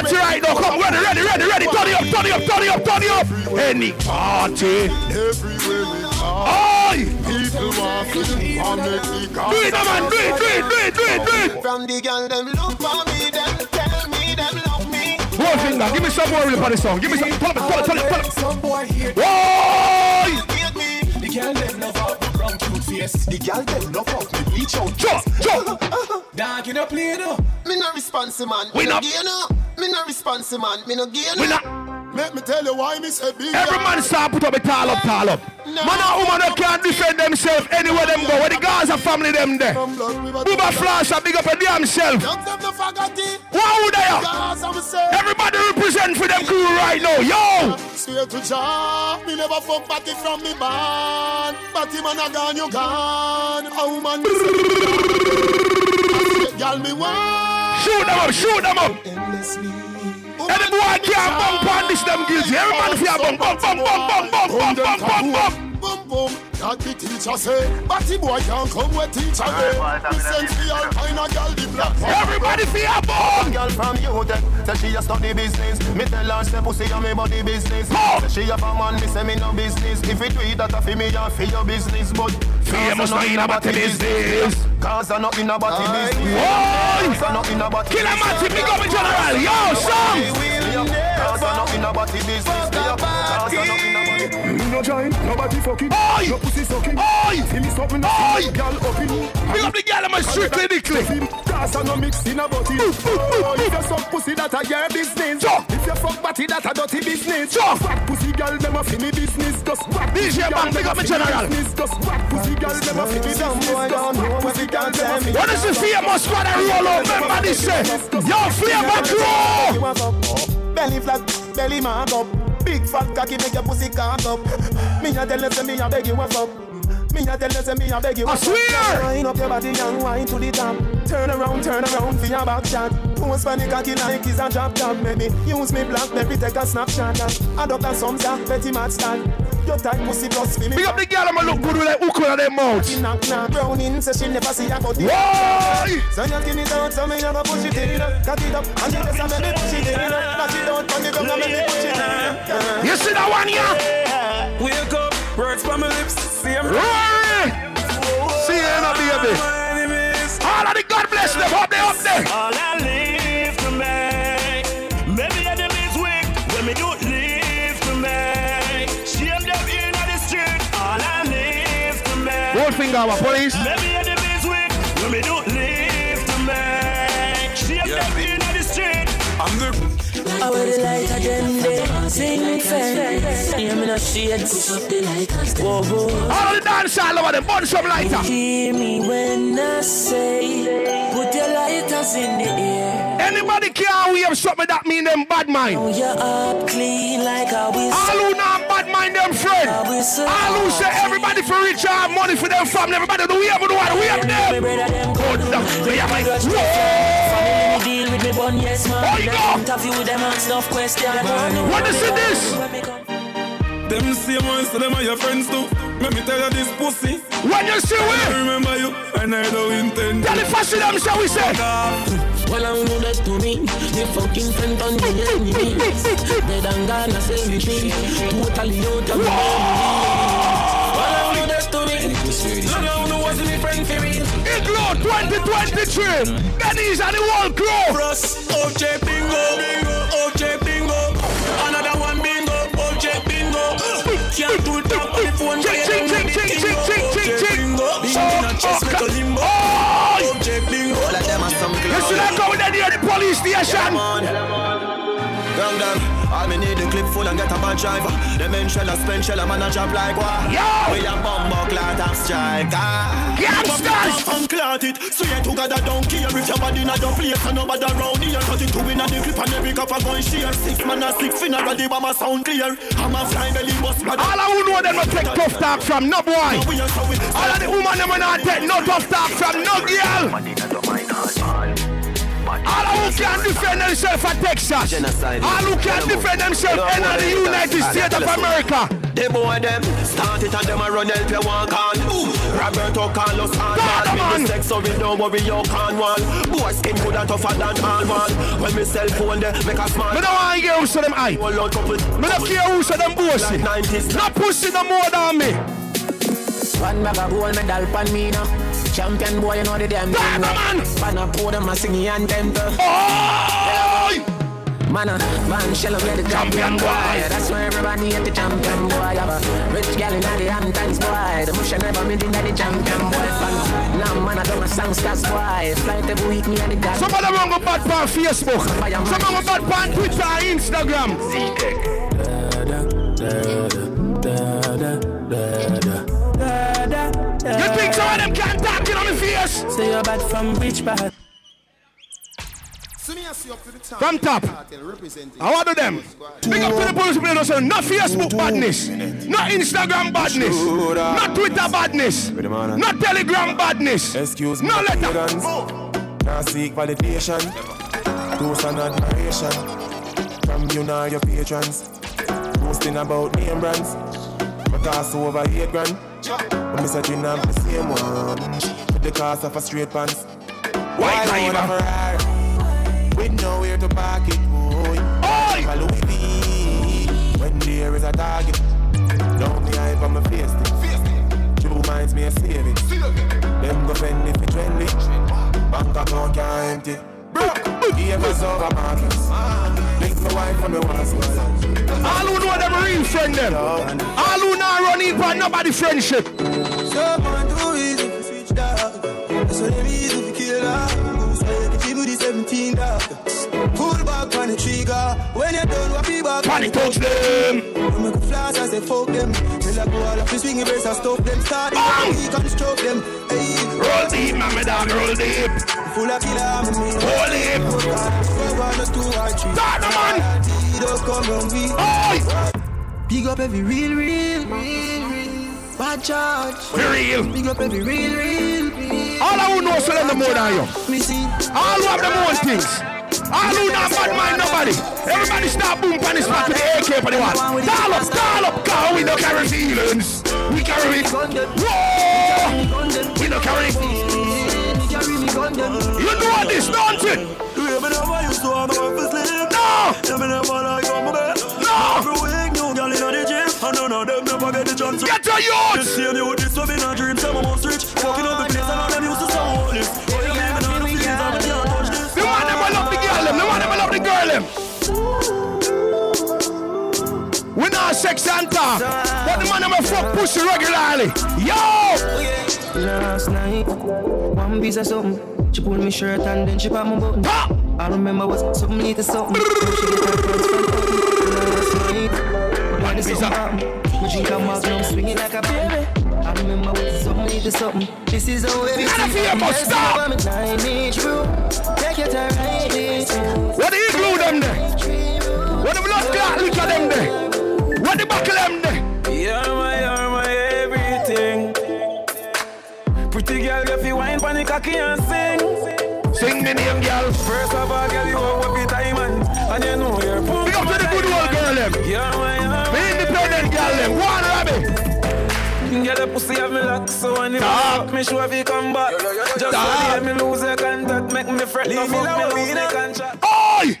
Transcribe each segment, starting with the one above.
party right now. Come, ready. Turn it up. Any party. Everywhere we are. Oi! People want to see how they be gone. Do it, man. From the girl, them look for me, them tell me, them love me. One finger, give me some more rhythm on the song. Give me some. Pull up. Some boy here. Oi! The girl them love out the brown cute face. The girl them love out the bleach out. Jump. Dog, you no play no. Me no responsive man. Me no responsive man. We not. Let me tell you why me say big. Every man start put up a tall up. No. Man and woman no can't defend themselves anywhere them go. Where the girls and family them there. Booba flash a big up a damn self. Why would they up? Everybody represent for them crew right now. Yo. Straight to job, me never fuck party from me band. Party man a gone, you gone. A woman girl me want. Shoot them up. Endlessly. Any boy can't bump on this them guilty. Every man fear bump. That the teacher say, party boy can't come where teacher go. He sends me all kind of girl the black. Everybody fear bump. Girl from you that say she a study business. Me tell her say pussy a me body business. She a man, me say me no business. If you do it, that a fi me and fi your business. But famous not in about business. Cars are not in about business. Kill a match, pick up in general. Yo, son. Cars are not in about business. Cars are not in about business. Me no join, nobody fucking. No pussy sucking. See me stopping the girl up in. Pick up the girl in my street clinically. Cars are not mixed in about it. If you suck pussy, that a your business. If you fuck batty, that a dirty business. Fat pussy girl, them a fi me business. Just whack DJ Bang, pick up in general. Just whack pussy girl, them a fi me business. Just whack pussy girl, them a fi me business. What is the famous man and roll out? Remember this say, yo, flavor crew. Belly flat, belly man up. Big fat cocky make your pussy cock up. Me a tell you say me a beg you what's up. I swear! Wind up your body and wind to the top. Turn around for your back shot. Post for the cocky like it's a drop top. Maybe use me BlackBerry, take a snapshot. Add up that some that petty match stand. Your tight pussy plus me. Big up the girl I'ma look good with like hook on them mouth. Knock brown in so she never see a body. Why? So you skin it out so me never push it in. Cut it up and you just a me push it in. Knock it out and you come and me push it in. You see that one yeah? Wake up, words from my lips. Rory! See you in a baby. All of the God bless them. Up there. All I live to make. Maybe enemies weak when we don't live to make. Shame them in the street. All I live to make. One finger our police. Maybe enemies weak when we don't live to make. Shame them in the street. I'm the... I wear the light again, they sing friends. I'm in a shade, push up the light. Whoa, whoa. All the dance all over them, burn some lighter. Hear me when I say, put your lighters in the air. Anybody care we have something that mean them bad mind? Oh, you're up clean like a whistle. All who not bad mind them friend. All who say everybody for rich have money for them family. Everybody do we have one? We have them. Good luck, we have my whoa. Deal with me bun, yes man. Oh, you go. With them and stuff question. What is it this? Them same ones to them are your friends too. Let me tell you this pussy. When you see we remember you and I don't intend. Tell it fast to them, shall we say? Well I know that to me. They fucking friend on the enemy. They done gonna say with me. Totally out of me. No, wasn't me friend for me. Igloo 2023. Benny's and the world crew. Ross, OJ bingo. Another one bingo, OJ bingo. Can't do it on the phone. Ching. OJ bingo. All of them are some clowns. You should not go with any of the police station. Gang. I may need a clip full and get a bad driver. The men shall a spend shell a man a job like what? We a bumbo clout and strike. Gangsters! And clout it. Swear to God I don't care if your body not your place and nobody around here. Cause it to win a the clip and every cup a gun sheer. Six man a six finna ready but my sound clear. I'm a flying belly must blood. All I would know them a take tough talk from no boy. All of the woman them a not take no tough talk from no girl. All who can defend themselves for Texas. All who can defend themselves in the United States of America. They boy them, start it and them a run help you one can. Roberto Carlos and man. Me sex so we don't worry you can't one. Boy skin good and tougher than all one. When me cell phone they make a smile. Me don't want to hear who say them eye. Me don't care who say them bossy. Not pussy no more than me. One bag of gold medal pan me now. Champion boy you know the damn thing. Man a pour them a singing and them to. Man, shall I play the champion boy? That's why everybody at the champion boy. Have a rich gal in the Hamptons boy. The bush never meeting at the champion boy. Now man, I don't a song stars boy. Flight every week me and the guys. Some of them on go bad on Facebook. Some of them bad on Twitter and Instagram. Z-Tech. You think some of them can't talk in on the face? Say you're bad from bitch bad. From top, I want to them. Big up to the police people, so no Facebook badness, no Instagram badness, no Twitter badness, no Telegram badness, excuse me, no letter. Now seek validation, those are not admiration. From you now your patrons, boasting about name brands. My cost over 8 grand, my messaging and the same one. With the cost of a straight pants. Why with nowhere to park it, boy. Follow me when there is a target. Don't be hype on my face. Two minds may save it. Them go fend if it's trendy. Bank account can't empty. Give us over markets. Link my wife on the ones. All who know them real friend them. All who not running but nobody friendship. Someone too easy to switch down. That's what they easy to kill down. The 17 dog. Pull back on the trigger. When you done what people panic touch them. We make a flash as they fuck them. Till I go all up, we swing and brace and stop them. Start it, we can stroke them. Hey. Roll deep, mamma dog, roll deep. Full of killer, mamma. Roll deep. Start the man. Oi. Big up every real. Bad charge. We're real. Big up every real. All I would know is so them more than you. All who have them own things. All who not bad mind nobody. Everybody start boom pan this back with the AK for the one. Dial up, car we don't carry feelings. We carry it. Whoa! We don't carry it. You know this, don't you? No! Get your youths! The man never love the girl, them. The man never love the girl, them. We not sex and talk, but the man never fuck pussy regularly. Yo! Last night, one piece of something. She pulled me shirt and then she popped my button. I remember was something little something. One piece of drink a magnum, swinging like a baby. I remember with something to something. This is how everything is. Take your time, right this. What do you glue them there? What do you blood clot look at them there? What do you buckle them there? You're my everything. Pretty girl, if you wine, panic, cocky and sing. Sing me name, girl. First of all, girl, you have work your time and you know you're poor. Big up to the good old girl, them. Independent girl, them. One rabbit. Get a pussy of me luck, so when you fuck me, sure if you come back. Just let me lose your contact, make me fret. Leave me alone, lose the contract. Oi!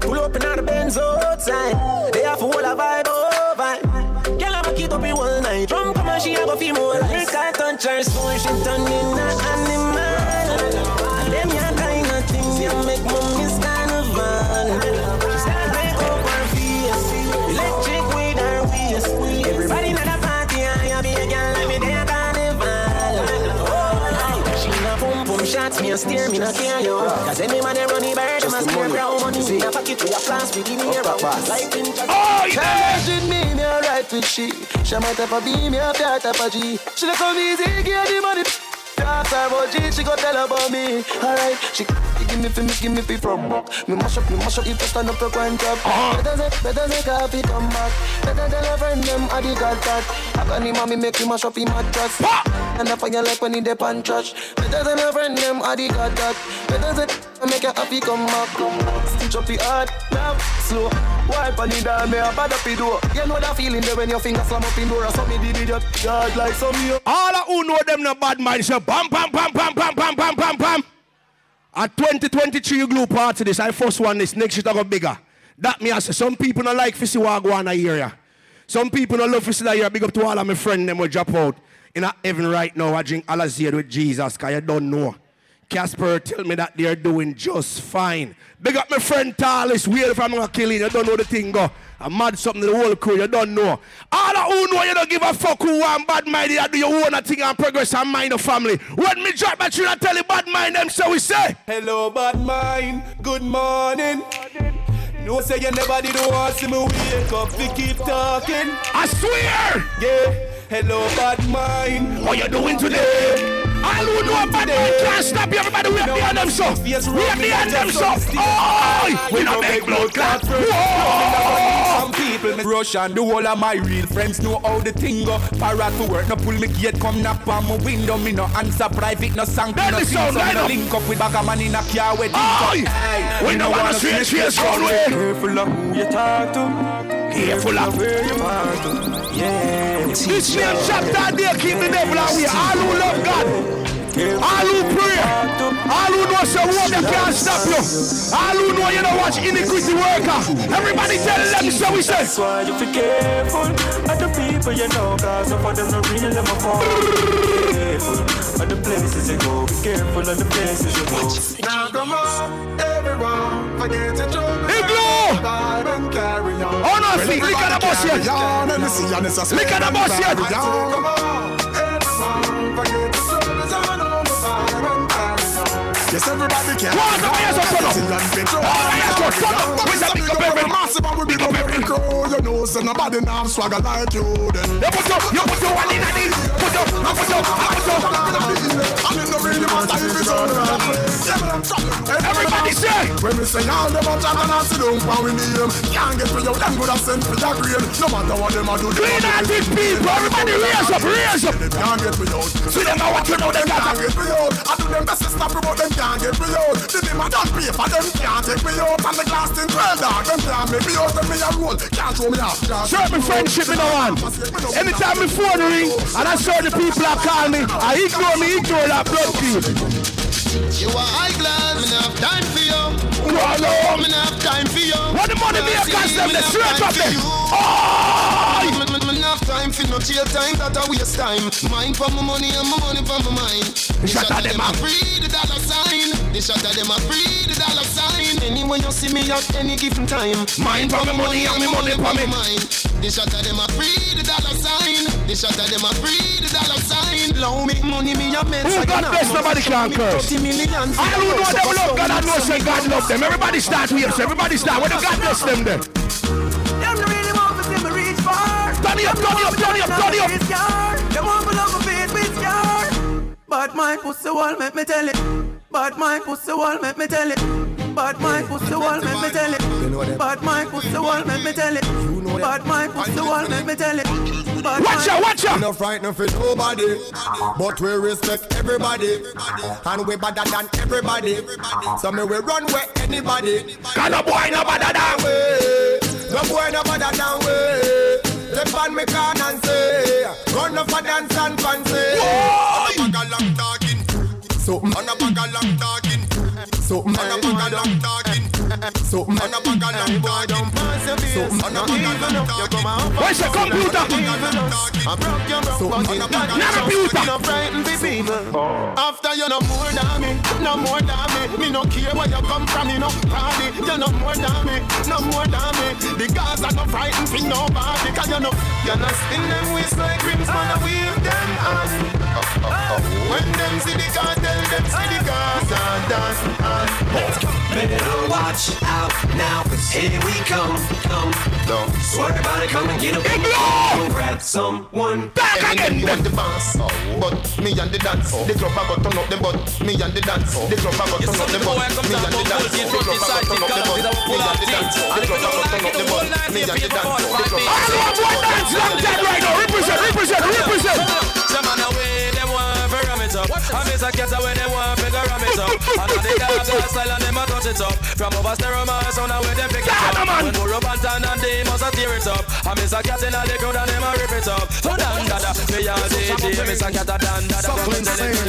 Pull up in the Benz outside. They have a whole vibe over. Girl, I'ma keep up in all night. Drum come and she have a few more. I can't touch her soul, she turn in an animal. Them your kind of things, you make mommy's carnival. Everybody not a party, I'll be a girl, let me there carnival. She na boom boom shots, me a steer, me na care yo. Cause any man a runny bird, I'm a scare brown money. Me a pocket with a flask, we give me a rock box. Oh, yeah! She with me, me a ride with she. She a my type of B, me a fly type of G. She look on me, she give the money. Talks her about G, she go tell her about me. Alright, she give me from rock. Me mash up, if I stand up to grind job. Better say, coffee come back. Better tell her friend them, I did got that. I got him mommy make him mash up, he mattress. And I fire like when he dip and trash. Better than her friend them, I did got that. Better say, I make you happy, come back. Stitch up the hard, now slow. Wipe on the down, me a bad up the door. You know that feeling there when your finger slam up in door. Some me did it, God like some you. All of who know them no bad man, say bam, bam, bam, bam, bam, bam, bam, bam, bam. At 2023 glue party this, I first one this, next shit I got bigger. That me I say, some people don't like fissy wagwana area. Some people don't love fissy area. Big up to all of my friends them will drop out. In heaven right now, I drink Alazier with Jesus, because you don't know. Casper tell me that they're doing just fine. Big up my friend Talis, weird if I'm going to kill him. You don't know the thing go. I'm mad something to the whole crew, you don't know. All of who know you don't give a fuck who want bad mind, you do your own thing and progress and mind the family. When me drop my tune, I tell you bad mind them, so we say. Hello bad mind, good morning. No say you never did want to see me wake up to keep talking. I swear! Yeah. Hello bad mind, what you doing today? All who know about that can't stop you, everybody. We have the end of show. We have the end of show. Oh, we don't make blood clot. Some people rush and do all of my real friends know how the thing go. Para to work, no pull me gate, come knock on my window. Me no answer private, no sang, no sing. So no link up with back a man in a car with link up. We no wanna see a chase round way. Careful of who you talk to. Careful of where you are to. Yeah. This name chapter there keep the devil away. All who love God. All who pray, all who know so what they can't stop you. All who know you don't watch iniquity worker. Everybody tell them so we say. That's why you be careful of the people you know, cause some of them don't really let me fall. Be careful of the places you go. Be careful of the places you go. Now come on, everyone, forget your trouble. Igloo! Honestly, look at the boss here. Look at the boss here. Come on, everyone, forget. Yes, everybody can. What the hell is a son of? You know, so nobody now swagger like you. Then you put your one in a knee. I put up. And really want to be done. Everybody say. When we say all the much I'm not sitting down, we need them. Can't get rid of them, but I send for your green. No matter what them are doing. Clean out these people. Everybody raise up. They can't get rid of. See them now what you know they can't get rid of. I do them best to stop about them. Can't get rid of. See them I don't pay for them. Can't take me out. And the glass thing well down. Them can't make me out. Them me a roll. Can't show me out. Serve me friendship in the one. Anytime me phone ring and I show the people I call me, I ignore me, ignore that. You are high class, I have time for you. I have time for you. What the money be against them? They straight up there. I have time for no jail time, that I waste time. Mine for my money and my money for my mind. This shot of them a free the dollar sign. This shot of them a free the dollar sign. Anywhere you see me at any given time. Mine for my money and my money for my mind. This shot of them a free the dollar sign. This shot of them a free the dollar sign. Low me money me a mess. Who got best nobody can curse. I don't know them love God, I know say God love them. Everybody start here, so everybody start. When God bless them then. Them really want to see me reach far. Turn it up. They want to love me with scar. But my pussy wall make me tell it. But my pussy wall make me tell it. But my pussy wall make me tell it. Watch out! Enough right now for nobody, but we respect everybody, and we better than everybody. So me we run with anybody. Cause no boy no better than we, They ban me can and say, run up for dance and fancy. On a bag of long talking, where's your computer? After you no more than me, me no care where you come from, you no party. You no more than me, The guys are not frightened for nobody. Cause you no, you're not spin them waist like rims, man, I wave them on. When them see the car, tell them see the cars are dance on. Better watch out now, cause here we come. Don't swear about it, come and get up. Go grab someone. Back again, want the bounce, but me and the dance. The club I got turn up them, but me and the dance. The club I got turn up them, but me and the dance. The club I got turn up them, but me and the dance. The club I got turn up them, but me and the dance. I love one dance, I'm dead right now. Represent. up. And it's a cat where they want to figure it up. And now they got a style and they must touch it up. From over Stereomas on where they pick it up. When we rub and they must tear it up. And it's a cat in the crowd and they must rip it up. So down dada, me and DJ, it's a cat down dada.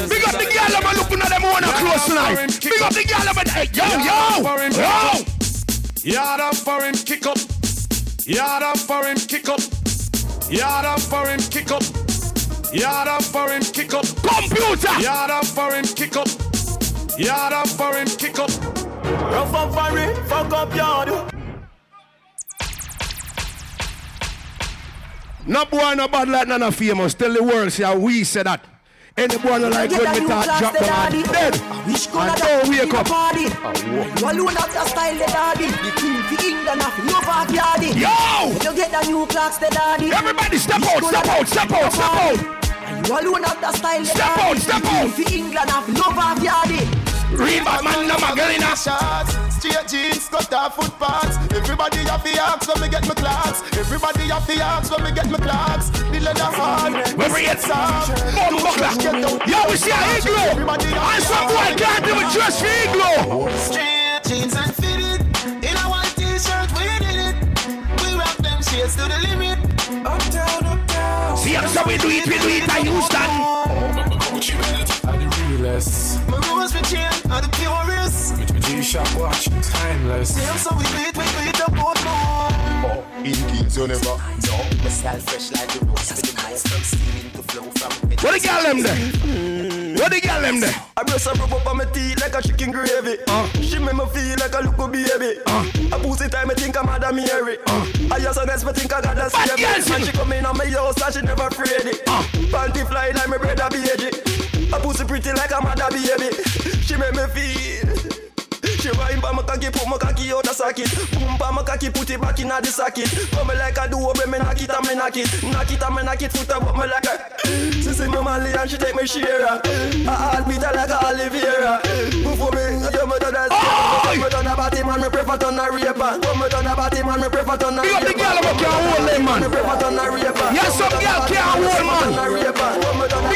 Big up the girl I'm looking at them one close tonight. Big up the girl I'm like, yo, yo, yo. Yard up for him, kick up. Yard up for him, kick up. Yard up for him, kick up. Yard up for him, kick up. Computer! Yard up for him, kick up. Yard up for him, kick up. Rough up for him, fuck up yard. No boy no bad like none of famous. Tell the world, see how we say that. Any boy no like good guitar, drop the daddy. Dead. And don't wake up. You alone out your style, the daddy. The king, the England, no party, daddy. Yo! You get the new clocks, the daddy. Everybody step out, step out, step out, step out. You alone out your style, the daddy. Step out, step out. The England, no party, daddy. Reebok man, no Magdalena shots. Straight jeans, cut off foot pads. Everybody have the axe when me get my clocks. Everybody have the axe when me get my clocks. The leather hard, we bring soft. Yo, we see a Igloo. And some boy can't even trust the Igloo. Straight jeans and fitted. In a white t-shirt, we did it. We rock them shades to the limit. Uptown, uptown. See how so we do it at Houston. I'm the realest. My rules we change are the purest. With my G-Shock watch, timeless. Damn, so we do it up both more. In things you never know. My style fresh like the rose. With the eyes from stealing to flow from me. What the girl them there? What the girl them there? I brush her rub up on my teeth like a chicken gravy. She make me feel like a little baby. I pussy time I think I'm mad at me Harry. I just honest me think I got that scary. And she come in on my house and she never afraid it. Panty fly like my brother B.A.G. I pussy pretty like a mother baby. She make me feel. She rhyme by my cocky, put my cocky out the socket. Boom by my cocky, put it back in the socket. But me like a do-over, me knock it and me knock it. Knock it and me knock it, foot up me like a. She see me manly and she take me shearer. I heart beat her like a Oliveira. Before me, I do me done that. When me done about him and me prefer to not rape her. When me done about him and me prefer to not rape her. You got the girl about can't hold them man. Me prefer to not rape her. Yes, some girl can't hold man. You got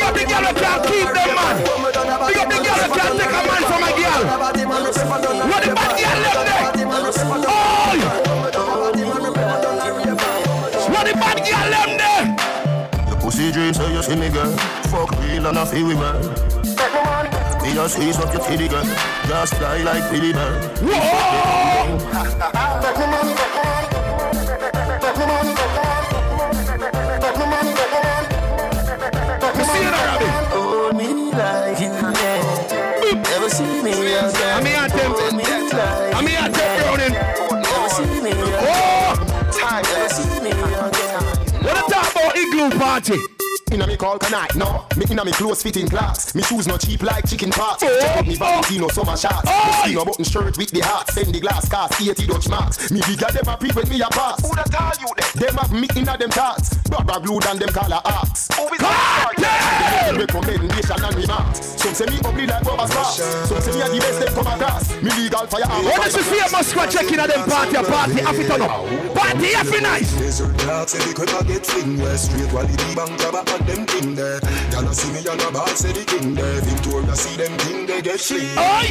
the girl can't keep them man. You got the girl can't take a man from a girl. What the bad girl left there? Oh! What the bad girl left there? The pussy dreams so you see me girl. Fuck real and I feel we man. Me just ease up your kitty girl. Just fly like Billy Bird. Whoa! You see it already? Hold me like in the bed. Never see me out there. I'm here at them. I'm here at them crowding. Never see me out there. Never see me out there. What a talk about Igloo party. Inna me call tonight, no. Me inna me clothes fitting class. Me shoes no cheap like chicken parts. Check out me Valentino summer shots. Me no button shirt with the heart. Send the glass cast 80 Dutch marks. Me bigger them a people me a pass. Who da tell you that? Them have me inna them tarts. Rubber glue than them color arts. Cartel! Recommendation and remarks. Some say me ugly like rubber stars. Some say me a the best them come across. Me legal fire arm. What does you see a Moscow checking at them party? Party happy turn up. Party happy nice. Desert dark say they could not get fling west straight while the bank robber. Them thing there, y'all see me on the bar, say the king there. Victoria see them thing they get free.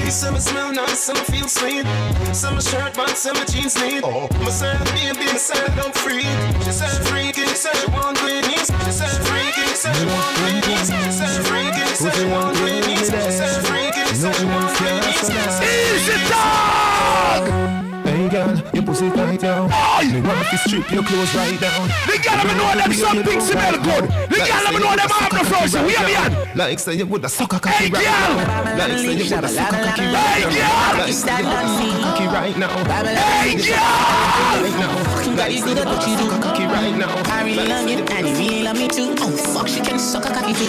Some smell nice, some feel sweet. Some shirt, but some jeans neat. My side baby, my side don't free. She said freaky, said she want greenies. She said freaky, said she want greenies. She said freaky, said she want greenies. She said freaky, said she want greenies. Easy dog. Hey girl, your pussy tight down. Me want to strip your clothes right down. The girl let me know them something smell good. The girl let me know them have no frozen. We have it. Like say you woulda suck a cocky right now. Like say you woulda suck a cocky right now. Like say you woulda suck a cocky right now. Hey girl, that is the touchy do cocky right now. I really love it and you really love me too. Oh fuck, she can suck a cocky too.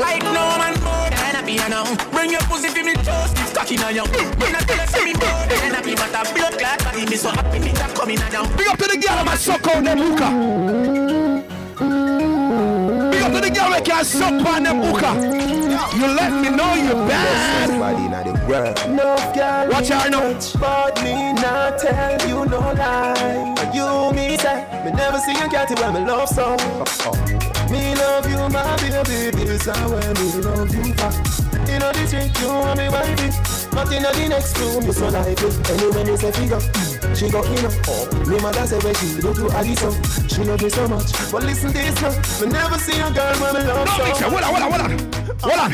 Right now man. Piano. Bring your pussy to me toast, it's cocky now young. When I tell her to me bored, then I be what a blood clot. But me so happy me that coming now young. Big up to the girl who can suck on them hookah. Big up to the girl who can suck on them hookah. You let me know you bad. Right. No girl, watch her now. But me not tell you no lie. When you me say, me never see you get it when me love song. Me love you, my baby, this is where me love you back. You know the trick, you want me wifey, but you know the next room, me so like it. Anyway, me say she got in up. Me mother say when she go to Addison, she know me so much. But listen this now, me never see a girl when me love song. Hold on.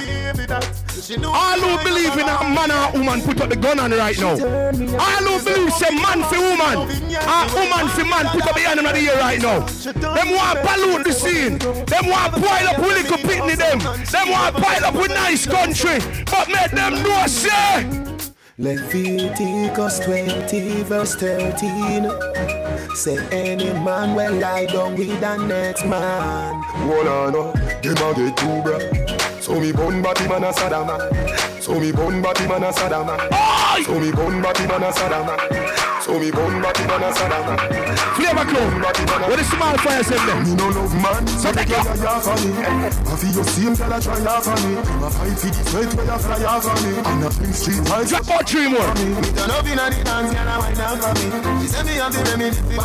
All who believe in a man or woman put up the gun on right now. All who believe say man for woman, or woman for man put up the hand on the ear right now. Them want pollute the scene. Them want pile up with little pitney them. Them want pile up with nice country. But make them know say Leviticus 20 verse 13. Say any man will lie down with the next man. Hold on up, them a get too bra. So me bun batty man a sadama. So me bun batty man a sadama. So me bun batty man a sadama. So me bun batty man a sadama. Flavor club, what is small fire said there? Me no love man, so take your fire for me. I feel your same girl a try out for me. I'm a fight for the straight where you fly out for me. And a pink street high. Drop out 3 more. Me turn up in a the dance, girl a wind down for me. She said me have the remedy. No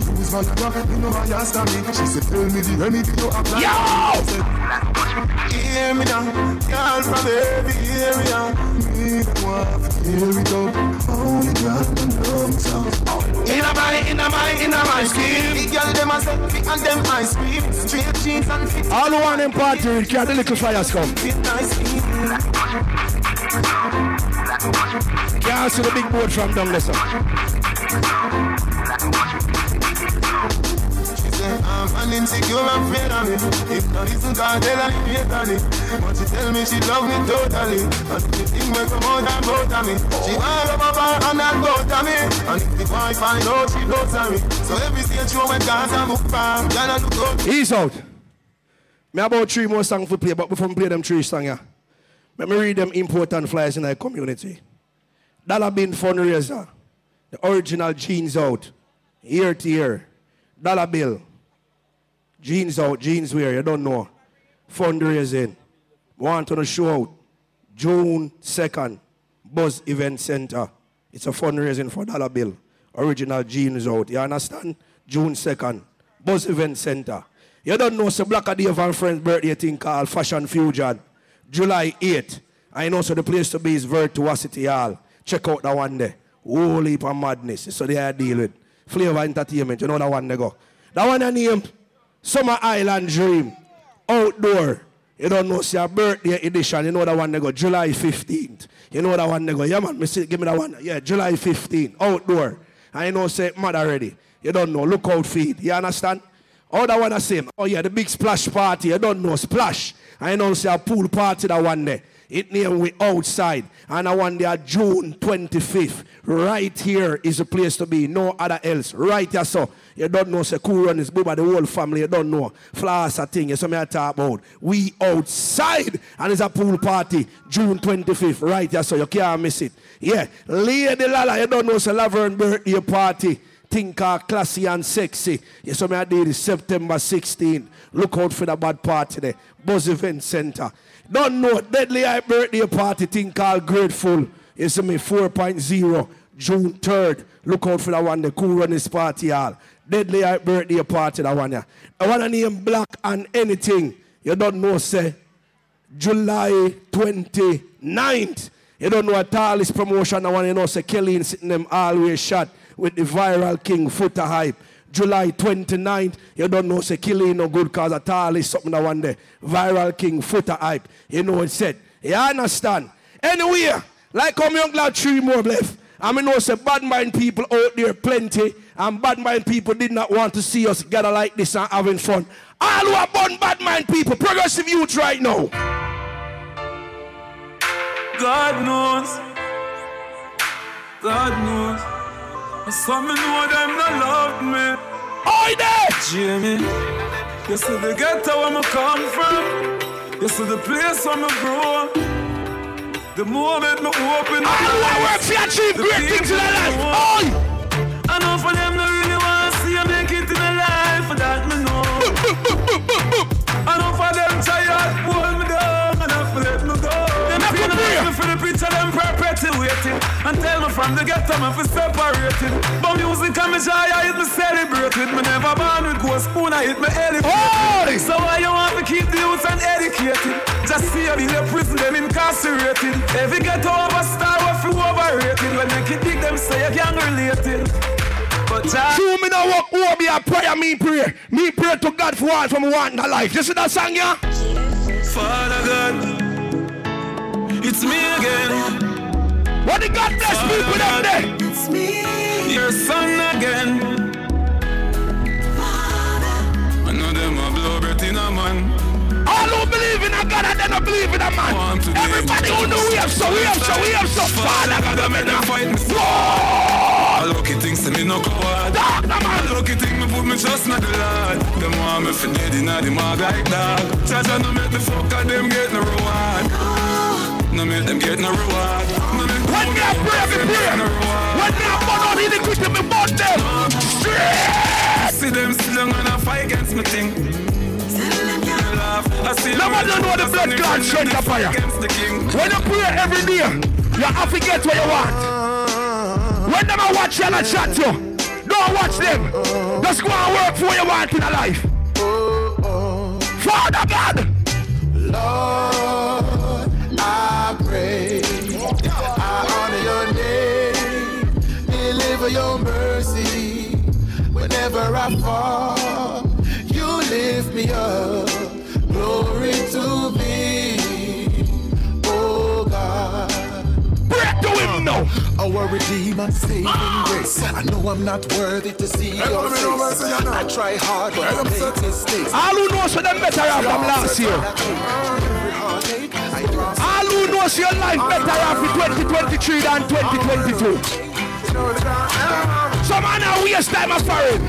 rules for your pocket, you know how you stand me. She said, tell me the remedy you apply. Yo! Hear me now, girl from every area. Me the wife, hear it up. Only God can love me so. In a mind, skin. The girl them a set me and them ice cream. Straight jeans and fit. All who want them party, can't the little fires come. Fit nice skin. Can't see the big board from down lesser. I'm an insecure and afraid of me. If not, isn't God tell her hate on it? But she tell me she love me totally. And if the thing will come out and go to me, she want to rub her and not go to me. And if the wife I know she goes to me. So every stage show when God's a book farm, y'all look up. He's out. Me about 3 more songs to play, but before I play them 3 songs, yeah. Let me read them important flyers in our community. Dollar Bin Fundraiser. The original jeans out. Year to year. Dollar bill. Jeans out, jeans wear, you don't know. Fundraising. Want to show out. June 2nd, Buzz Event Center. It's a fundraising for dollar bill. Original jeans out, you understand? June 2nd, Buzz Event Center. You don't know, so Blacka Dave and Friends birthday thing called Fashion Fusion. July 8th. I know, so the place to be is Virtuosity Hall. Check out that one there. Whole heap of madness. So they are dealing with. Flavor Entertainment, you know that one they go. That one I named Summer Island Dream, outdoor. You don't know, see a birthday edition, you know that one they go, July 15th. You know that one they go, yeah man, give me that one. Yeah, July 15th, outdoor. And you know, say, mad already. You don't know, look out feed, you understand? All that one the same. Oh yeah, the big splash party, you don't know, splash. And you know, say a pool party that one there. It named we outside. And I want there June 25th. Right here is a place to be. No other else. Right here, so. You don't know, say, cool run is Booba, the whole family. You don't know. Flowers are thing. You see me I talk about. We outside. And it's a pool party. June 25th. Right here, so. You can't miss it. Yeah. Lady Lala, you don't know, say, Laverne birthday party. Think classy and sexy. You see me I did it September 16th. Look out for the bad party there. Buzz Event Center. Don't know, deadly high birthday party thing called Grateful. You see me, 4.0, June 3rd. Look out for that one, the cool runners party hall. Deadly high birthday party, that one, yeah. I want to name Black and Anything. You don't know, say, July 29th. You don't know at all this promotion, I want to know, say, Kelly sitting them always shot with the viral king, Footer Hype. July 29th, you don't know, say, killing no good cause at all is something that one day. Viral King, Footer Hype, you know it said. You understand? Anyway, like I'm young lad 3 more left. I mean, know, say, bad mind people out there plenty, and bad mind people did not want to see us gather like this and having fun. All who are born bad mind people, progressive youth right now. God knows. Some men know them not love me. Oi there! Jimmy, you see the ghetto where I come from. You see the place where I grow. The moment I open up, I know I work for you achieve great things in my life. Oi! I know for them they really want to see you make it in my life. For that me know. I know for them tired, hold me down. And I feel let me go. They make me feel the preacher them perpetuating. And tell me from the ghetto me for separating. But music and me joy, I hit me celebrated. Me never born with gold spoon, I hit me elevated. So why you want to keep the youth uneducated? Just see them in the prison, them incarcerated. Every ghetto overstar was feel overrated. When they kick them say you can't relate it. So me don't walk over me a prayer, me pray. Me pray to God for all from one to life. You see that song, yeah? Father God, it's me again. What did God bless me with that day? It's me, your son again. Father, I know them a blow breath in a man. All who believe in a God and they don't believe in a man. Everybody who know we have so. Father God, I'm gonna fight me. I lucky things to me no coward. I lucky things me put me trust in the Lord. Them want me for dead in the mug like that. Chacha no make me fuck and them get no reward. No make them get no reward. When me a pray me pray. When me a burn out in the kitchen me burn them. Shit. See them still long and I fight against me thing. No man don't know the blood God shed the fire. When you pray every day, you have to get what you want. When them I watch you and I chat you, don't watch them. Just go and work for what you want in your life. Father God, Lord, I pray. I honor your name. Deliver your mercy. Whenever I fall, you lift me up. Glory to thee, oh God. No. Our Redeemer saving grace. I know I'm not worthy to see your face. I try hard, but I make mistakes. All who knows for them better off from last year. All who knows your life better off in 2023 than 2022. Some man now waste time as for him.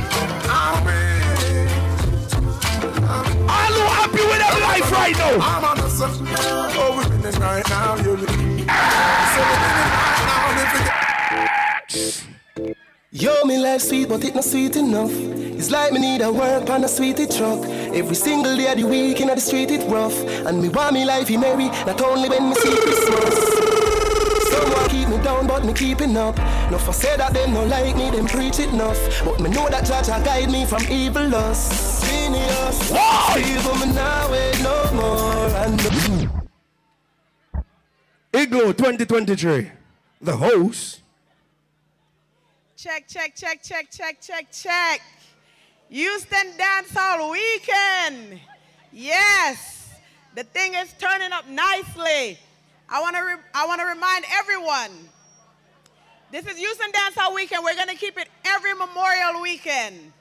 All who happy with their life right now. I'm on the subject. Oh, we're in this right now, you're yo, me life sweet, but it not sweet enough. It's like me need a work on a sweetie truck. Every single day of the week in the street it rough. And me want me life in merry, not only when me see Christmas. Someone keep me down, but me keeping up. No for say that them no like me, them preach it enough. But me know that Jah guide me from evil lust. Genius, evil me now wait no more. And Igloo 2023, the host. Check. Houston Dance All Weekend. Yes, the thing is turning up nicely. I want to remind everyone, this is Houston Dance All Weekend. We're going to keep it every Memorial Weekend.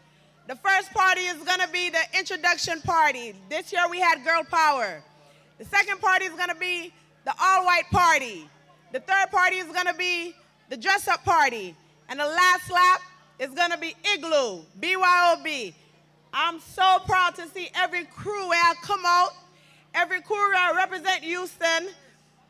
The first party is going to be the introduction party. This year we had Girl Power. The second party is going to be the all-white party. The third party is going to be the dress-up party. And the last lap is going to be Igloo, BYOB. I'm so proud to see every crew where come out, every crew where represent Houston.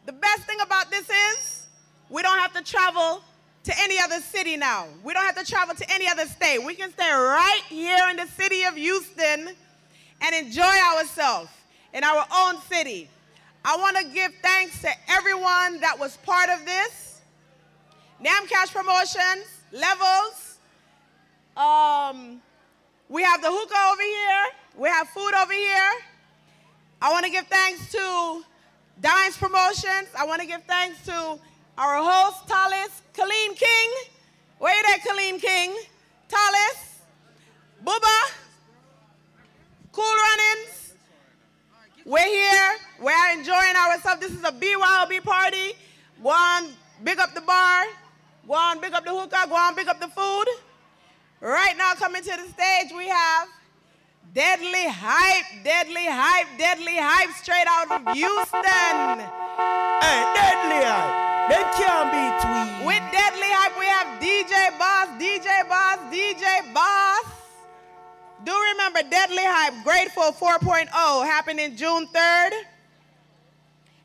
The best thing about this is we don't have to travel to any other city now. We don't have to travel to any other state. We can stay right here in the city of Houston and enjoy ourselves in our own city. I want to give thanks to everyone that was part of this. Namcash Promotions, Levels. We have the hookah over here. We have food over here. I want to give thanks to Dines Promotions. I want to give thanks to our host, Talis, Colleen King. Where you there, Colleen King? Talis, Bubba, Cool Runnings. We're here. We're enjoying ourselves. This is a BYOB party. One, big up the bar. Go on, pick up the hookah. Go on, pick up the food. Right now, coming to the stage, we have Deadly Hype, straight out of Houston. Hey, Deadly Hype. They can't be tweed. With Deadly Hype, we have DJ Boss. Do remember Deadly Hype, Grateful 4.0, happening June 3rd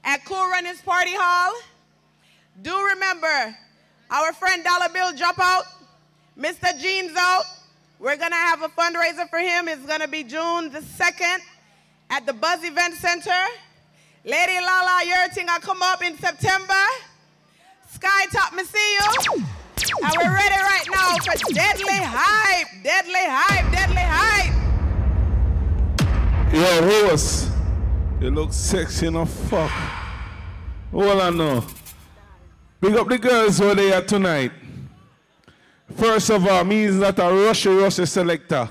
at Cool Runnings Party Hall. Do remember, our friend Dollar Bill Dropout, Mr. Jeans Out. We're going to have a fundraiser for him. It's going to be June the 2nd at the Buzz Event Center. Lady Lala Yertinga come up in September. Sky Top, me see you. And we're ready right now for Deadly Hype. Deadly Hype, Deadly Hype. Yo, horse. You look sexy enough, fuck. All I know. Big up the girls who are there tonight. First of all, me is not a rushy selector.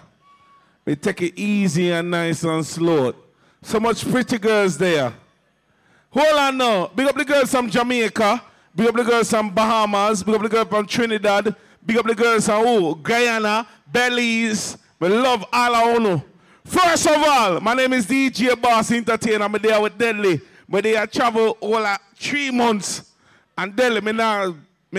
We take it easy and nice and slow. So much pretty girls there. Hold on now. Big up the girls from Jamaica. Big up the girls from Bahamas. Big up the girls from Trinidad. Big up the girls from Guyana, Belize. We love all of you. First of all, my name is DJ Boss Entertainer. I'm there with Deadly. But they travel all 3 months. And Deadly, me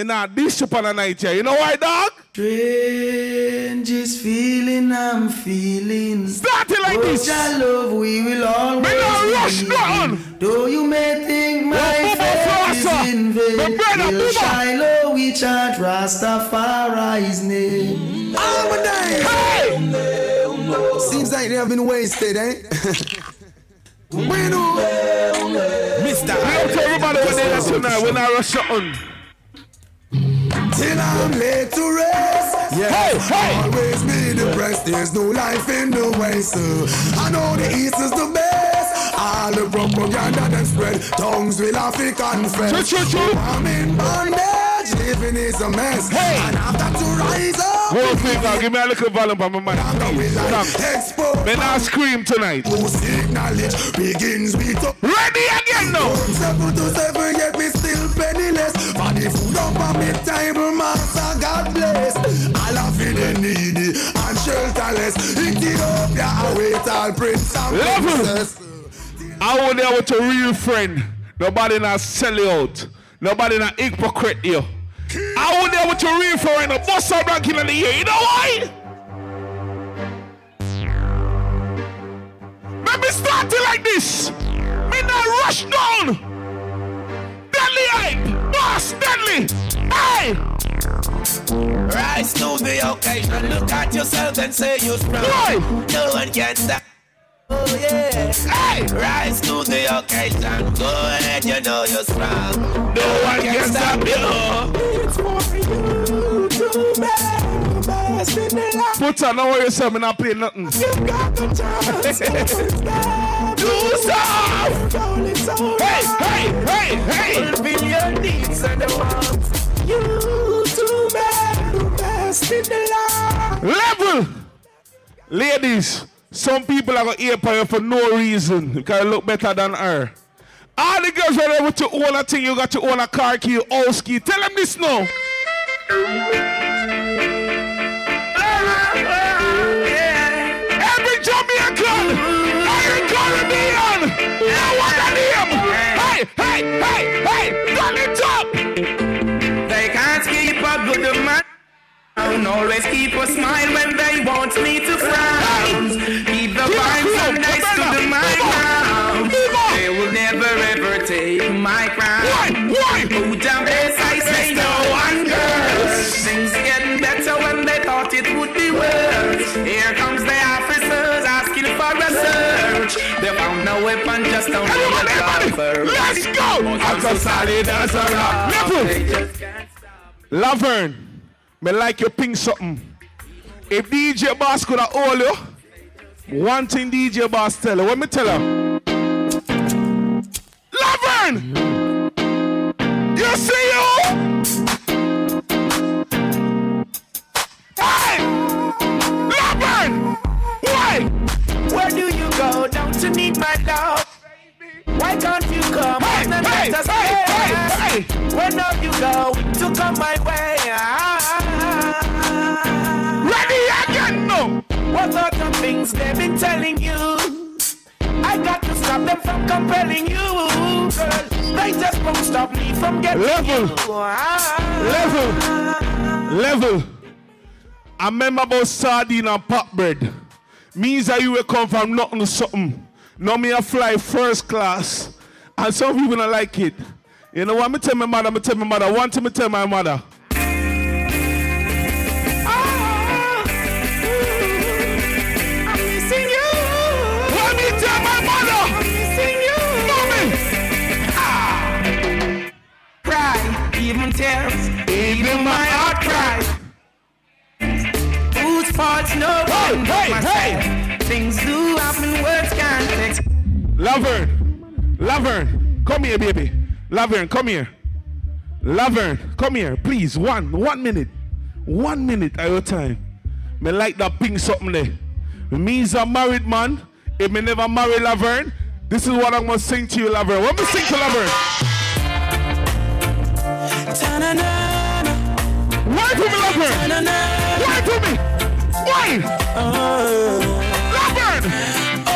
now dish upon a night here. You know why, dog? Strangest feeling I'm feeling. Start it like this. I love, we will always be. No rush, nothing. Though you may think my faith is in vain, till Shiloh we chant Rastafari's name. I'm a day. Hey! Seems like they have been wasted, eh? We know. Mister, I tell everybody what they are tonight when I rush on. Till I'm laid to rest. Yeah. Hey, hey. Always be depressed. There's no life in the way, sir. I know the East is the best. All the propaganda that spread. Tongues will have to confess. I'm in bondage. Living is a mess. Hey. And after to rise up. One thing, now give me a little volume on my mind. Come. Then I scream tonight. Who seek knowledge begins with up. Ready again now. 7 to 7, yet we still penniless. For the food up on me table, master, God bless. All of the needy and shelterless. Ethiopia, I wait all prince and princess. I would there with a real friend. Nobody not sell you out. Nobody not hypocrite you. I would there with a real friend. A boss of ranking in the year. You know why? Let me start it like this. Me not rush down. Deadly hype, boss, deadly, hey! Rise to the occasion, look at yourself and say you're strong. Right. No one can stop. Oh yeah. Hey! Rise to the occasion, go ahead, you know you're strong. No one can stop you. It's for you to make the best in the life. Put on over yourself and not play nothing. You've got the chance to do stuff! Hey, hey, hey, hey! Fulfill your needs and demands. You two men the best in the land. Level! Ladies, some people are going to ear for you for no reason. Because you look better than her. All the girls are able to own a thing. You got to own a car key, house key. Tell them this now. Every Jamaican! Caribbean, I want to name. Hey, hey, hey, hey, turn it up. They can't keep a good man. And always keep a smile when they want me to frown. Keep the vibes so nice to the mind round. They will never ever take my crown. Why? Who jump this? I say no one girls. Things getting better when they thought it would be worse. Here comes the officers asking for a search. They found no weapon, just only a lover. Let's go! I'm so solid as a rock. Laverne, me like you ping something. If DJ Boss could have hold you, one thing DJ Boss tell her. What me tell her? Laverne! You see you? Hey! Laverne! Why? Where do you go? Don't you need my love? Why don't you come? Hey. Where don't you go to come my way? Ready again, no! What sort of things they've been telling you? I got to stop them from compelling you. Girl, they just won't stop me from getting level. You. Level. I remember about sardine and pot bread. Means that you will come from nothing to something. Now me I fly first class. And some people don't like it. You know what? I tell my mother. One thing I tell my mother. I'm missing you. What me tell my mother? I'm missing you. even tears, even my heart cries. Whose fault's no one but myself. Things do happen, words can't explain. Laverne, Laverne, come here, baby. Laverne, come here. Laverne, come here, please. One minute. 1 minute at your time. Me like that pink something there. Me's a married man. If me never marry Laverne, this is what I'm gonna sing to you, Laverne. What me sing to Laverne? Why to me, Laverne? Why to me? Why? Laverne! Oh,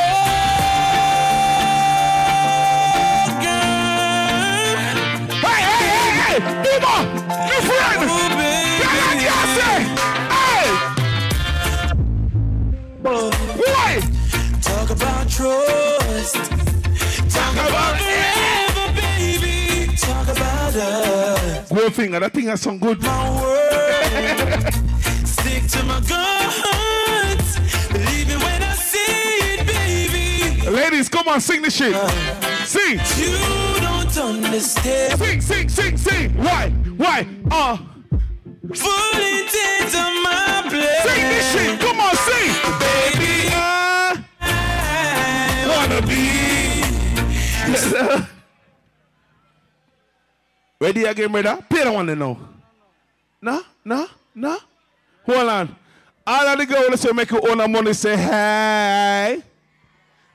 hey, hey, hey, hey! Boomer! Your friend! Hey! Why? Talk about trust. Talk about forever, baby. Talk about us. Good thing, that thing has some good. My word. Stick to my guns. Believe me when I see it, baby. Ladies, come on, sing this shit. Sing. You don't understand. Sing. Why? Full intent of my blood. Sing this shit. Come on, sing. Baby, I wanna be. Ready again, brother? Play the one they know. No. Hold on. All of the girls say make you own a money, say hey.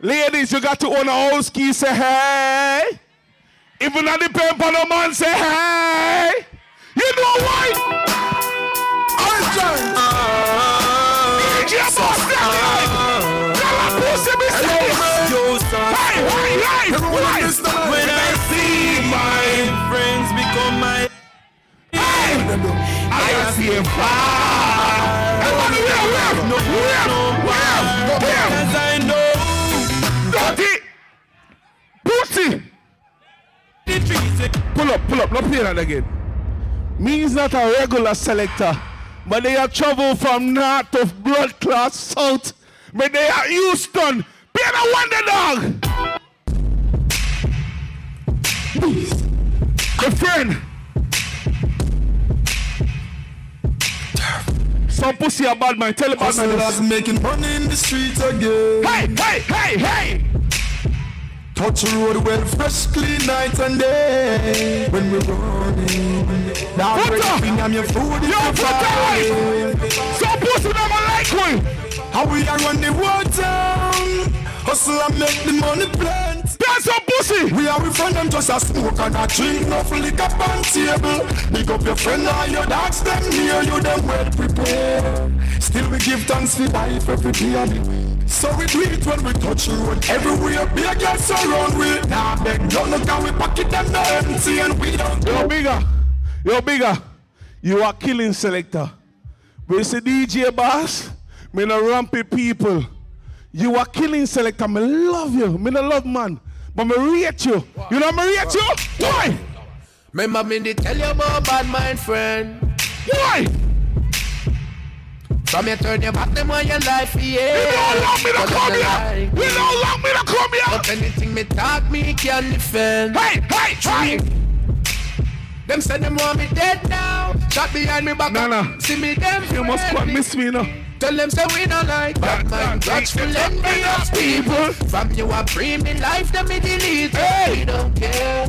Ladies, you got to own a house key, say hey. Even not depend on a man, say hey. You know why? When I see my friends become my I see a fire. I want to wear, because I know. Dirty pussy. Pull up, not play that again. Me's not a regular selector, but they are trouble from north of blood class south. But they are Houston. Be the wonder dog. A friend. Some pussy a bad man. Tell him about my making money in the streets again. Hey! Touch the road with fresh, clean night and day. When we're running, now I'm your food. You're for some pussy never like me. How we are on the water. Hustle and make the money plant. That's a pussy. We are with friends and just a smoke and a drink. No flick up on table. Pick up your friend and your dogs. Them near you, them well prepared. Still we give thanks for life every day of it. So we do it when we touch you. And everywhere be a girl surround we. Now nah, beg no look how we pocket them no empty. And we don't go. Yo bigger. You are killing selector. We say DJ boss. Me no rumpy people. You are killing selector. Me love you. Me no love man. But me rate you. Wow. You know me rate you? Why? Remember me they tell you about bad mind friend. Why? From you turn your back them on your life, yeah. You don't love me to come here. You don't love me to come here. But anything me talk me can defend. Hey! Them say them want me dead now. Shot behind me back. No. See me them you friendly. Must not miss me now. Tell them say we don't like bad man. Watchful envy of people. From you a premium life that me delete. Hey. We don't care.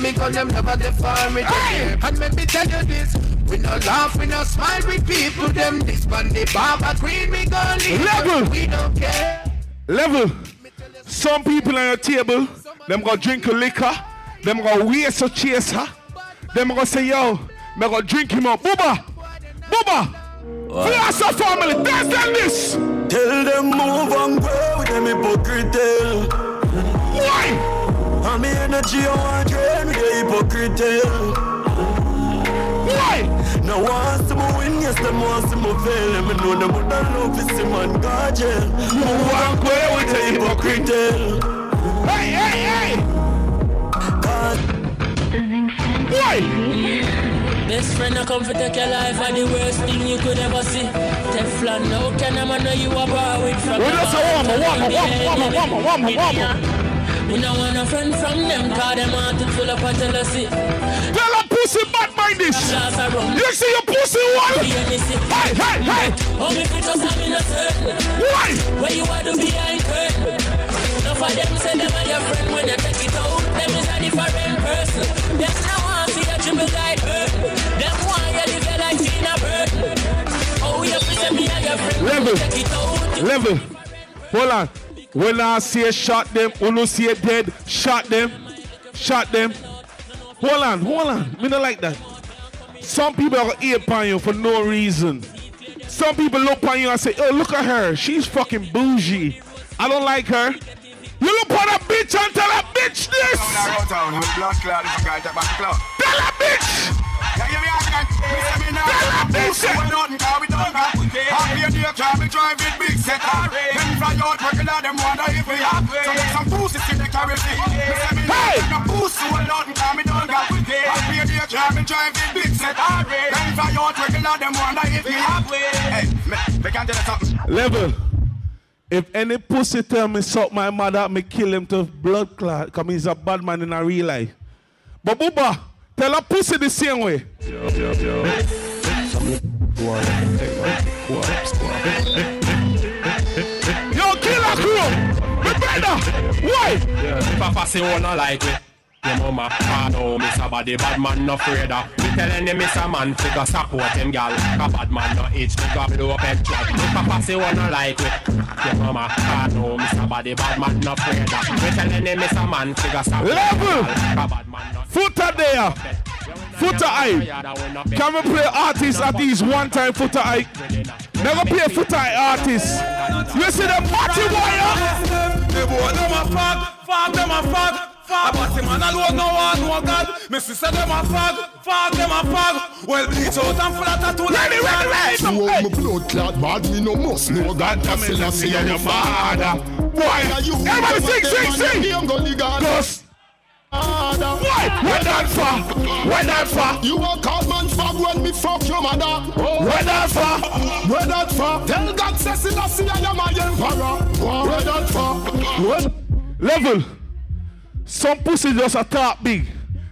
Me call them never the farm. Hey. And let me tell you this. We no laugh, we no smile with people. Them this band, the barber green, we gon' leave. Level. We don't care. Level. Some people on your table, them go drink a liquor. Them go waste a chaser. Them go say yo, me go drink him up. Booba. Bless our family, dance and this. Tell them move and grow, them hypocrite. Why? I'm energy on drain, they hypocrite. Why? Now once to win, yes, them once to fail. Let me know them would not love this man, God. Move and grow with the hypocrite. Hey! God. Why? Best friend, I come for take your life, and the worst thing you could ever see. Teflon, how can a man know you are borrowing from the woman. We don't want a friend from them, cause them heart is full of jealousy. Tell a pussy pussy bad minded. You see your pussy one. Hey, hey, hey. Why? Where you are behind curtain. Enough of them say them are your friend when they take it out. Them is a different person. Them no want to see a triple guy hurt. Them want you to get like Tina Burton. Oh, you present me as your friend when you take it out. Level. Hold on. When I say shot them, when I say dead, shot them. Shot them. Hold on, hold on. Me not like that. Some people are gonna eat on you for no reason. Some people look on you and say, oh, look at her. She's fucking bougie. I don't like her. You look on a bitch and tell a bitch this. Tell a bitch. Level. If any pussy tell me suck my mother, me kill him to blood clot, because he's a bad man in a real life. But Booba, tell a pussy the same way. Yo, kill a crew. Me brother. Why? Papa say one not like me. Your mama, I know me somebody, bad man no afraid of. Me telling him it's a man, figure support him, girl. A bad man no itch, figure blow up and track. Your papa say one no like it. Your mama, I know me somebody, bad man no afraid of. Me telling him it's a man, figure support him, girl. A bad man no footer there. Footer eye. Can we play artists at these one time, footer eye? Never play footer eye artists. You see the party wire? They boy them a fag, them a fag. Fag, but him and alone no one, no God. Me sister them a fag, them a fag. Well, bleach out and flatter to let me ready. So my blood clot bad, me no must no God. That's in a see your father. Why are you? Everybody sing. Ghost. Why? Why that far? You a call man fag when me fuck your mother. Why that far? Tell God says in a see your my emperor. Why that far? Level. Some pussy just a talk big.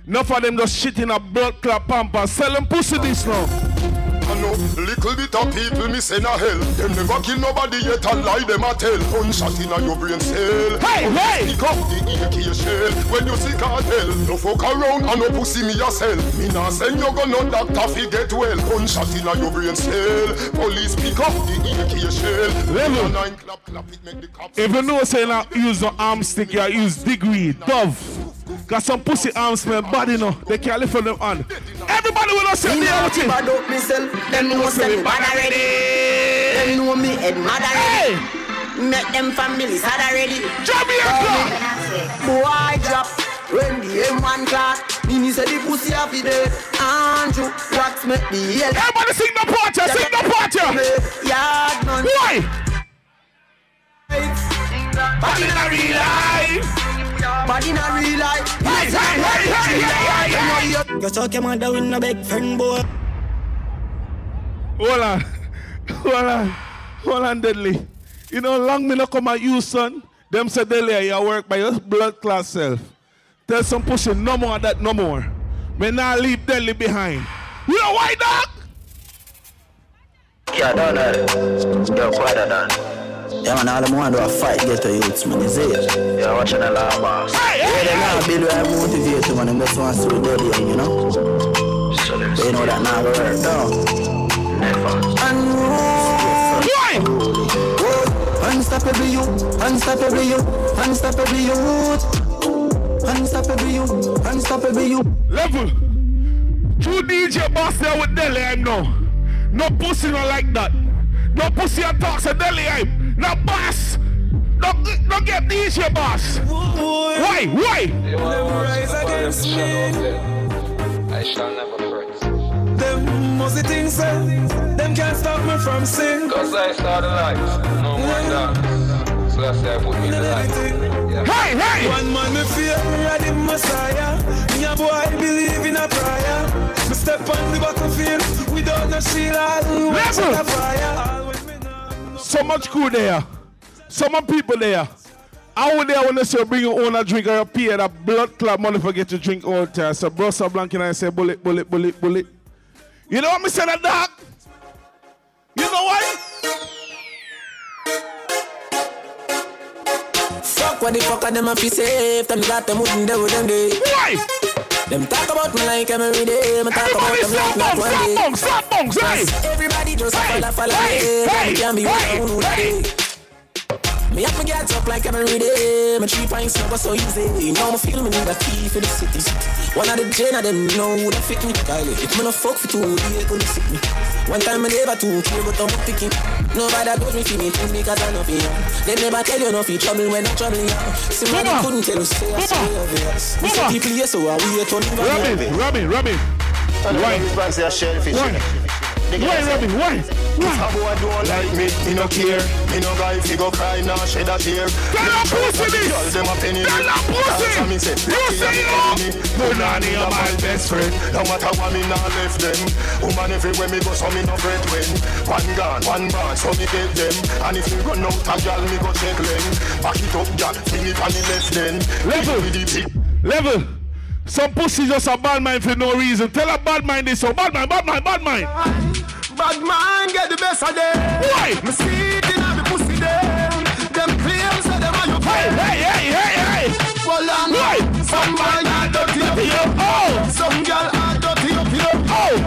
Enough of them just shit in a blood clot pamper. Sell them pussy this now. I know little bit of people miss in a hell. Them never kill nobody yet and lie them a tell. Unshot in a your brain cell. Hey! Pick up the EK shell. When you see cartel, no fuck around and no pussy me yourself. Me nah send you go no doctor fi get well. Unshot in a your brain cell. Police pick up the EK shell. Level. If you know say now use the arm stick, you use degree, dove. Got some pussy arms, man, bad enough. They can't lift them on. Everybody will not say me out here. I don't myself. Them know me bad already. Them know me head mad already. Met them families had already. Drop me a clock. Boy, drop. When the M1 class, me say the pussy have it dead. Andrew, wax make me yell. Everybody sing the porter, sing the porter. Yard man. Why? Back in a real life. But in a real life, hey. You suck your mother with no big friend, boy. Hold on, Deadly. You know, long me no come at you, son. Them said earlier, you work by your blood class self. Tell some pussy, no more that, no more. Me not leave Deadly behind. You know why, dog? Yeah, don't let it. You're quieter than. Yeah, man, all them want to do a fight, get to youths, man, you see it? Yeah, watching a lot of boss. Yeah, they want to build where I motivate you, man, they just want to see what they do, you know? So they know that now going to work, no? Never. Unstoppable you, unstoppable you, unstoppable you, unstoppable you, unstoppable you. Level. Two DJ boss there with Dele, I know. No pussy not like that. No pussy and talks a Dele, I no boss, don't get these your boss. Why? They rise against me. I shall never fret. Them mostly things said, them can't stop me from sin. Cause I saw the light, no one down. So that's why I put me in the light. Hey! One man me fear, I the Messiah. Me a boy believe in a prayer. Me step on the battlefield without no shield. Always on the fire. So much crew there, so many people there. I would there when say bring your own a drink or a pay that blood club money forget to drink all time. So bro so blank and I say bullet, bullet, bullet, bullet. You know what me say that dog? You know what? Fuck what the fuck are them a piece safe, them got them wouldn't do them day. Why? Them talk about me like I'm every day. Me talk about them like not one day. Everybody just follow me. I can't be one who day. Me up me get up like I'm every day. My 3 pints never so easy. You know me feel me need a key for the city. One of the gen of them know who they fit me. If me no fuck for 2 days, gonna sick me. One time me never too care, but I'm not picking. Nobody goes me for me things because I'm not here. They never tell you no for trouble when I'm troubling you. Somebody couldn't tell us say I stay over us. We say people here so I wait on you. Robin. Why? Why, Robin? If a boy don't like me, me no care. Me no guy if he go cry, now shed a tear. Tell a pussy this! Tell a pussy! You say you! No, nanny, I'm my best friend. No matter what, me not left them. Woman everywhere me go, so me no bread when. One gun, one band, so me get them. And if you run out a girl, me go check them. Back it up, girl, bring it on the left then. Level! Some pussy just a bad mind for no reason. Tell a bad mind this, so bad mind. Bad man get the best of them. Why? Me see it in the pussy them. Them claims that them are your friends. Hey. Well, I'm right. Some boy are dirty up here. Oh. Some girl are dirty up here.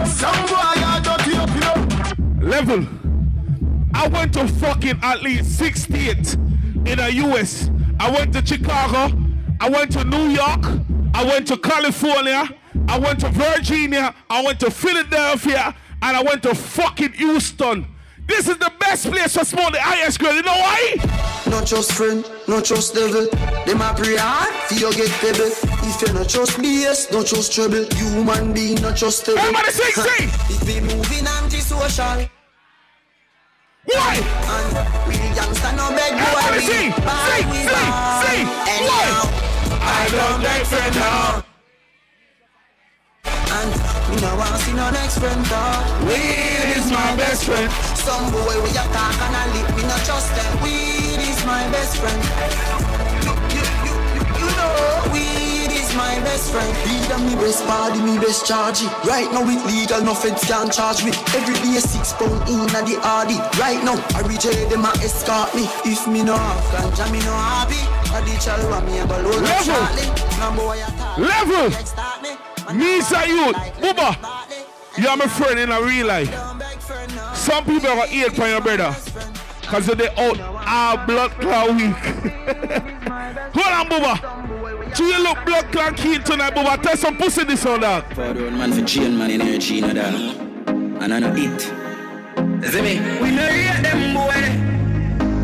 Oh. Some boy are dirty up here. Level. I went to fucking at least 6 states in the US. I went to Chicago. I went to New York. I went to California. I went to Virginia. I went to Philadelphia. And I went to fucking Houston. This is the best place for small the highest grade. You know why? Not just friend, not just devil. They might pray hard, feel you get pebble. If you not just BS, not just trouble. Human being, not just devil. Everybody sing! If we moving anti-social. Why? And real gangsta no beg boy. Everybody sing! Why? I don't like friend now. And we no want see no next friend though. Weed is my best friend. Some boy we attack and I leave. We not trust them. Weed is my best friend. You know weed is my best friend. Weed and me best body, me best charge. Right now it legal, no feds can charge me. Every day 6 pound in a the RD. Right now I reject them and escort me. If me no have ganja, me no happy. I ditch all of me and go load up shortly. No boy attack. Level. Me say you, Bubba, you are my friend in a real life. Some people are eat for your brother because they out our blood clot week. Hold on, Bubba. Do you look blood clot keen tonight, Bubba? Tell some pussy this on that. For the old man for chain man energy, no that. And I no eat. See me? We no eat them boy.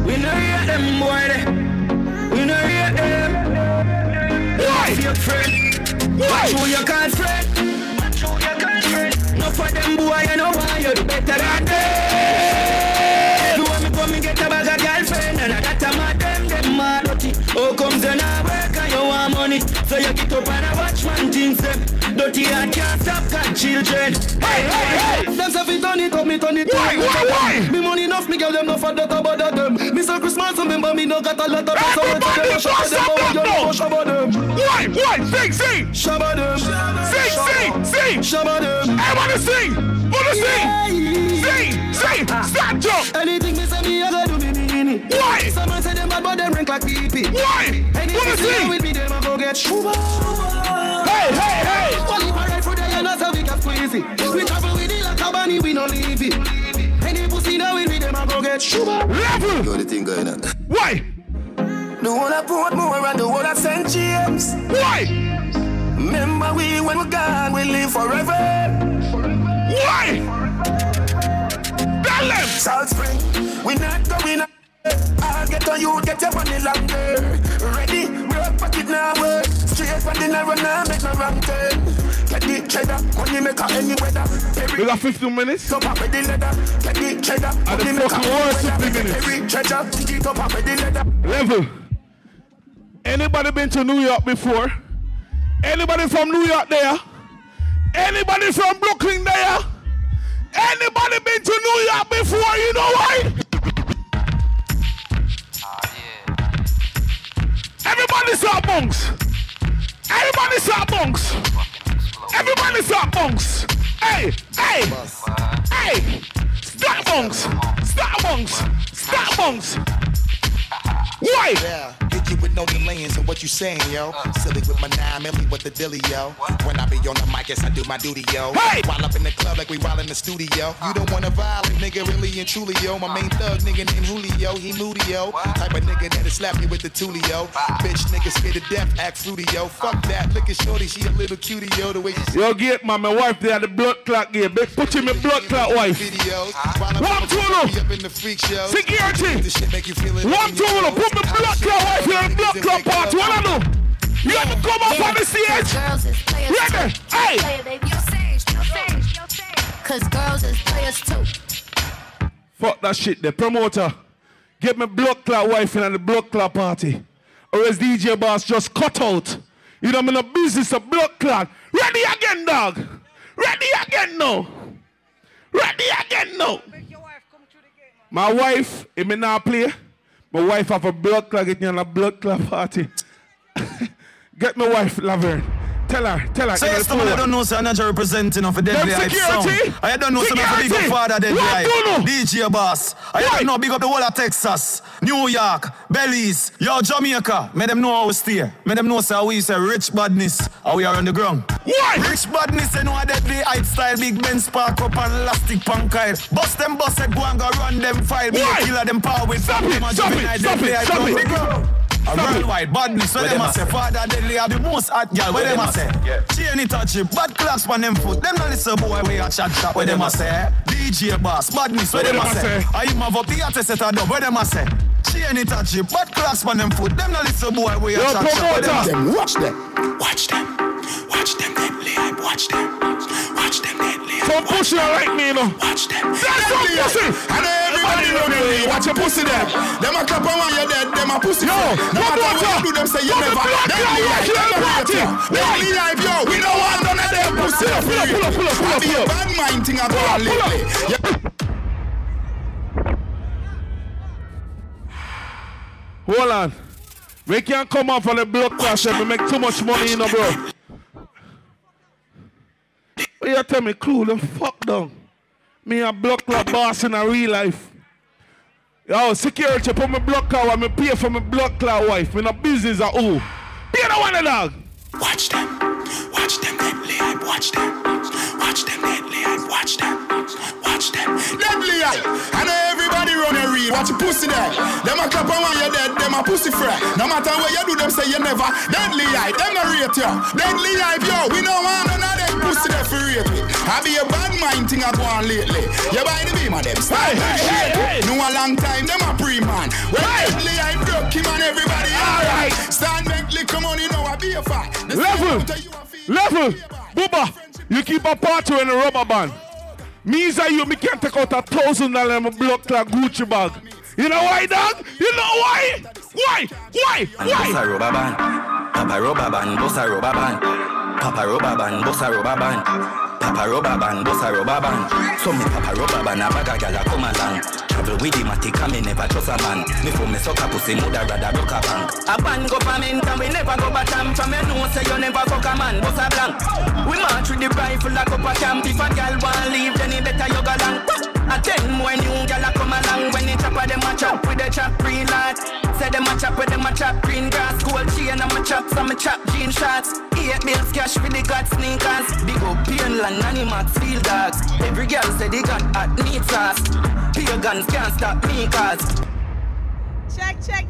We no eat them boy. We no eat them. Why? Your friend. Watch who you can't fret. No for them boy, you know why you're better than them. You want me come and get a bag of girlfriend, and I got a mad them mad dirty. Oh, comes and I work and you want money, so you get up and I watch man things them. Dirty I can't stop got children. Hey. Them say fi turn it. Why? Me money enough, me give them no for that about them. Me so Christmas remember me no got a lot of. Everybody bust up about them. Why? Sing. Shabba them. Sing. Shabba them. Everybody sing. Wanna sing? Sing. Stand up. Anything me say me, I go do me. Why? Someone say them bad, but them rank like PP. Why? Wanna sing? With me, them I go get trouble. Hey. Only parade for the young us we got squeezy. We travel with it like a bunny, we no leave it. Any pussy now we them a go get sugar. Level. Know the thing going on. Why? The one I put more and the one I sent James. Why? Remember we when we gone we live forever. Why? Tell them. South Spring, we not going on. I'll get on you, get your money longer. Ready, we're up at it now. Straight from the narrow now, make no wrong turn. Get the cheddar, money maker any weather. We got 15 minutes. Top up with the leather. Get the cheddar, money maker any weather. Level. Anybody been to New York before? Anybody from New York there? Anybody from Brooklyn there? Anybody been to New York before? You know why? Everybody's up monks. Everybody's up monks. Everybody's up monks. Hey, hey, hey. Stop monks. Stop monks. Stop monks. Why? Yeah, hit you with no delays and what you saying, yo. Silly with my 9mm with the dilly, yo. When I be on the mic, yes, I do my duty, yo. Hey! While up in the club like we wild in the studio. You don't wanna violate, nigga, really and truly, yo. My main thug, nigga named Julio, he moody, yo. Type of nigga that'll slap me with the tulio. Bitch, nigga scared to death, act fruity, yo. Fuck that, look at shorty, she a little cutie, yo. The way she... Yo, get my wife there, the blood clot, yeah. Bitch, put you in the blood clot, wife. One, two, no. Security. One, two, no. Put the blood clot, wife, here in blood clot part. What I know? You have to come up on the stage. Ready? Hey! Cause girls is players too. Fuck that shit, the promoter. Get me blood clot wife in at the blood clot party. Or else DJ boss just cut out. You know I'm in the business of blood clot. Ready again, dog. Ready again now. Ready again now. My wife, if me not play, my wife have a blood clot getting on a blood clot party. Get my wife, Laverne. Tell her. So yes, someone I don't know, so I'm not representing of a dead life song. I don't know, so I'm a big up father dead life. DJ boss. I don't know, big up the whole of Texas, New York, Belize, yo, Jamaica. Make them know how we stay. Make them know, so we say rich badness, how we are on the ground. Why? Rich badness, you know, a deadly height style. Big Ben spark up and elastic pankile. Bust them, go and go run them file. Be a killer, them power with them. Stop it. A worldwide badness, where they must say father deadly are the most hot girl, where they must say chain it touch it, bad claps on them foot. Them not listen boy, we a chat, where they must say DJ boss, badness, where they must say I him have a theater set a dub, where they must say chain it touch it, bad claps on them foot. Them not listen boy, we a chat, where they must say Watch them deadly, I watch them deadly. Some pussy like me, you know. Watch them. That's some pussy. And everybody know them. Watch your pussy them. Them a clap on when you're dead. Them a pussy. No, no water. Do them say you never. Them a watch them party. Deadly life, yo. We don't want none of them pussy. Pull up. Be a bad mind thing about lately. Hold on. We can't come out for the blood crash and we make too much money, you know, bro. You tell me, clue them fuck down. Me a block like boss in a real life. Yo, security put me block clock and me pay for my block clock wife. Me no business at all. Pay no one a dog. Watch them deadly, I watch them. Watch them deadly, I watch them. Watch them deadly, I know everybody run a read. Watch your pussy there. Them a clap on when you're dead. Them a pussy friend. No matter what you do, them say you never. Deadly, I. Them no rate you. Deadly, I. Yo, we don't want none of them pussy there for rate. I be a bad mind thing I go on lately. You buy the beam of them. Stop hey. No a long time. Them a pre-man. Well, deadly, I broke him and everybody. All right. Stand back, come on, you know I be a fight. Level. Booba, you keep a party in a rubber band. Me is you, me can't take out $1,000 in my blood clot Gucci bag. You know why, dog? You know why? Why? Papa Robaban, Bossa Robaban. So me Papa Robaban, a bag a gala come along. Travel with him, I never trust a man. Me for me suck a pussy, mother rather rock a bank. A band government and we never go back down. From your nose say you never fuck a man, Bossa Blanc. We march with the rifle like up a camp. If a gal want leave, then it better you go long. I tell more new gala come along. When they chop a them a chop with a chop green light. Say them a chop with them a chop green grass. Gold chain and my chop, some chop jean shots. 8 bills cash with the god sneakers. Big up pain land animals, field dogs. Every girl say they got at neat sauce. Pure guns can't stop me cause. Check. Check.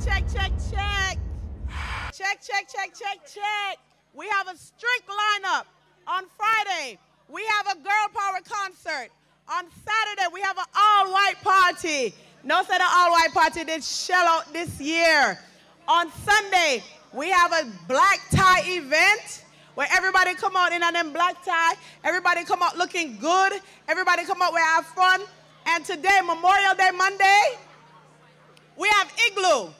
We have a strict lineup. On Friday, we have a girl power concert. On Saturday, we have an all-white party. No said an all-white party did shell out this year. On Sunday, we have a black tie event where everybody come out in a black tie. Everybody come out looking good. Everybody come out, we have fun. And today, Memorial Day Monday, we have Igloo.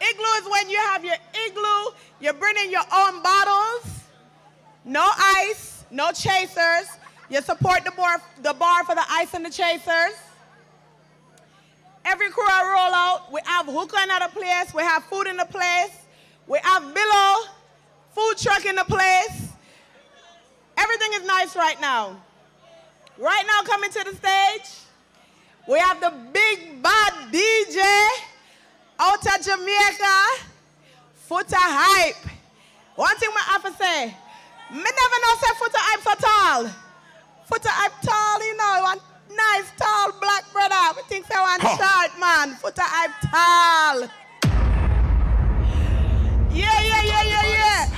Igloo is when you have your igloo. You're bringing your own bottles. No ice, no chasers. You support the bar for the ice and the chasers. Every crew I roll out, we have hookah in the place, we have food in the place, We have Billow, food truck in the place. Everything is nice right now. Right now, coming to the stage, we have the big bad DJ out of Jamaica, Futa Hype. One thing I have to say, me never know say Futa Hype so tall. Futa Hype tall, you know, one nice tall black brother. We think say one short man, Futa Hype tall. Yeah.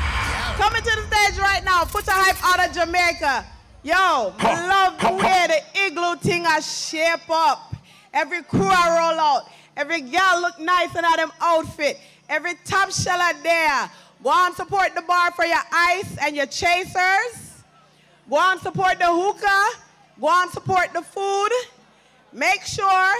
Coming to the stage right now, Futa Hype out of Jamaica. Yo, I love the way the igloo thing I shape up. Every crew I roll out. Every girl look nice in all them outfit. Every top seller there. Go and support the bar for your ice and your chasers. Go and support the hookah. Go and support the food. Make sure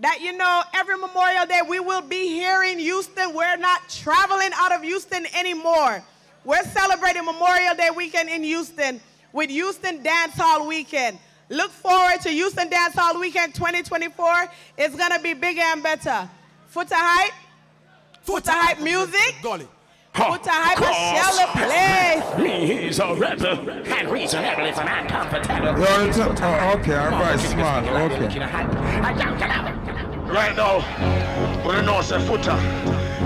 that you know every Memorial Day we will be here in Houston. We're not traveling out of Houston anymore. We're celebrating Memorial Day weekend in Houston with Houston Dance Hall Weekend. Look forward to Houston Dance Hall Weekend 2024. It's gonna be bigger and better. Futa Hype, Futa Hype music, Futa Hype a shell of place. Me, he's a rebel, and reasonable is an uncomfortable. Well, it's okay, all right, smart, okay. Right now, we know say Futa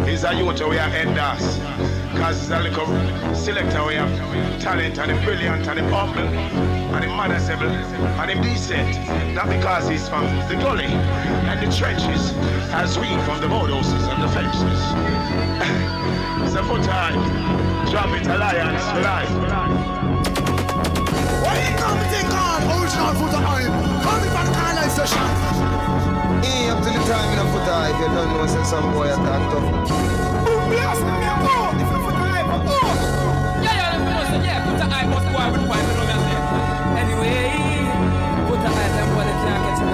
is a youth we are enders. Because it's a little selector we have talent and the brilliant and the humble and the mannerable and the decent. Not because he's from the gully and the trenches as we from the bulldozers and the fences. It's a full time. Drop it, alliance for life. Why you come to take on original Futa Hype? Come to back island session. Hey, up to the time in a Futa Hype, if you don't know, say some boy attacked up. Oh, blast me up! Futa Hype was boy with wife and women. Anyway, Futa Hype and boy that can't get to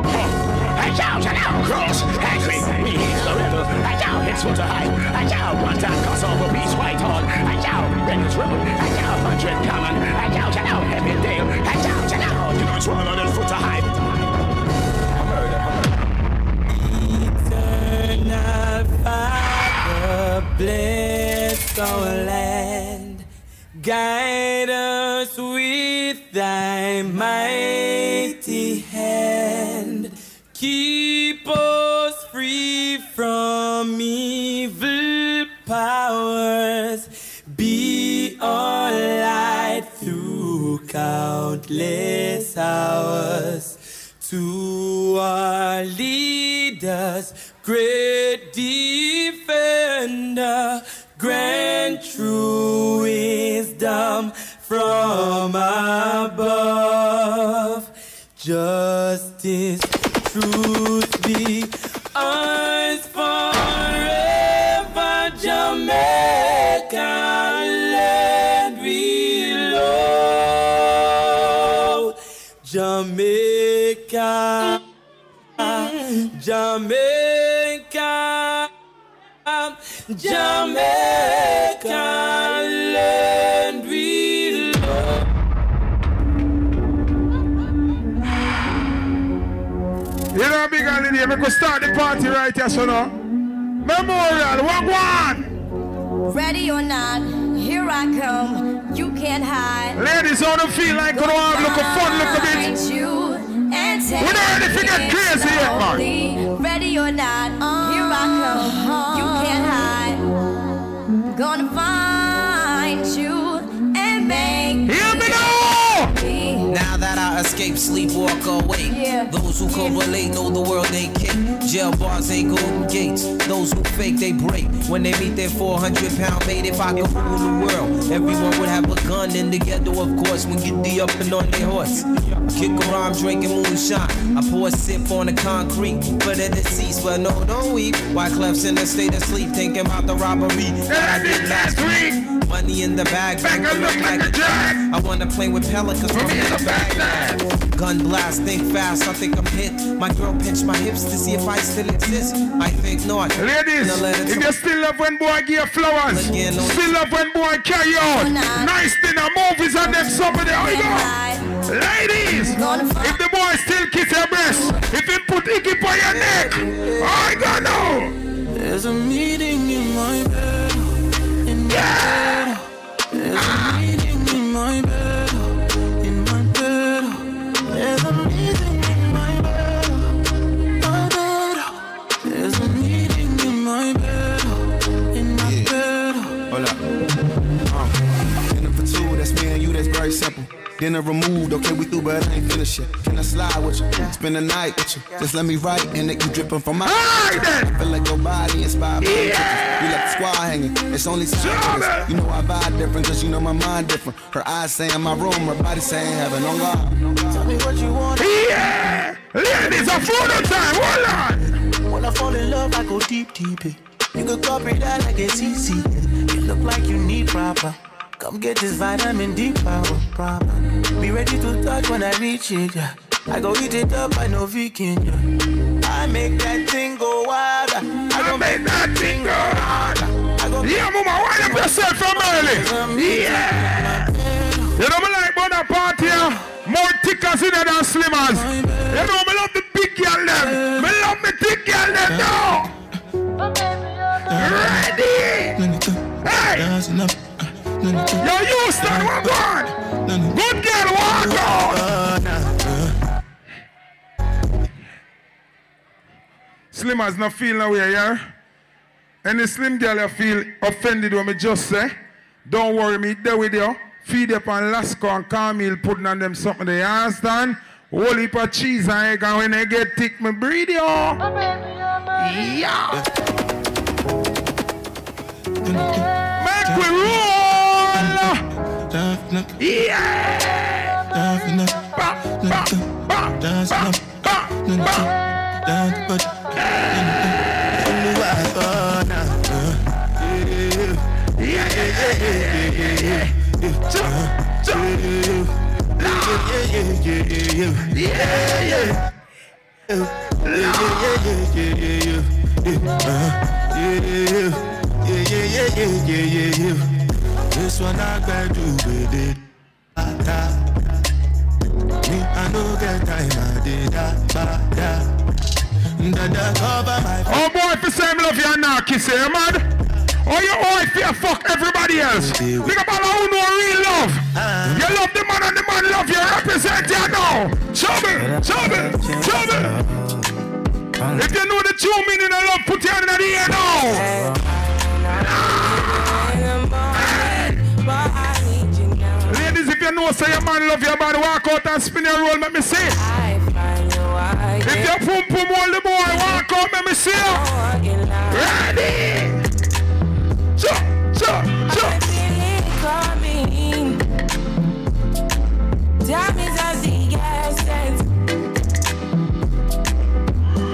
them. Hey, shout out, cross, hang me, me, the rebel. Hey, shout, it's Futa Hype. Hey, shout, one time, cross over, peace, Whitehall. Hey, shout, Redness Road. Hey, shout, 100 Common. Hey, shout, out, Heavy Dale. Hey, shout, out, you know, swallow that Futa Hype. Eternal Father, bless our land. Guide us with thy mighty hand. Keep us free from evil powers. Be our light through countless hours. To our leaders, great defender, grant true wisdom from above. Justice, truth be ours forever. Jamaica land we love. Jamaica, Jamaica, Jamaica land we love. You know, big lady, we could start the party right here, so now. Memorial, walk one. Ready or not, here I come. You can't hide. Ladies on the feet like go on, look fun, look a bit. You and take we don't really get crazy yet, man. Ready or not, here I come. You can't hide. Gonna find you and make here we go. Now that I escape, sleep, walk awake. Yeah. Those who correlate know the world ain't kick. Jail bars ain't golden gates. Those who fake, they break. When they meet their 400-pound mate, if I could rule the world, everyone would have a gun in the ghetto, of course. When you D up and on their horse. Kick around, drinking moonshine. I pour a sip on the concrete for the deceased, but no, don't weep. Wyclef's in a state of sleep, thinking about the robbery that I did last week. Money in the bag, back I look like a drag. I wanna play with pelicans from the back. Gun blast, think fast, I think I'm hit. My girl pinched my hips to see if I still exist. I think not. Ladies, if you still love when boy give flowers, again, still love when boy carry on. Nice dinner, movies and them summer there. Ladies, if the boy still kiss your breast, if he put icky by your neck, I gotta know. There's a meeting in very simple. Dinner removed, okay, we through, but I ain't finished yet. Can I slide with you? Spend the night with you. Just let me write, and they keep dripping from my. I feel like your body inspired by the pictures. You left the squad hanging. It's only side. You know I vibe different, cause you know my mind different. Her eyes say in my room, her body saying heaven. Oh God. Tell me what you want. Yeah! Ladies, a photo time, hold on! When I fall in love, I go deep, deep. You could copy that like it's easy. You look like you need proper. Come get this vitamin D power, proper. Be ready to touch when I reach it, yeah. I go eat it up, I no vegan, yeah. I make that thing go wild. I go make that thing go wild. Yeah, mama, wind up yourself from early. Yeah! You know me like about that party, yeah? More tickers in there than slimmers. You know me love the big girl them. Me love me thick girl them now. Ready? Hey! Yo, Houston, walk on! Good girl, walk on! Slimmers not feel no way, yeah? Any slim girl you feel offended when me just say, don't worry me, there with you. Feed up on Lasco and Carmel putting on them something they understand. Whole heap of cheese and egg, and when they get thick, me breathe you. Yeah! Make we roll! This one I got to with it. Me, I know get time I did that, but that cover my. Oh boy, for same love you and now, kiss here, man. Oh, your wife, you fuck everybody else. Think about how you know real love. You love the man and the man love you. Represent you now. Trouble. If you know the 2 minutes of love, put your hand in the air now. Ladies, if you know, say your man love your man, walk out and spin your roll, let me see. If you pum pum all the boy, walk out, let me see. Ready? Chop.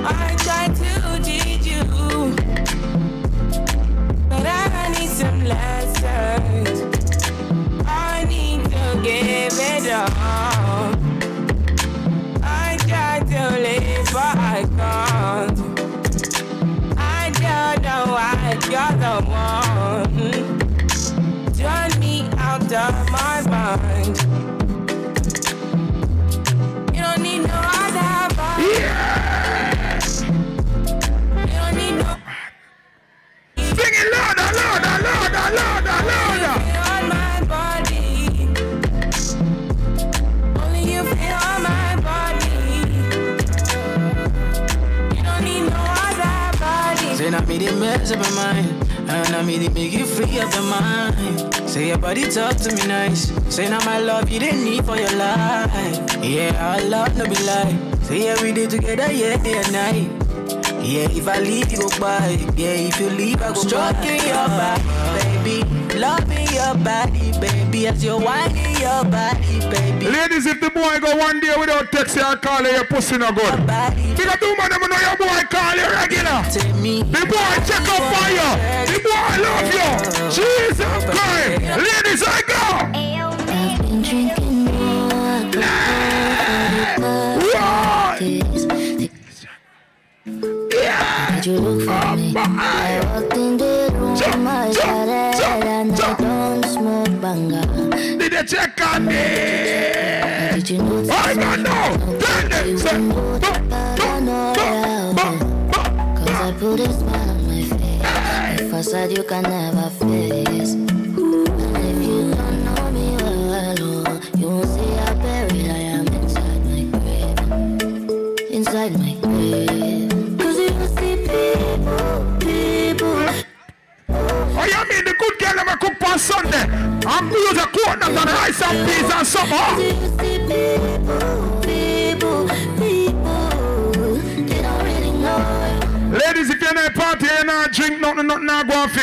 I tried to teach you, but I need some lessons. Give it all. I try to live, but I can't. I don't know why you're the one. Turn me out of my mind. You don't need no other body. Yeah. You don't need no. Sing it louder. Say not me the mess up my mind, and not me the make you free of the mind. Say your body talk to me nice. Say now my love you didn't need for your life. Yeah, our love no be lie. Say yeah we do together, yeah, day and night. Yeah, if I leave you go by. Yeah, if you leave I go stroking your back, baby. Loving your body, baby. As you're whining your body, baby. Ladies, if the boy go one day without text or call you, your pussy no good. Because two man know your boy call you regular. The boy check up on you. The boy love you. Jesus Christ. Ladies, I go. I've been drinking more. Yeah. You look for me? I walked in the room, I got it, and I don't smoke banga. Did they check on me? Did you know I got no. Cause I put a smile on my face, a facade you can never face. And if you don't know me well, you won't see how buried I am inside my grave. Inside my grave. Oh, you mean the good girl I'm a cook on Sunday? I'm going to cook on the rice stop this and suffer. Ladies, if you're not party, you're not drink nothing I go for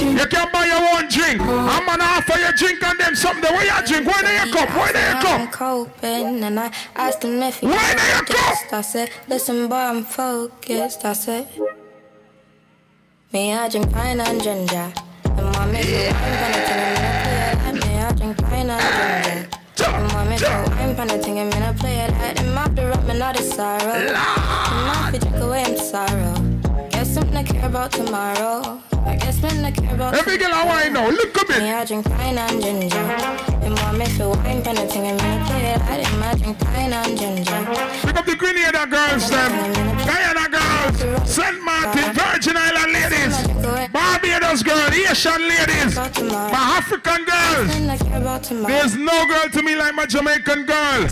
you. You can't buy your own drink. I'm gonna offer you a drink and them something. Where you drink? Where do you come? Where do you come? And I asked him if he where do you come? I said, listen, boy, I'm focused. I said, me, I drink pine and ginger. And mommy, I'm gonna tell him, me, I drink pine and ginger. Mommy, I'm panicking and I play it out and mop the rum and all the sorrow. And I could drink away in sorrow. Guess something I care about tomorrow. I guess when I care about every girl I wine now, look at me. I drink pine and ginger. And mommy, feel wine panicking and I play it out and I drink pine and ginger. Pick up the green here, that girls, them. Guyana girls, St. Martin, Virgin Island ladies, Barbados girls, Asian ladies, my African girls. There's no girl to me like my Jamaican girl.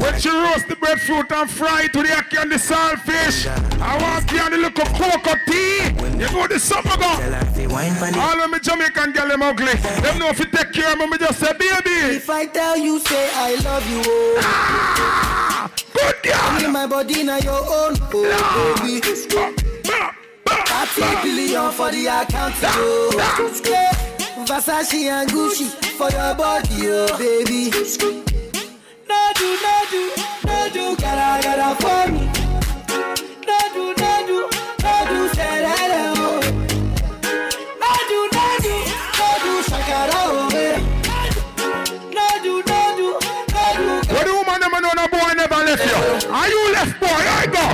When she roast the breadfruit and fry it with the ackee and the saltfish, I want you on the look of cocoa tea. You go the summer go. All of my Jamaican girl them ugly. Them know if you take care of me, just say baby. If I tell you, say I love you. Ah, good girl. Only my body now your own. Oh, baby. I take billion for the account. Oh. Versace and Gucci for your body, oh baby. No do, no do, no do, gotta, gotta for me. No do, no do, no do, say that, oh. No do, no do, no do, shakara, oh baby. No do, no do, no do. What do you want, man? No boy never left you. Are you left boy? I go.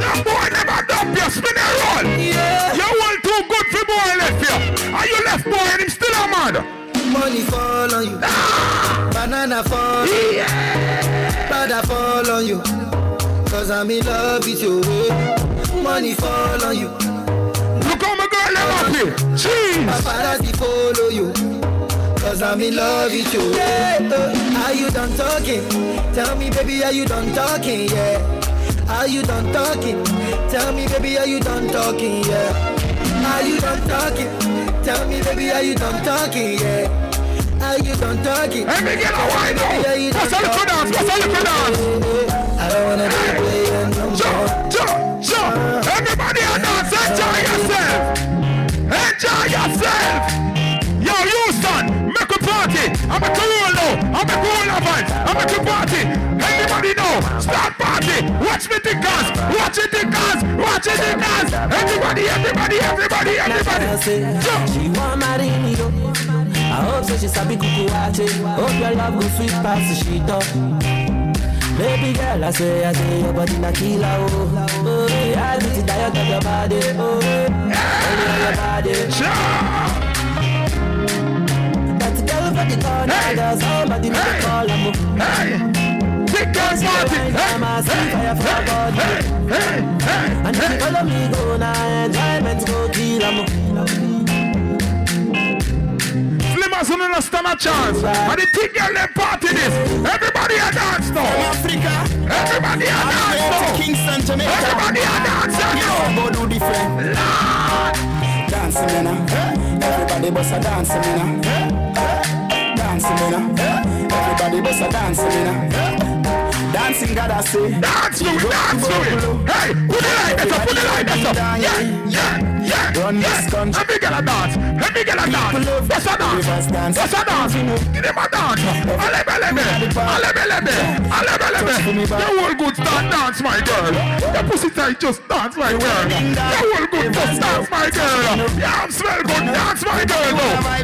That boy never dump you, spin a roll. Yeah. You want too good for boy left you. Are you left boy and him still a man? Money fall on you, ah. Banana fall on you, yeah. Brother fall on you, cause I'm in love with you. Money fall on you. Look how my girl love you, jeez. Paparazzi follow you, cause I'm in love with you, yeah. Are you done talking? Tell me baby, are you done talking, yeah. Are you done talking? Tell me baby, are you done talking, yeah. Are you done talking? Tell me baby, are you done talking, yeah? Are you done talking? Hey, me get a wine now! What's all the products? What's all the products? I don't wanna be playing no more. Jump, jump! Everybody on dance, enjoy yourself! Enjoy yourself! Yo, Houston, make a party! I'm a cool now! I'm a cool event! I'm a cool party! Everybody know! Start party! Watch me the guns! Watch it the guns! Watch it the guns! Everybody, everybody, everybody, everybody. She want marry me, I hope so she sabi kukuwache. Hope your love will sweep past the sheet up. Baby girl, I say, your body na killer, oh. I need to diet of your body, oh. I need your body. That's the girl for the corner, girl, somebody make a call, I'm because I'm a fire for God. And if you follow me, go now, enjoyment go kill Flimmers who don't stand a chance. And the thing girl they party this. Everybody a dance now. Africa. Everybody a dance now. Kingston, Jamaica. Everybody a dance now. You go do different. Dancing me now. Everybody bust a dancing me now. Dancing me now. Everybody bust a dancing me now. Dancing God I say dance to it. Hey, put the light up. Yeah. Run this country. Let me get a dance. That's a dance. Give them a dance. Alebe. That whole good start dance, my girl. That pussy tight just dance, my girl. That whole good just dance, my girl. Yeah, I'm smell good. Dance, my girl.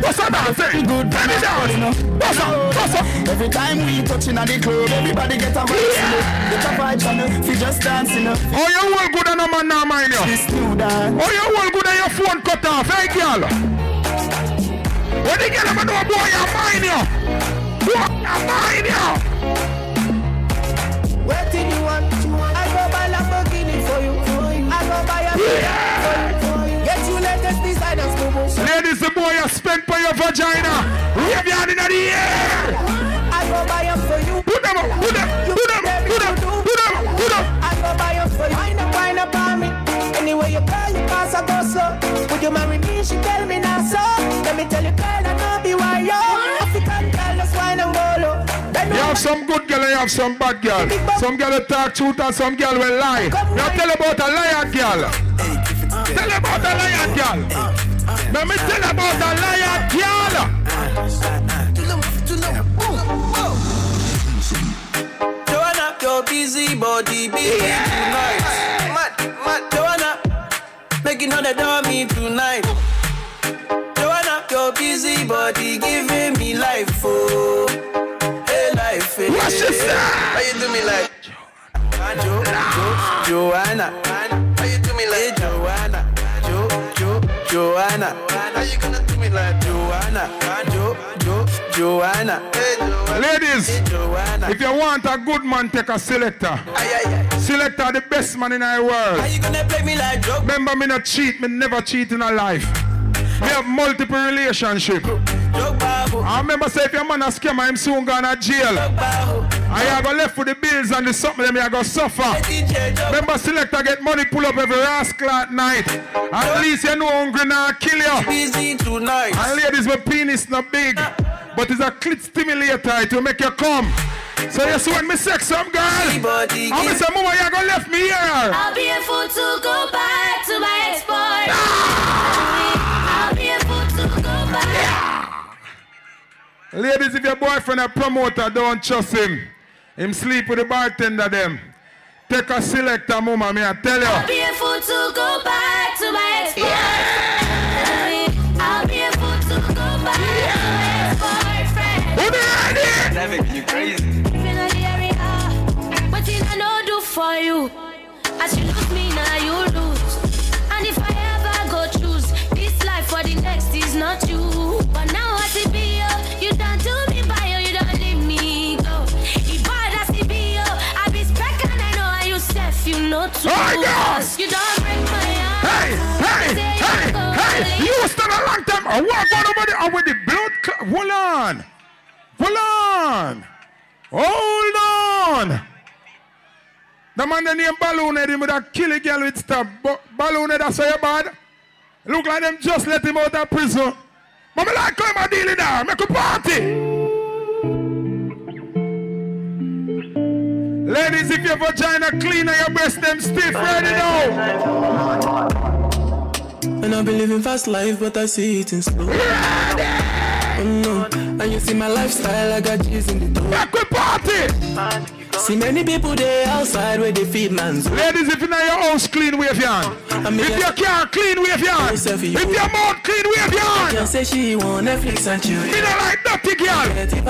What's a dance? Let me dance. What's up? Every time we touching at the club, everybody get a. You just dancing up. Oh, you all good on a man now, mine. Oh, you all good on your phone cut off, hey girl. When you get up and do a boy, you're mine, yo. Boy, you're mine, yo. What do you want? I go buy Lamborghini for you. I go buy a car for you. Get you latest design and promotion. Ladies, the boy you spent for your vagina. Wave your hand in the air. I go buy them for you. Put them up. I go buy them for you. Wind up on me. Anyway, you call you pass, I go slow. Would you marry me? She tell me not so. Let me tell you, girl, I know be why yo. You have some good girl and you have some bad girl. Some girl will talk truth and some girl will lie. You tell about a liar girl. Tell about a liar girl. Let me tell about a liar girl. Turn up your busy body, baby, tonight. Mad, turn up, making all the dummy tonight. Turn up your busy body, giving me life, oh. Life, eh? What's your style? How you do me like Joanna? How you do me like Joanna? Joanna? How you gonna do me like Joanna? Joanna? Ladies, if you want a good man, take a selector. Selector, the best man in our world. How you gonna play me like Joe? Remember, me not cheat. Me never cheat in a life. We have multiple relationships. I remember say if your man a scammer, him soon gonna jail. I go left with the bills and the something them I go suffer. Remember selector get money pull up every rascal at night. At least you know hungry now kill you. Busy tonight. And ladies, my penis not big, but it's a clit stimulator. It will make you come. So you see when me sex some girl, I'm me say mama you go left me here. I'll be a fool to go back to my ex-boy. I'll be a fool to go back. Yeah. Ladies, if your boyfriend a promoter, don't trust him. Him sleep with the bartender them. Take a selector, mama, me I tell you. I'll be a fool to go back to my ex-boy. Yeah. I'll be a fool to go back to my ex-boyfriend. Who did it? You crazy. If you know the area, what did I know do for you? As you lose me, now you lose. And if I ever go choose this life for the next is not you. But now I see be. You don't do me by you, you don't leave me go. If I that's the B.O., I be speck and I know how you safe, you know too. Oh you don't break my heart. Hey, you still a long time. I walk on over there with the blood clot. Hold on. The man that named Balloon had him with a killing girl with stuff. Balloon had a so bad. Look like them just let him out of prison. Mama like come and deal it now, make a party. Ladies, if your vagina clean and your breast them stiff, ready now. And I've been living fast life, but I see it in slow. Ready. Oh no, and you see my lifestyle, I got cheese in the door. Make a party. See many people there outside where they feed man's. Ladies, if you're not your house, clean wave yarn. If your car, clean wave yarn. If your mouth, clean wave yarn. Can say she want Netflix and chill. You don't like dirty girl.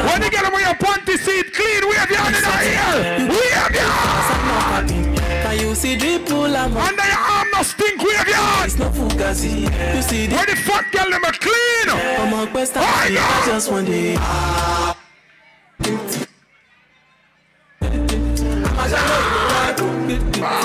When you get them on your panty seat, clean wave yarn in her ear. Wave yarn. Can you see drip pull up? Under your arm, no stink wave yarn. It's not fugazi. You see the. When the fuck girl them are clean. I'm on quest. I just one day. Right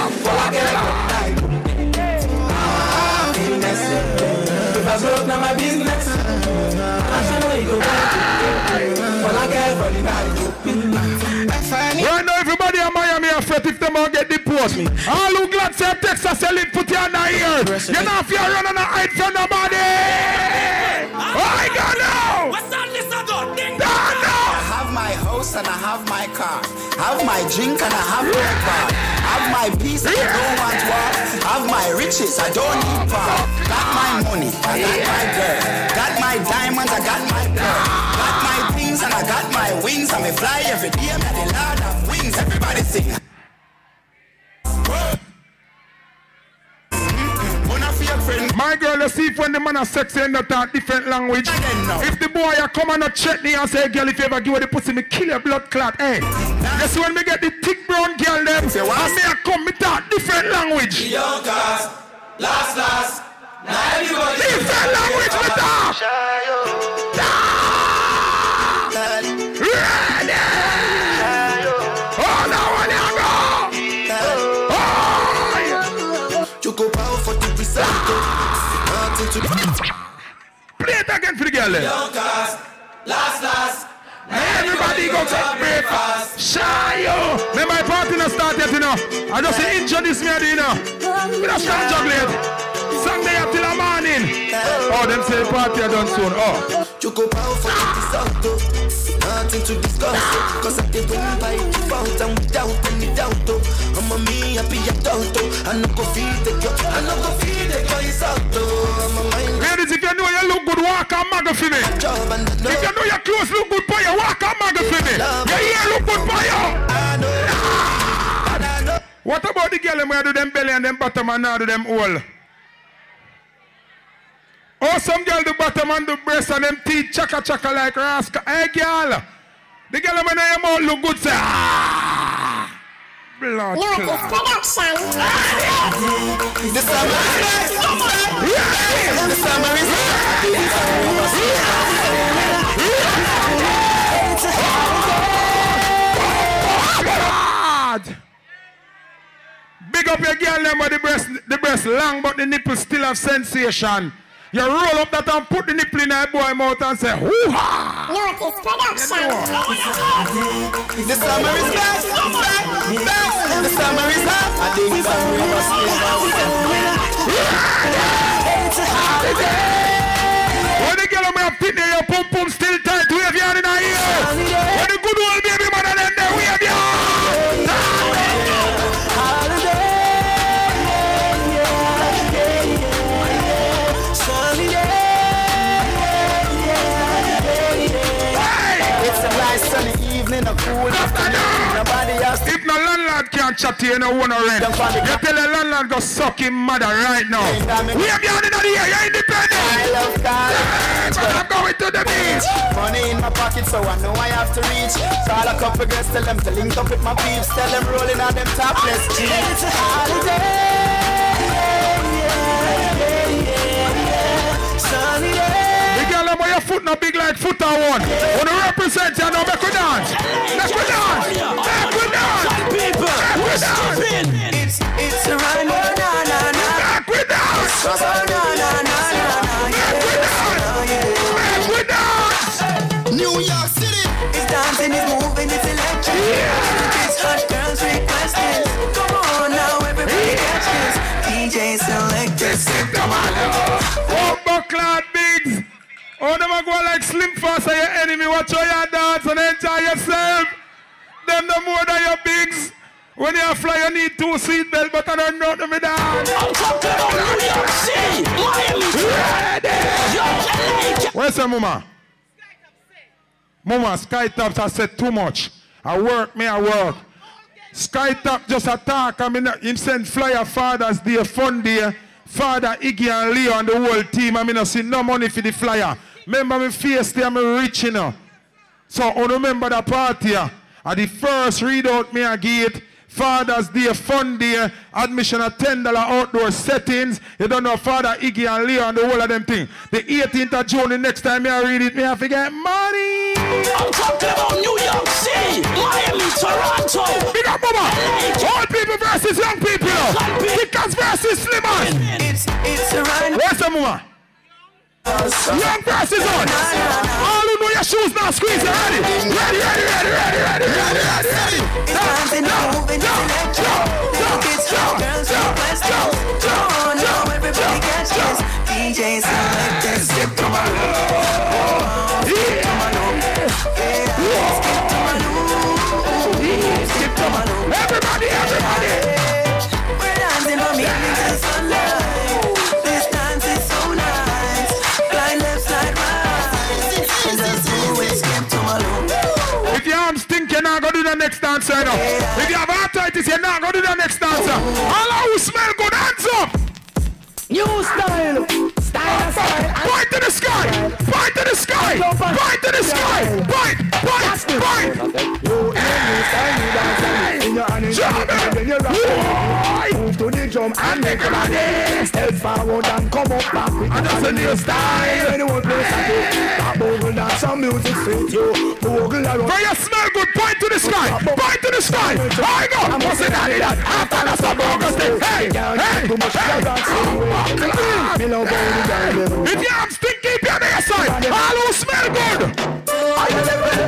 now, everybody in Miami are afraid if them all get deported. All who glad say Texas selling put you under here. You're not fear running and hide from nobody. I don't know. What's on this other thing? I have my house and I have my car. Have my drink and I have my car. Have my peace, I don't want war. Have my riches, I don't need power. Got my money, I got my girl. Got my diamonds, I got my pearl. Got my things and I got my wings. I may fly every day, I'm the Lord of wings. Everybody sing. My girl, you see if when the man is sexy and not talk different language. If the boy you come and check me and say, girl, if you ever give her the pussy, me kill your blood clot, eh? That's when me get the thick brown girl them. And me I come, me talk different language. Youngers, last, now everybody. Different language, me talk. Ready? Oh, now I go. Oh, you go power for 2%. Play it again for the girl. Last. Everybody go take breakfast. Shayo. May my party not start yet, you know. I just say introduce me, you know. We just can't juggle it. Sunday till the morning. Oh, them say party are done soon. Oh. nothing to discuss. Cause I did win by default and without any doubt. I'm a me happy adult. I no go feed the girl. I no go feed the girl is out. I'm a mind. Ladies, if you know you look good, walk a mugger for me. If you know your clothes look good for you, walk a mugger for me. Your hair look good for you. I know. I know. What about the girl where do them belly and them bottom and now do them all? Oh, some girl do bottom and do breast and them teeth chaka-chaka like rascal. Hey, girl. The girl when I am all look good say, ah! Blood. No, it's production. The summer is back. The summer is back. God. Big up your girl them with the breast long but the nipples still have sensation. You roll up that and put the nipple in her boy mouth and say, hoo-ha! Look, it's production. The summer is back. The summer is hot. I think it's all we must be. It's a holiday. When the girl on my feet there, your pum-pum still tight. We have you in our ear. When the good old baby man and them there, we have you. If no landlord can't chat to you, no one to rent. You tell the landlord go suck him mother right now. We are beyond the year, you're independent. I love college, but I'm going to the beach. Money in my pocket, so I know I have to reach. Call a couple girls, tell them to link up with my peeps. Tell them rolling on them topless jeans. It's a holiday, sunny day. Why your foot not big like foot on one? When you represent, you know, back with dance. People, we're skipping. It's a run, na. Back with dance. Back with dance. New York City. It's dancing, it's moving, it's electric. Yeah. It's hot girls requesting. Come on now, everybody catch this. DJ selected. Oh, Buckland Biggs. Oh, them a go like slim fast at your enemy. Watch how you dance and enjoy yourself. Them no more than your bigs. When you fly, you need two seat belts, but I don't know them in that. I'm talking about New York City. Miami. Where's your mama? Mama, Sky Tops has said too much. I work. Sky Top just attack. I mean, him send flyer Father's Day, fun day. Father, Iggy and Leo and the whole team. I mean, I see no money for the flyer. Remember my face there, I'm rich, you know. So I remember the party. At the first readout, me a gate. Father's Day, fun day. Admission at $10 outdoor settings. You don't know Father, Iggy and Leo and the whole of them thing. The 18th of June, the next time I read it, me have to get money. I'm talking about New York City, Miami, Toronto. Big up, mama. Old people versus young people. Thickers versus slimmers. It's a run. Where's the mama? Young versus on. All who know your shoes now squeeze it. Ready. Everybody. We're dancing from evening till sunlight. This dance is so nice. If your arms stink, you're not going to do the next dancer. You know? If you have arthritis, you're not going to do the next dancer. All who smell good, hands up. New style. Style. Point to the sky. Point to the sky. Point to the sky. Point. Move to the drum and make a dance. Step forward and come up back with and that's a new style. Anyone plays a that bogle dance some music suit you. Bogle around. For you smell good, point to the sky. Point to the sky. I go. What's it that is? After that's a bogle stick. Hey. If your arms stink, keep your on your side. All who smell good. I love you.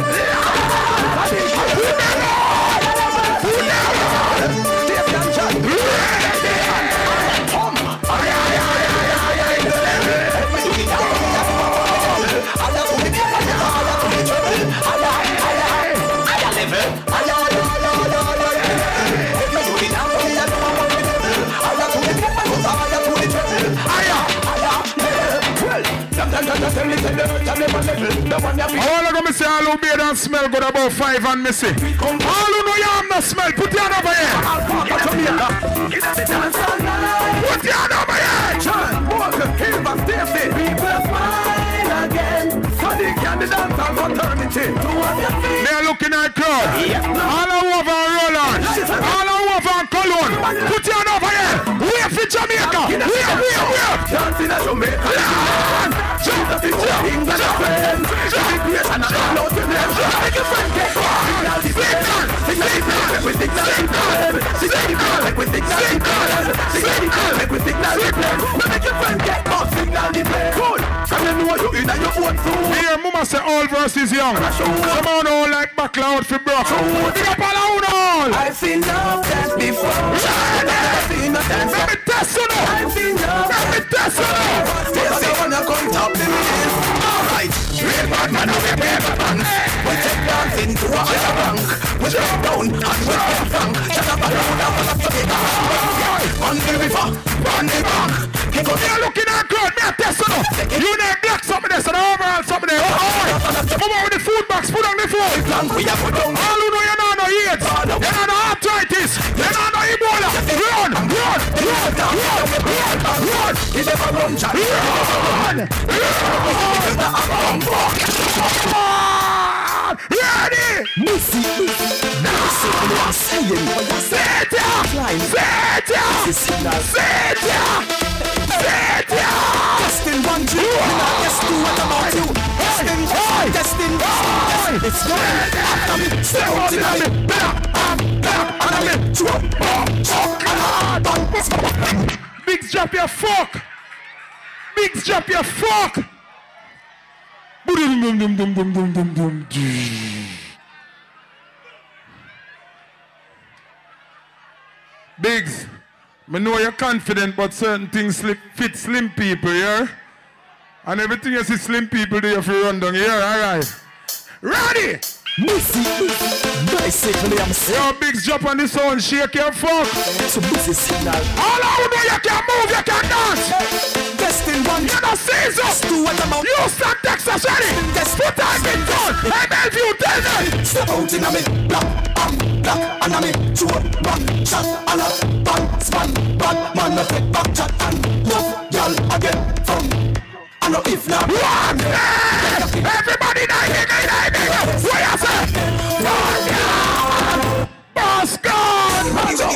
all of them say all who made and smell good about 5 and missy. All who know you have no smell, put your hand over here. Put your hand over here. John Walker came back Thursday. People smile again. So the candidates are fraternity. They're looking at crowd. All over Roland. All over Cologne. Put your hand over here. We're for Jamaica. We're. Here, mama say all verses young. Some on all like backloud for broke. I've seen no dance before. I've seen no dance. I've seen no. Alright, straight bad man of a paper bank. We take dancing to a other bank. We break down and we get drunk. Shut up a load of us to get on the river, on the bank. You're looking at crowd, me a test on us. You need black something there, so the overall something there. Come on with the food box, put on the food. All who know you know no AIDS, you know no arthritis, you know no Ebola. Run! It's never run, Jack. Ready? Missy, Missy, I'm saying, set up, set up, set up, set up. Testing 1, 2, testing what about you? Testing, it's good. Step on it, I'm it. Bigs drop your fork. Bigs drop your fork. Bigs, I know you're confident, but certain things fit slim people, yeah? And everything you see slim people do, you have to run down here, alright? Ready? Missy, bicycle, I'm sick. Yo, Bigs, jump on this one, shake your fuck. So Missy signal. All out there, you can move, you can dance. Testing one, you know Caesar. Houston, Texas, ready. Put on the gun. Hey, Bellevue, tell them. Step out in a bit, black, and I'm in two, one, shot, and a bang, span, bad man, I take back, chat, and love, y'all, again, from. I know if not one day. Everybody die here, die here. What you say? One Boston. Water.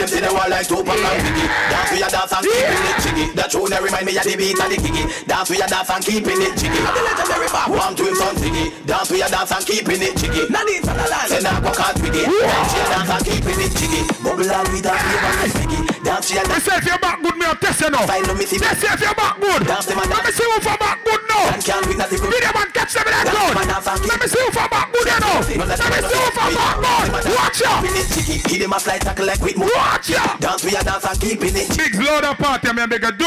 Them say they want like to pop and piggy. Dance with your dance and keep in it jiggy. That tune they remind me of the beat and the kiki. Dance with your dance and keep in it jiggy. The legendary pop one to him son jiggy. Dance with your dance and keep in it jiggy. Nanny from the land, say now go can't piggy. Dance with your dance and keep in it jiggy. Bubble and we dance with your piggy. Dance with your dance. They say if you're back good, me I'll test you now. They say if you're back good, let me see who for back good now. Video man catch them in that crowd. Let me see who for back good now. Let me see who for back good. Watch out. Give them a fly tackle like with more. Watcha! Dance with your dance and keep in it. Big load of party, man, make a do.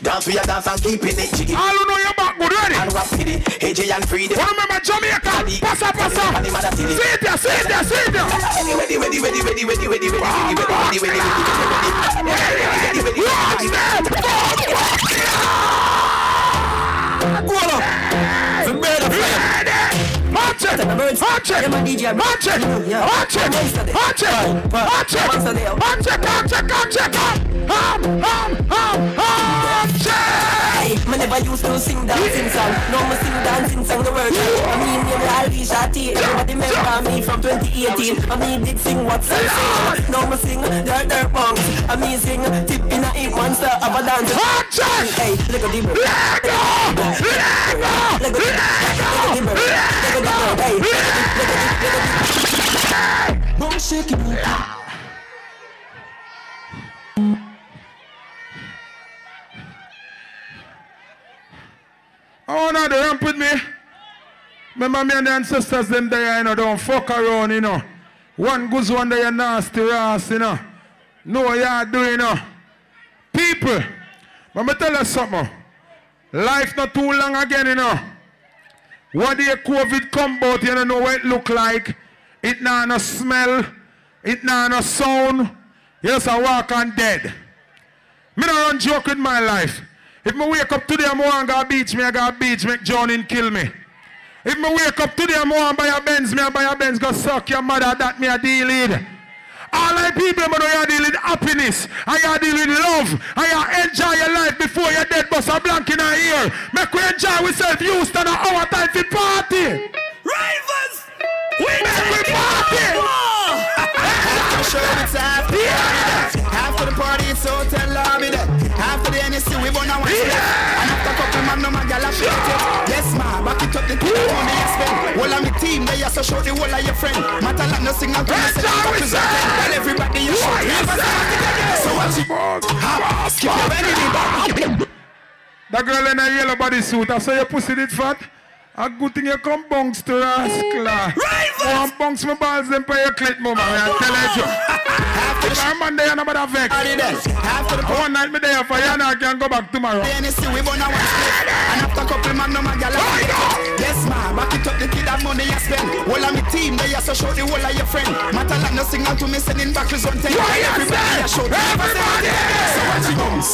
Dance with your dance and keep in it. All who know your back, good ready. And rap city, AJ and Freedom. One remember Jamaica. Passa, passa. Sit there, sit there, sit there. I never used to sing dancing song. No, I sing dancing song the world. I mean, you're Alicia T. Everybody remember me from 2018. I mean, did sing what's I sing. No, I sing dirt bombs. I mean, sing tip in a eight monster of a dance. Hey, look at the bird. Don't shake it. Oh no, they ramp with me. Remember me and the ancestors them there, you know, don't fuck around, you know. One goes one day, you nasty ass, you know. Know what you are doing, you know. People, let me tell you something. Life not too long again, you know. What day COVID come about, you don't know what it look like. It not no smell. It not no sound. You just a walk and dead. Me don't run joke with my life. If me wake up today, I want to go beach, me I go beach, make Johnin kill me. If me wake up today, I want to buy a Benz, me I buy a Benz, go suck your mother, that me I deal with. All I people, man, you deal with happiness. I deal with love. I enjoy your life before you're dead, bust a blank in our ear. Make we enjoy ourselves, Houston, an hour time for party. Rivals, we make we party. Half of the party is so tell me that. Half of the NSC, we won't know what's left. And after a couple man, no man, y'all have shot it. Yes, ma, back it up the team, on the expect. All of my team, they are so show the whole of your friend. Matter like no signal, come and set up to tell everybody you show. So what's it? Keep your vanity back. That girl in a yellow bodysuit, I saw you pussy did fat. A good thing you come bounce to Rascla. Oh, I'm bounce my balls and pay your clit, mama. I tell you. I'm on there, I'm about to vex. One night, I'm there for you, and I can go back tomorrow. And after a couple man, no man, y'all like it. Yes, ma, back it up, the kid that money you spend. All of my team, they are so show the whole of your friend. Matter like no signal to me, sending back his own thing. Everybody, I show everybody. So watch your bones.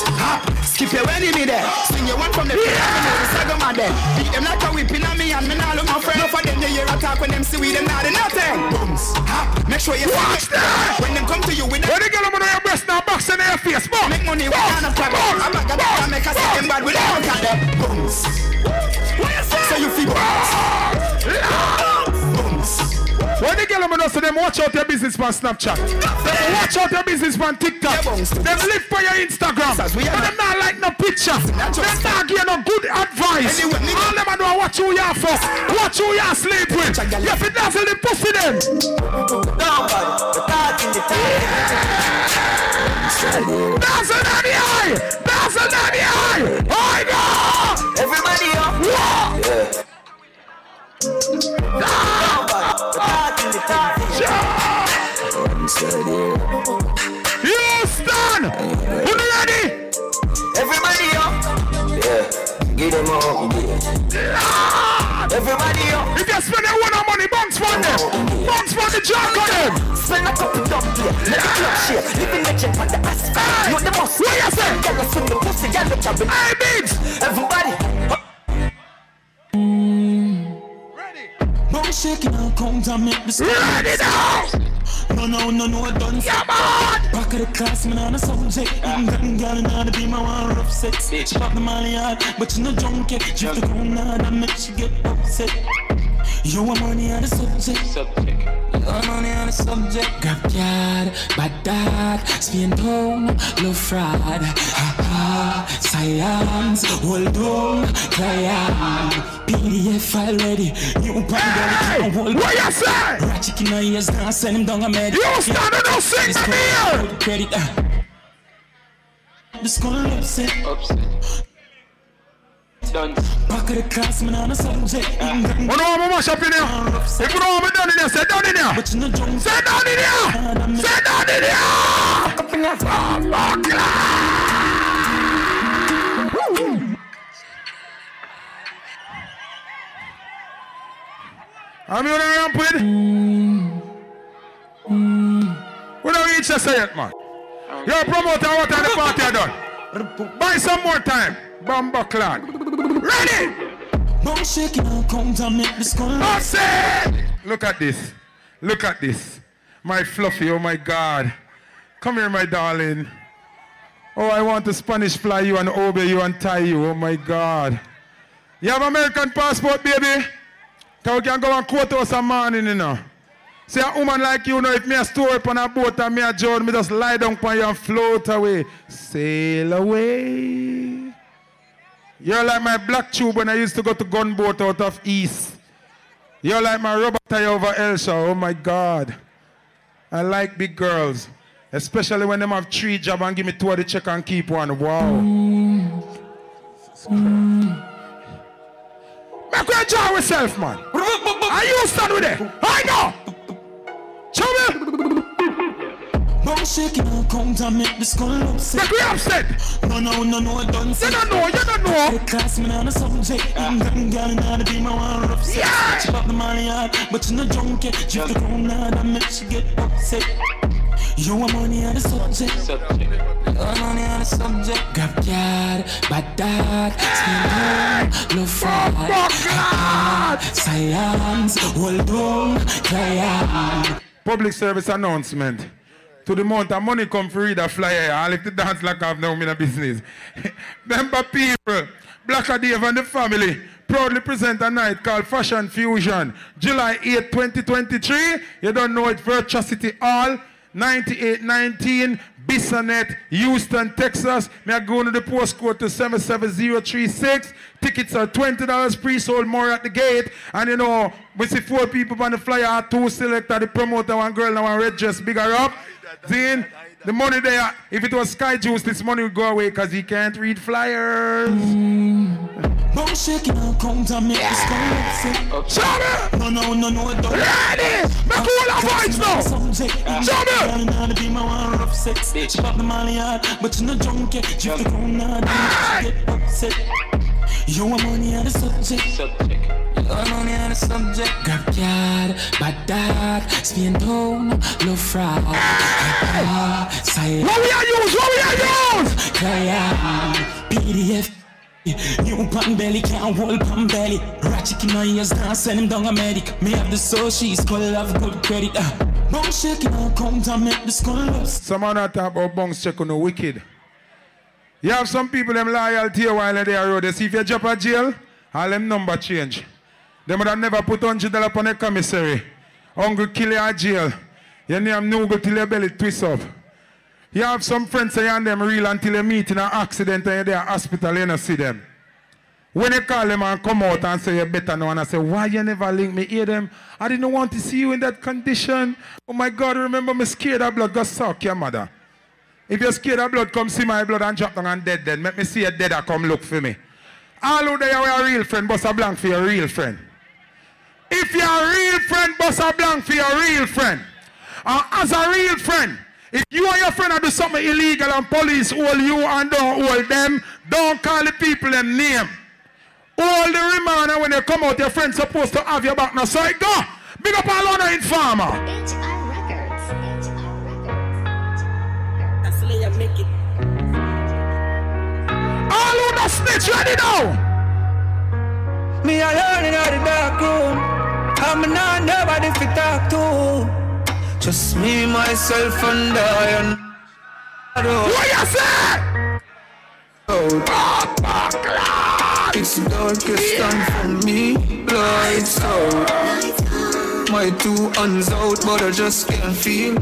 Skip your enemy there. Swing your one from the pit, and the second man there. Beat them like a whipping. Me and me now look my friend. No for them they hear a talk when them see we them not in nothing. Bums. Make sure you watch that. When them come to you with that. When they get them on your breast now, box in their face. Bums. Make money with kind of problem. I'm not gonna make a second bad with them. Bums. So you feel bums. When they get them on us, them watch out your business on Snapchat. Them watch out your business on TikTok. Them live for your Instagram. And them not like no picture. Them not give no good advice. All them do watch who you are for. Watch who you are sleep with. You fit nothing in pussy them. Dazzle on the eye. Dazzle on the eye. Oh no! Everybody up. What? Houston! Who ready? Everybody up. Yeah. Give them all. Everybody up. If you spend a one on money, bounce for them. Bounce for the junk on them. Spend a couple dumb here. Let the club share. Living legend on the ass. You the most. What you say? Get us from the pussy. Get the job. Hey, babes. Everybody. Ready. Bum shaking out comes and make the story. Ready now. No, I done yeah, man. Back of the class, man, on a subject. I'm getting girl and how to be my one rough sex. She pop the molly out, but you no junkie. Drift the ground out and make she get upset. You want money on the subject. You want money on the subject. Graveyard, bad dad, spin down, love fraud. Ha-ha, science, hold on, client. PDF already. You probably hold on. What you say? Ratchet in my ears, now send him down a med. You stand and don't sing to me credit. This gonna upset. Done. Back of the class, man, on a subject. Oh no, I'm a mash up in here. If you don't have it done in here, sit down in here. Sit down in here. Sit down in here. Fuck up in here. Fuck up. I'm here to ramp with. We don't reach this yet, man. Yo, promoter, what are the party I done? Buy some more time. Bamba clan. Ready? Bum shaking out comes and make this call. Look at this. Look at this. My fluffy, oh my God. Come here, my darling. Oh, I want to Spanish fly you and obey you and tie you. Oh my God. You have American passport, baby? Cause we can go and quote us a morning, you know. See a woman like you, know, if me a store up on a boat and me a journey, me just lie down upon you and float away. Sail away. You're like my black tube when I used to go to gunboat out of East. You're like my rubber tie over Elsha. Oh my God. I like big girls. Especially when them have 3 jobs and give me 2 of the check and keep one. Wow. Make we enjoy yourself, man. Are you stand with it? I know. Chubby. Come shake it now, come to make this skull upset. Make me upset. No, don't say. You don't know. They class me on a subject. And them girl now be my one upset. Yeah. Chip up the money hard, but you no junkie. Chip the crown hard and make she get upset. You want money on the subject. Money on the subject. Grab card, bad dad, skin low, low fried. Science, hold on, client. Public service announcement. To the month of money come for read a flyer. I like to dance like I've now in a business. Remember people, Blacka Dave and the family proudly present a night called Fashion Fusion. July 8, 2023. You don't know it, Virtual City Hall. 9819 Bissonnet, Houston, Texas. May I go to the postcode to 77036. Tickets are $20 pre-sold, more at the gate. And you know, we see 4 people on the flyer, 2 selector, the promoter, 1 girl, and 1 red dress, bigger up. Then the money there, if it was Sky Juice, this money would go away because he can't read flyers. Don't shake it now, come to make this go. Shut up! No, don't. Ready! Make all our voice now! Shut up! I'm gonna be my one rough sex. Chip up the money hard, but you're not drunk yet. Chip the crown hard, and you get upset. You want money on the subject. You want money on the subject. Grab card, bad dog, spin down, low fraud. What we are use? Client, PDF. New pan belly, can't hold pan belly. Ratchet in my ears, now send him down a medic. Me have the soul, she's gonna have good credit. Bong shake it now, come to make this call. Someone not talk about bongs check on the wicked. You have some people, them loyalty while they are road. They see if you drop a jail, all them number change. They would have never put $100 upon a commissary. Hungry kill you at jail. You name no go till your belly twist up. You have some friends and them real until they meet in an accident and they're in hospital, you don't see them. When you call them and come out and say you better know, and I say, why you never link me hear them? I didn't want to see you in that condition. Oh my God, remember me scared of blood, go suck your mother. If you're scared of blood, come see my blood and drop down and dead then. Make me see you dead and come look for me. All who they are a real friend, bust a blank for your real friend. If you're a real friend, bust a blank for your real friend. And as a real friend, if you and your friend are doing something illegal and police hold you and don't hold them, don't call the people them name. Hold the reminder when they come out, your friend's supposed to have your back now. So go. Big up all other informer. HR Records. That's the way you make it. All who the snitch ready now. Me alone in the dark room. I'm not nobody to talk to. Just me, myself, and I. What you say? Oh, it's darkest time for me. Lights out. My 2 hands out, but I just can't feel.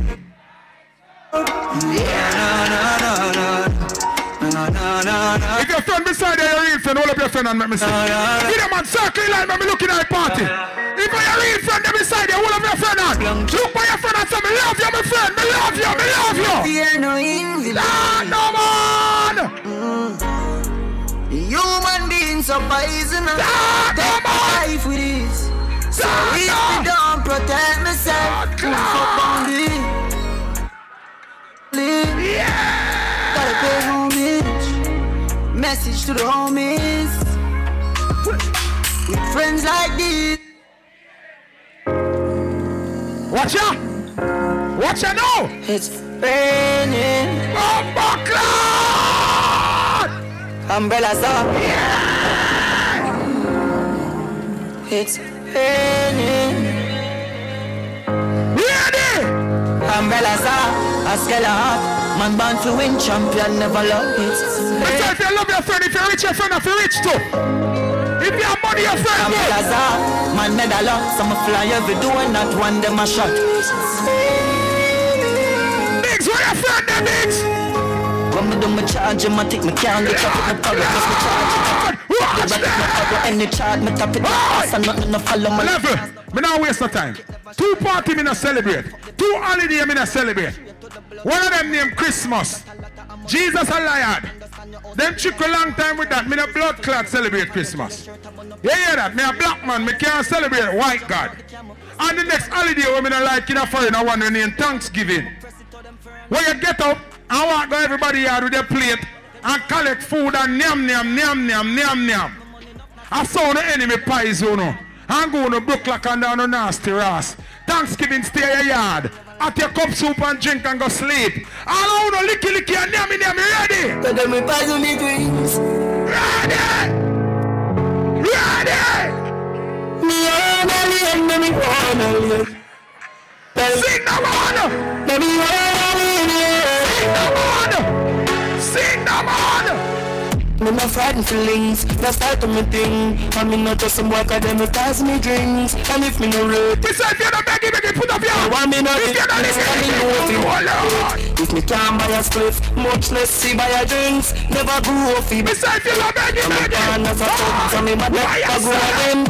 If your friend beside you, your real friend, hold up your friend and make me see. Give them a circle line, make me look in that party. If you're real friend, they beside you, all of your friend out. Look by your friend and say, me love you, my friend, me love you. Fear no evil. No man. Human beings are poison. Take my life with this. So if I don't protect myself, I'm fucking live. Yeah. Gotta pay homage. Message to the homies. With friends like this. Watch ya now! It's raining. Bumper cloud! Umbrellas up. Yeah! It's raining. Ready! Umbrellas up. A scalar up. Man born to win, champion never love. It's raining. If you love your friend, if you reach your friend, if you reach too. If you have money, your friend, man made a lot. Some fly every do and not one them a shot. Niggas, where your friend them, niggas? When me do my charge, I take my can, I tap it, I power, cause me charge. Watch that! Any charge, me tap it, I'm not gonna follow my level. Me not waste no time. 2 party me not celebrate. 2 holiday me not celebrate. One of them named Christmas. Jesus a liar. Them trick a long time with that. Me a blood clot celebrate Christmas. You hear that? Me a black man. Me can't celebrate white God. And the next holiday when me not like in a foreign, I want to name Thanksgiving. When you get up, I want everybody here with their plate and collect food and nyam nyam. I saw the enemy pies, you know. I'm going to Brooklyn and down on nasty ass. Thanksgiving, stay at your yard. At your cup soup and drink and go sleep. I don't want to licky and nyam ready. Because my pies will be dreams. Ready! Me and me, sing the one! Sing the one! I'm not fighting feelings, not fighting my thing. I'm not just some work, I'm not passing me drinks. And if me no rate, this if you're not begging, put up your hand. If you're not listening, if me can't buy a spliff, much less see buy a drinks. Never grew off it. This if you're not begging, I'm not a fuck, everybody have your own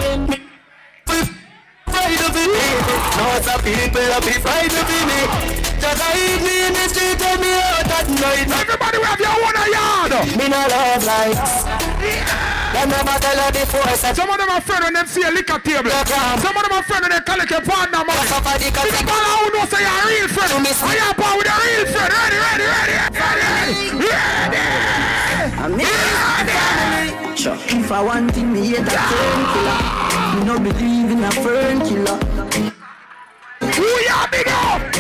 yard. Me no love lights. Them never tell her before. Some of them are friends when them see a liquor table. Some of them are friends when they call it a partner money. People who know say you're a real friend. I am part with a real friend. Ready. If I want thing, me hate a fern killer. Me not believe in a fern killer. Who ya big up?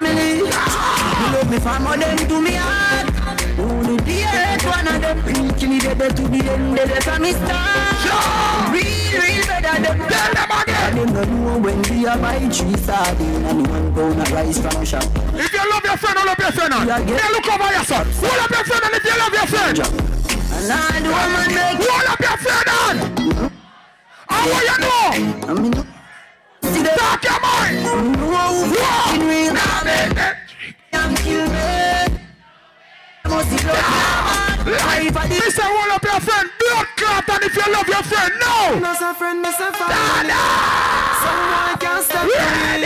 Me love me from all them to me heart. Who do the earth one of them? Kill me better to be them, better from me start. Real better them. Tell them again. Them no know when we are buy 3 sardines and 1 pound of rice from shop. If you love your friend, all of your friend, then look over your son. All of your friend, and if you love your friend. And I do a man make all up your friend on. How will you know? I mean, talk your mind. I'm killing me. I must be loved. This is all up your friend. Blood clot, and if you love your friend, no. Not a friend, not a family. Someone can stop me.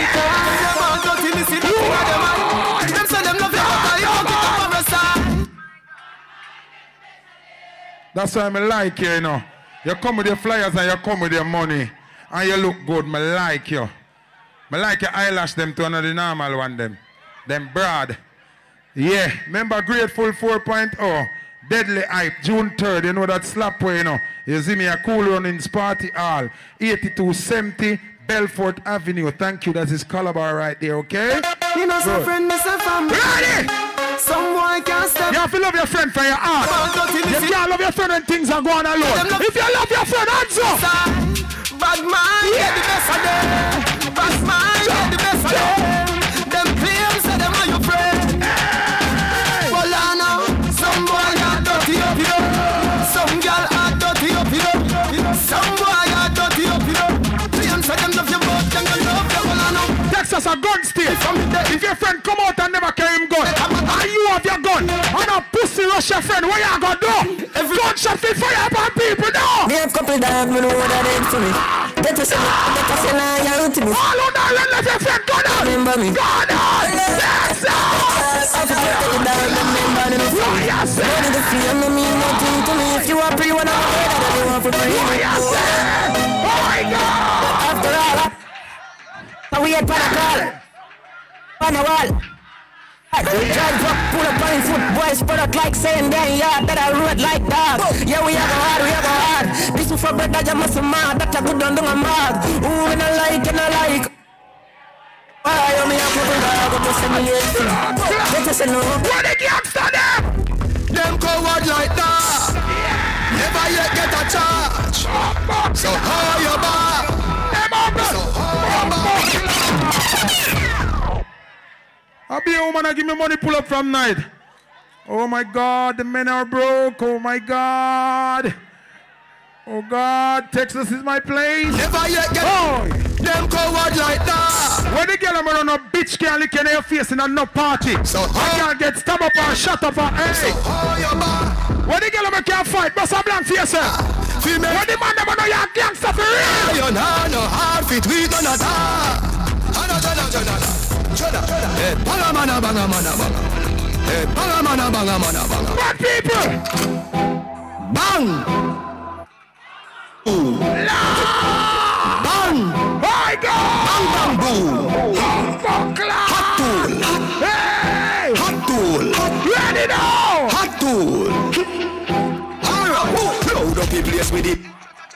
I'm not going to listen to them. Them say them love you, but you don't get up on the side. That's why I like you, you know. You come with your flyers and you come with your money. And you look good, I like you. I like your eyelash them to another normal one, them. Them broad. Yeah, remember Grateful 4.0. Deadly Hype, June 3rd, you know that slap way, you know. You see me a cool runnings party hall. 8270 Belfort Avenue. Thank you, that is Calabar right there, okay? You know, some friend, Mr. Family. Ready? Someone can step. You have to love your friend for your heart. You can't love your friend when things are going alone. If you love your friend, answer. Bad man, yeah, the best of them. Bad man, yeah, the best of them. Them claims that them are your friend. Bolano, some boy are dirty up you. Some girl are dirty up you. Some boy are dirty up you. Claims that them love you, but them don't love you. Bolano, Texas are gun still. If your friend come out and never carry him gun. And a pussy rush your friend, what you gonna do? Every gunshot fit fire upon people, no! Name couple down, we know what that is to me. Get a shot, get a shot, you're to me. All of that, let your friend go down! Remember me. Go down! Yes, sir! I'll just take it down, remember me. Why you say? None of the fear, no mean nothing to me. If you are free, when I'm afraid, I don't want to free. Why you say? Oh my God! After all, we had Panacol. Panacol. Drive up, pull up on foot, boys, put up like saying then, yeah, that I root like that. Yeah, we have a heart. This is for bread that you must mad, that I could don't do a mad. Ooh, and I like. Why, you me have to go to some years. Let us know. What did you after them? Them coward like that. Never yet get a charge. So how you back? I be a woman, I give me money, pull up from night. Oh my God, the men are broke. Oh my God. Oh God, Texas is my place. Never yet get them coward like that. When the girl I'm on a bitch can't lick in your face in a no party. So I can't get stabbed up and shut up and hey. So when the girl I'm can't fight, bust a blank face, sir. When the man I'm on your gangster for real. You know, hard fit, we don't know that. Hey, palamana, bangamana, banga. Hey, palamana, bangamana, banga. Bad people! Bang! Ooh. Bang! Oh my God! Bang, bang, boom! Hot tool! face with it.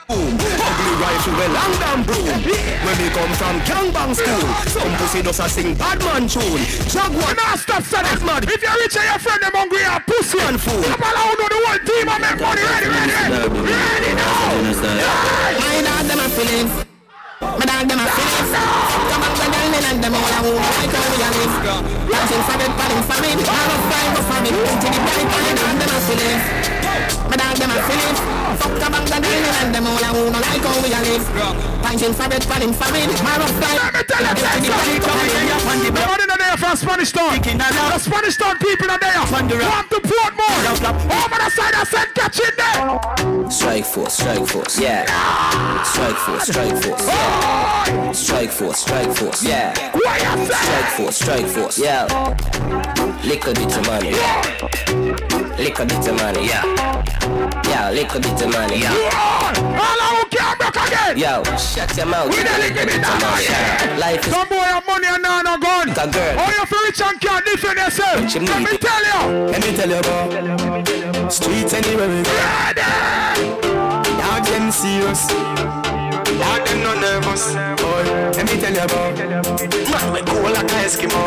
Boom, ugly rifle well long damn broom. When we come from gangbang school, some pussy does a sing bad man tune. Jaguar, now stop selling mad. If you're rich and your friend them hungry, you're pussy and fool. Stop allowed on the whole team and make money ready now. My dog them a feelings, my dog them a feelings. Come on, the girl and them all a woo. I tell you a live, dancing for it, padding for it. All of time for famine, until the bright line and them a feelings. My dog them a feelin', fuck a bang the dining and them all a who no like how we a live. Pinting for bread, falling for bread, man of time. Let me tell you that, the money in there from Spanish Town. The Spanish Town people are there. Come to Portmore. Over the side I said catch it there. Strike force, yeah. Strike force, yeah. Strike force, yeah. Strike force, yeah. Lick a bit of money, yeah. Lick a bit of money, yeah. Yeah, lick a bit of money, yeah. Hello, can't back again. Yo, shut your mouth. We don't lick a bit of money, yeah. Life is... Some boy have money and now no gun. It's a girl. Oh, you're for rich and can't defend yourself. Let me tell you. Let me tell you about streets anywhere we go. Dog them serious, dog them no nervous. Let me tell you about man we cool like a Eskimo.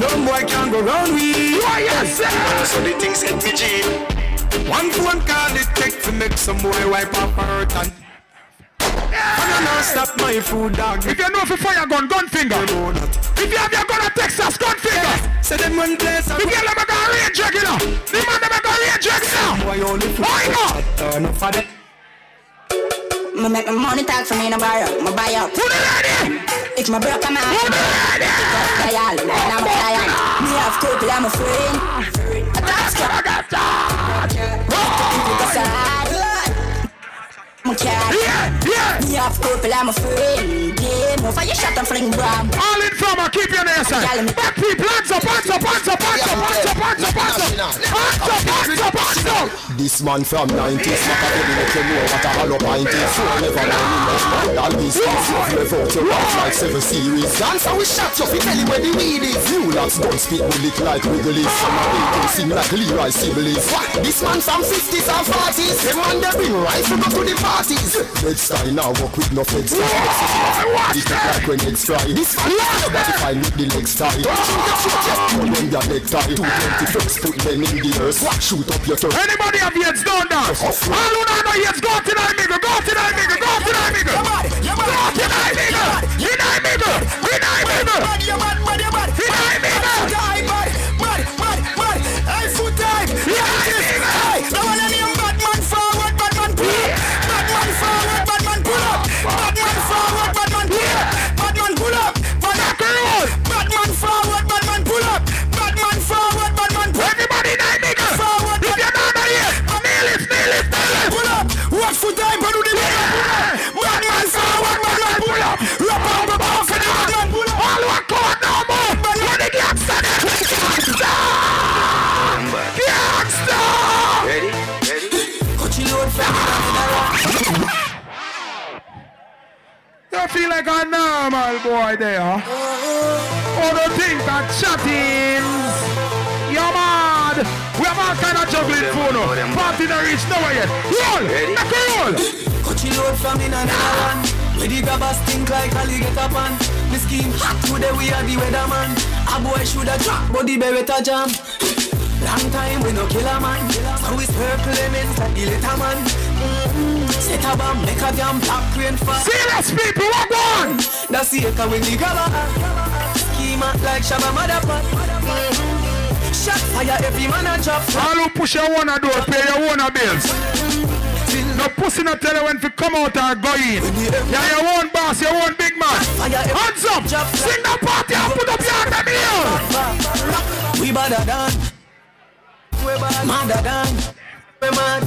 No boy can go round with. Why you say? So the things get PG. One phone call it take to make some boy wipe up her hurt and yeah. I don't know, stop my food dog. If you know if you fire gun, gun finger. If you have your gun at Texas, gun finger. Yeah. So them one place. If you never got a range regular, the man never got a range regular. Boy only food. Why not? Turn up for that. I make my money talk for me in a buy up, my buy up. Who the lady? It's my broken man. Who the lady? I'm tired. Me have couple, I'm a friend. I task I got tired. I'm tired. Yeah, yeah. Me have couple, I'm a friend. Yeah, move for your shot and fling bram. All in from her, keep your name aside. Back people, hands up. This man from 90s, my cabin make you know what a hollow pint is. Never know English, but all these things you've left your life like 7 series. Dancer we shot you, we tell you where the weed is. You lads don't speak bullet like Wiggles. Some of them sing like Leroy Sibley's. This man from 50s and 40s, them man they bring rifle go to the parties. Next time now walk with no feds. This is like when it's dry. This man nobody find with the legs tie. When your neck tie, 220 folks put them in the earth. Shoot up your turf. Anybody have yet done that? All who don't know yet's go tonight, nigga. Go tonight, nigga. Go tonight, nigga. Go tonight, nigga. He die, nigga. He die, nigga. He die, nigga. Bad. I foot time. He die, nigga. Now I name Batman forward, Batman pull up. Batman forward, Batman pull up. Batman forward, Batman pull up. Batman pull up. Batman forward, Batman pull up. Batman forward, Batman pull up. Everybody die, nigga. Forward. Pull up, what foot time, but do the pull up. Batman forward, Batman pull up. Rap on the ball for the Batman pull up. All what caught no more, but you the gangster. Gangster. Ready? Coachy load for me. You feel like a normal boy there. Oh, don't think that chatting. You're mad! We have all kind of juggling for now. Party don't reach nowhere yet. Roll! Knock and roll! Coachy load from in and one. With the grabbers stink like alligator pan. The scheme hot today we are the weatherman. A boy shoulda drop but the beretta jam. Long time we no kill a man. So we circle them in like the little man. Set a bomb, make a damn black rain fall. Serious people, what one? That's the echo when the grabber. Scheme act like Shabba motherfucker. Shot fire every man a drop. All who push your one a door, pay your own a bills. No pussy no tell you when to come out or go in. Yeah, your own boss, your own big man. Hands up, sing the party and put up your hand and be. We badder than, we madder than, we mad,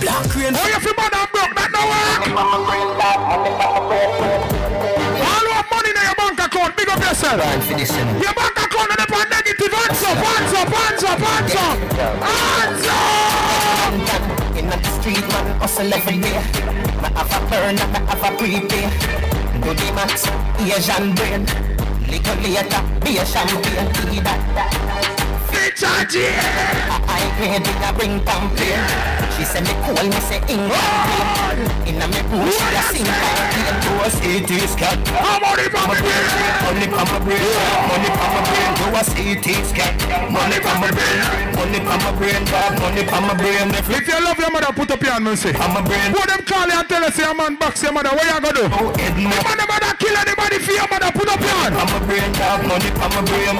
black rain. Oh, you feel bad and broke, that no work. All who have money in your bank account, big up yourself. Your bank account and the negative answer. In the street, man, hustle every day. I have a burn, I have a prepay. Do the max, Asian brain. Little later, be a champagne. bitch on the air. I ain't ready to bring down pain. She said me cool, me say England. Inna me boots, she a sing down pain. Those ETs cat, money from my brain, money from my brain, money from my brain. Those ETs cat, money from my brain, money from my brain, money from my brain. If you love your mother, put up your hand and say, I'm a brain. What them call you and tell us your man box your mother? What you gonna do? Oh, mother kill anybody for your mother. Put up your hand. I'm a brain, money from my brain.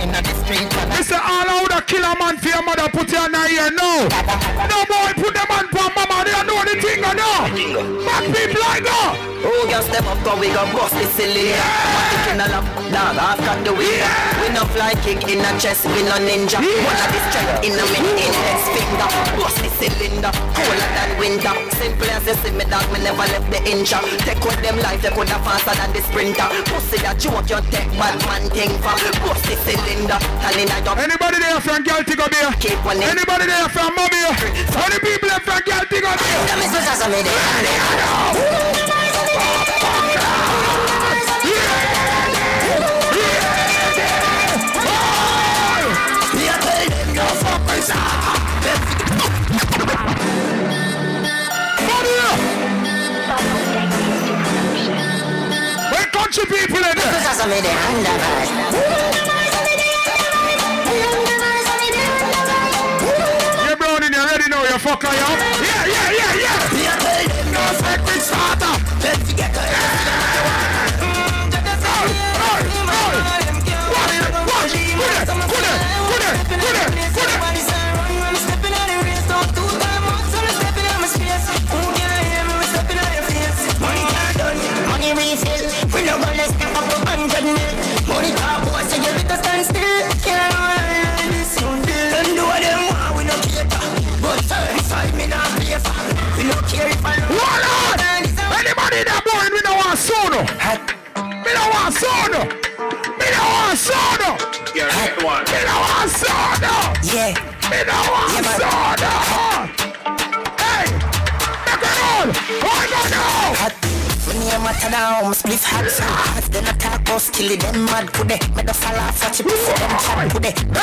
Inna the street, I say all I woulda kill a man for your mother. Put your hand here, no. No boy, put them on for mama. They know the thing, no. Back people like no. Oh, you step up, cause we gon' bust this silly. I'm a kicking dog, I've got the way. We no fly kick in a chest, we no ninja. One of this check in a minute, index finger. Bust this cylinder, cooler than winter. Simple as you see me dog, me never left the inch. Take with them life, they coulda faster than the sprinter. Pussy that you want your tech, bad man thing for. Bust this cylinder, turning I don't. Anybody there from girl tick up here? Keep on it. Anybody there from mommy? How many people there from girl tick up here? Let me switch as I made it. Where country people in there? You're brown in there already now, you fucker, yo. Yeah, yeah, yeah, yeah. We are telling them no secrets, father. Let's get split hats, hats, then attack us, kill them mad, could they? Make the fall off, watch it, pussy, them chat, could they? Make the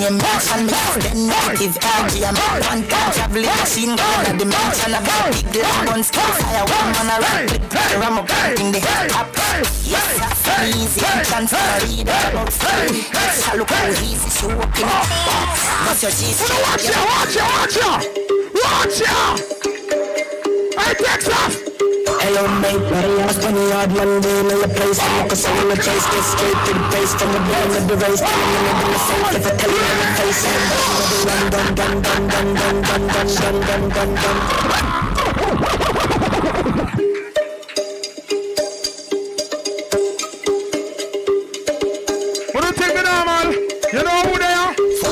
name, mention me, then negative energy, I'm a one time traveling machine gun, and the mention of a big black gun, still fire, one man around, click, the ram up, bring the head up, yes, that's an easy chance, I read it about free, that's how look how easy she walking, that's your cheese, watch ya, watch ya, watch ya, watch ya, I take off. Hello mate, buddy, I spent a hard Monday in your place. I'm cause I'm gonna chase, get straight to the base. From the blame of the race, I'm gonna be safe. If I tell you in the face, I'm gonna be dun. What do you think of that, man? You know who they are?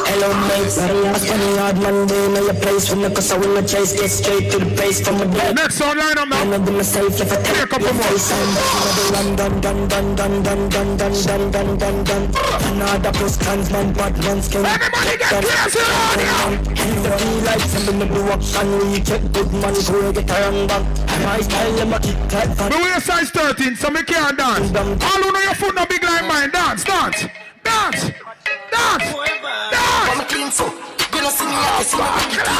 Hello mate, buddy, I spent a hard Monday in your place. From the cause I'm gonna chase, get straight to the base. From the blame. Next online, I'm not gonna safe if I tell you. Dun dun dun dun dun dun dun dun dun dun dun dun. Another post cans man, bad man skin. Everybody get crazy on you. Everybody likes him in the blue up and we get good money to get around back. And I style him a kick like that. We wear size 13, so we can't dance. All who know your foot no big like mine, dance, dance, dance, dance, dance. Gonna see me out, so I can keep up.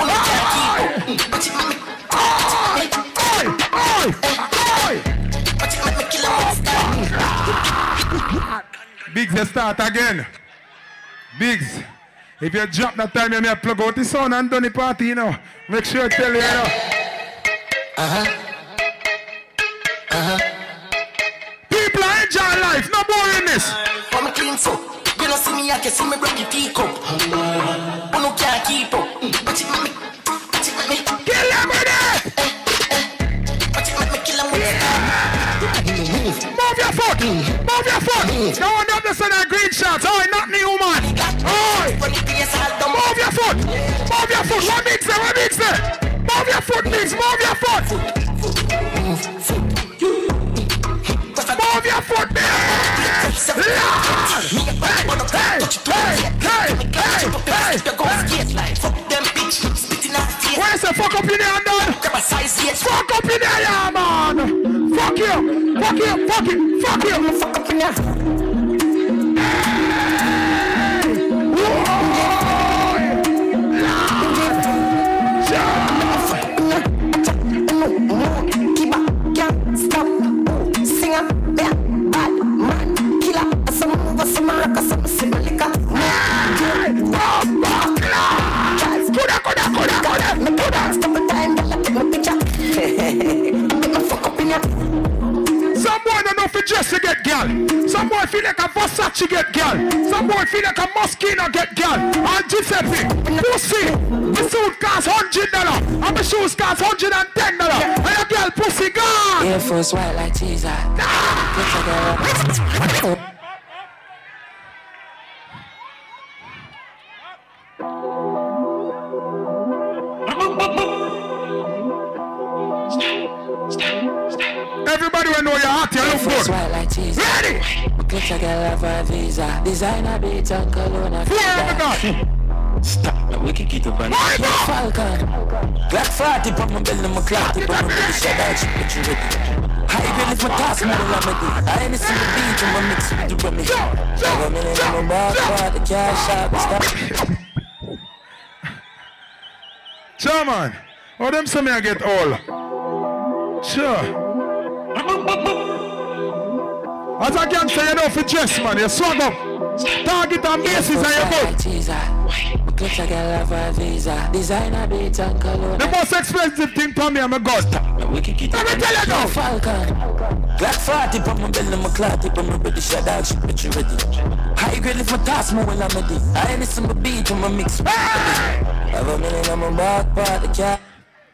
Only can't keep up, but you make me. Biggs, you start again. Biggs, if you drop that time, you may plug out the sound and done the party, you know. Make sure I tell you, you know. Uh-huh. Uh-huh. People are enjoying life, no boringness. I'm a clean soul. Gonna see me, I can see me break the teacup. But no can't keep up. But it make me, but it make me. Kill them with it! But it make me kill them with it. Move your foot! Move your foot! No one up the sun and green shots. Oh, not me, woman! Oh! Move your foot! Move your foot! What makes it? What makes it? Move your foot, Biggs! Move your foot! Move your foot, Biggs! Lord! Hey! Hey! Hey! Hey! Fuck them, bitch! Spitting out face! Where's the fuck up in there, done? Fuck up in there, yeah, man! Fuck you! Fuck you! Fuck you! Fuck you! Fuck up in there! a Jesse get girl. Some boy feel like a Versace get girl. Some boy feel like a Moschino get girl. And Giuseppe, pussy. The suit costs $100. And the shoes costs $110. And a girl pussy gone. Air Force white like teaser. Ah! Everybody will know your heart, you look good. Like ready? Get a girl for visa. Designer beat and Kelowna. Stop. We can keep up on Falcon. Black 40 pop my belly, my clock. Pop my belly, shut out. Get you ready. I even if my task more than I ain't seen the beat in my mix with the rummy. I got million in my back, but the cash out. Stop. German. Oh, them some I get all. Sure. As I can say, you know, for dress, man, you swag up. Target and bases and you go. The most expensive thing for me, I'm a god. Let me tell you now. Black 40, but my belly, my clout, but my British shut out, shit, but you ready. High grade for task, more when I'm ready. I ain't some beat on my mix. Have a million on my back, but the cat,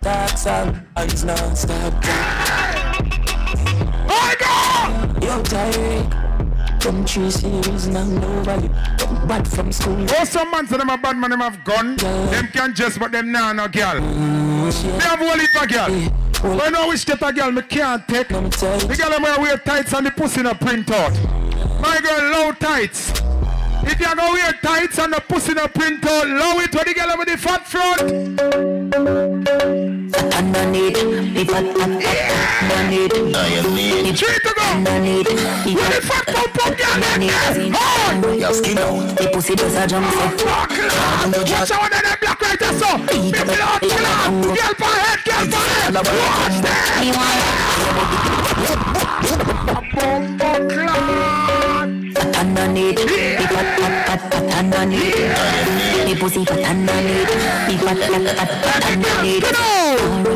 tax and hands non-stop. Yo, Tyreek, from 3 series and nobody bad from school. Oh, some man say them a bad man, them have gun. Yeah. Them can just, but them nah no girl. They have all it a girl. Well, I know which get a girl, me can't take. The girl them wear tights and the pussy in a print out. My girl, low tights. If you go wear tights and the pussy in a print out, low it with the girl with the fat front. Underneath, if I underneath, three to go. Underneath, if I fuck up, underneath, your skin out. The pussy does a jump so. Watch out, that black right there, so. People are killing. Girl for head, girl for head. Watch that. Underneath, if I underneath, the pussy for underneath, if I underneath.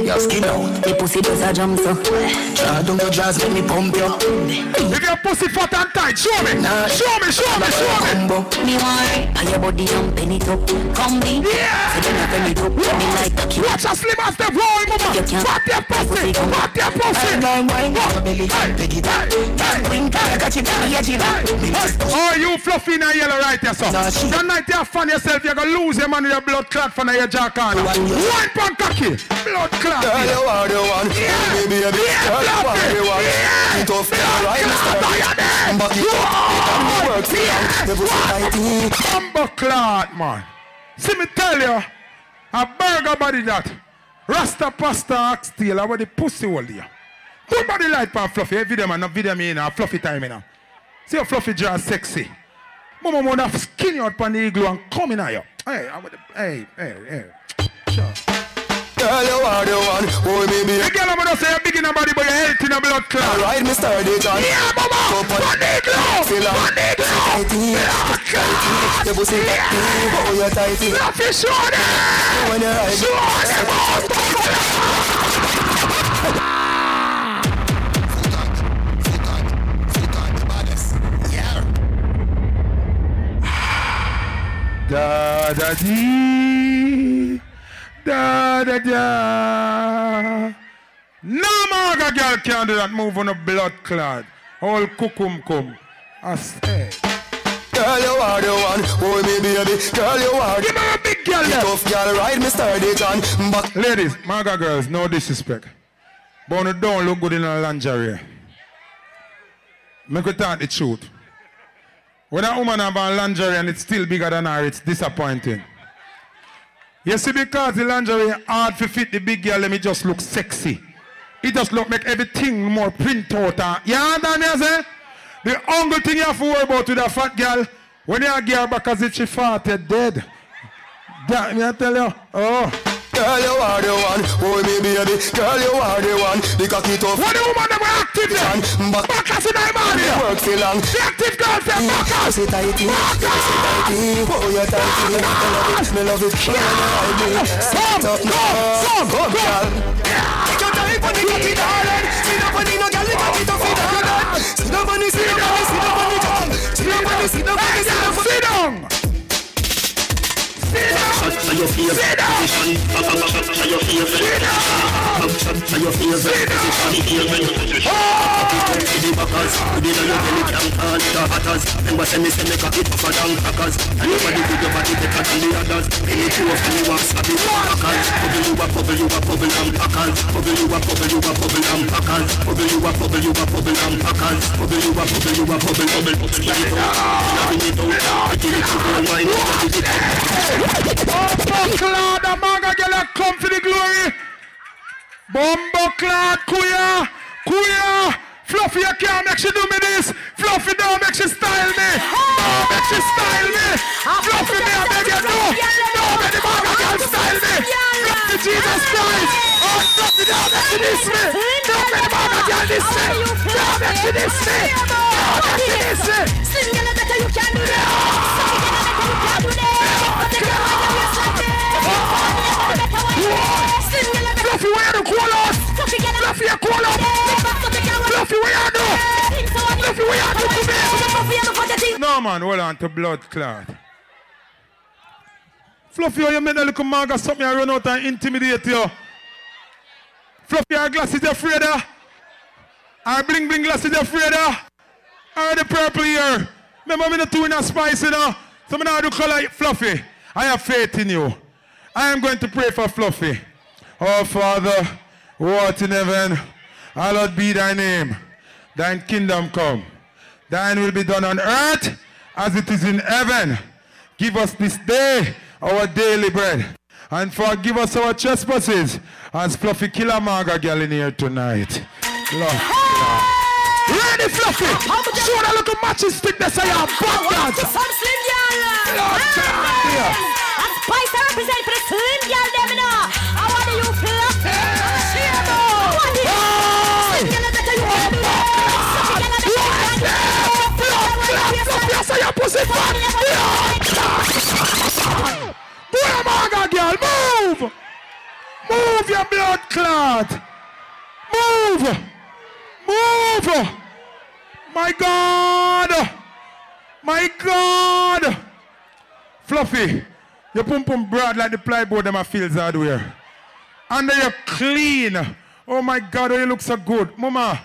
Your skin out. The pussy does a jump so. Try down your jaws, let me pump you. If your pussy fat and tight, show me. Show me. Me want and your body and pen it up. Come me. Yeah. Say them pen it up. Me like a kid. Watch a slim as the boy, mama. Fat your pussy. Fat your pussy. Oh, you fluffy and yellow right there, son. That night you fan yourself, you're gonna lose your man with your blood clot from your jacket. One pound cocky. Blood clot. Girl, you are the one. Baby, baby. Girl, you are the one. It was the right time. But it only works out. Every night. Bumble clot, man. See me tell you. A burger body that. Rasta pasta ox tail. I want the pussy hold you. Who body light pan fluffy? Hey, video man. No video me in a fluffy time in a. See your fluffy jaw sexy. Mama wanna skin you out pan the igloo and come in here. Hey, I want the. Hey. Girl, you are the one. Oh, baby. The girl, I'm gonna say you're big in the body, but you're healthy in the blood clot. Alright, Mr. Dayton. Yeah, mama. Put it low. Blood clot. The pussy got deep. Oh, you're tight. Love your shoulder. When you're right. Shoulder. Fuck on the baddest. Yeah. Da-da-dee. Da da da. No maga girl can do that move on a blood clot. All kukum. I say. Girl, you are the one. Oh, me baby. Girl, you are. Give me a big girl. Tough girl, right, Mr. Dayton. But ladies, maga girls, no disrespect. But you don't look good in a lingerie. Make you tell the truth. When a woman have a lingerie and it's still bigger than her, it's disappointing. You see, because the lingerie hard to fit the big girl, let me just look sexy. It just look make everything more print out. You understand me, say? The only thing you have to worry about with a fat girl, when you are girl back as if she farted dead. That me I tell you, oh. Girl, you are the one. Oh, me baby. Girl, you are the one. The cocky tough. What the woman that were active then? Backers in my body. It works so long. The active girls then backers. Pussy tighty. Backers. Oh, you're tighty. I love it. Come, girl. Take your time for the cocky, darling. See that when you no girl, it To blood clot. Fluffy, you made a little manga something I run out and intimidate you. Fluffy, our glasses are afraid of. Our bling bling glasses are afraid of. Our the purple here. Remember, I'm not doing a spice, you know. So I'm not do color Fluffy. I have faith in you. I am going to pray for Fluffy. Oh, Father, who art in heaven, hallowed be thy name. Thine kingdom come. Thine will be done on earth as it is in heaven. Give us this day our daily bread, and forgive us our trespasses, as Fluffy Killamaga girl in here tonight. Love. Ready, Fluffy? Show that little matching stick that say I'm bad dance. A spice I represent for the slim girl, them now. I want you, Fluffy. Yes, I am pussy fat. Boy, girl, move! Move your blood clot! Move! Move! My God! My God! Fluffy, your pum pum broad like the plyboard in my fields hardware. Under your clean. Oh my God, oh you look so good. Mama,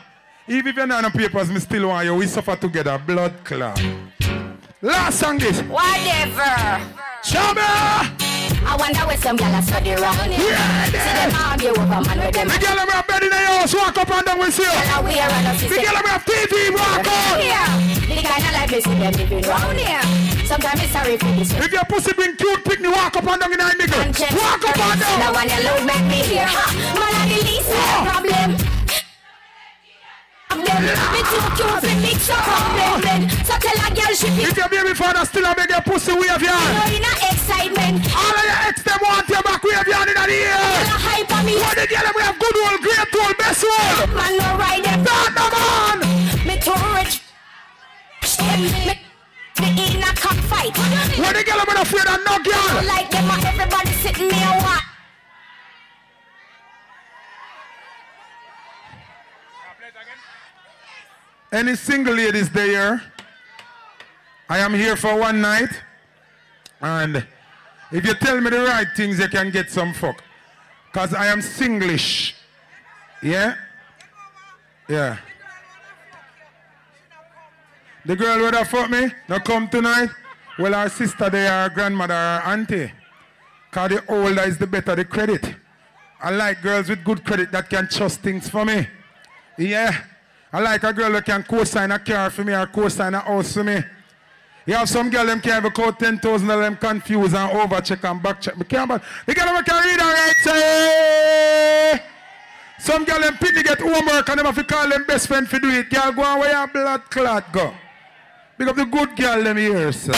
even if you're not on papers, I still want you. We suffer together. Blood clot. Last song is whatever. Chama! I wonder where some girl are studying around here. Yeah, see them arm you up and man with them. The girl I'm bed in the house, walk up and down with you. The girl I'm TV, walk on. Yeah. The kind of life is in them living round here. Sometimes it's sorry for this. If your pussy been cute, pick me, walk up and down in the nigga. Walk up and down. Now when you load make me here. Man, I release no problem. If your baby father still a make your pussy wave yarn, you're in a excitement. All of your ex them want your back wave yarn in the air. What the girl we have good old, great old, best old. Man no ride them. Don't no man. Me too rich. Me in a cock fight. What the girl we afraid of no girl. Like them everybody sitting there what. Any single ladies there? I am here for one night, and if you tell me the right things, you can get some fuck. Cause I am singlish, yeah, yeah. The girl would have fucked me, not come tonight. Well, her sister, there, her grandmother, her auntie. Cause the older is the better the credit. I like girls with good credit that can trust things for me, yeah. I like a girl that can co-sign a car for me or co-sign a house for me. You have some girl them can have a code 10,000 of them confused and overcheck and backcheck. The girl them can read and write say. Some girl them pity get homework and them have to call them best friend for do it. Girl go on where your blood clot go. Because the good girl them here, sir.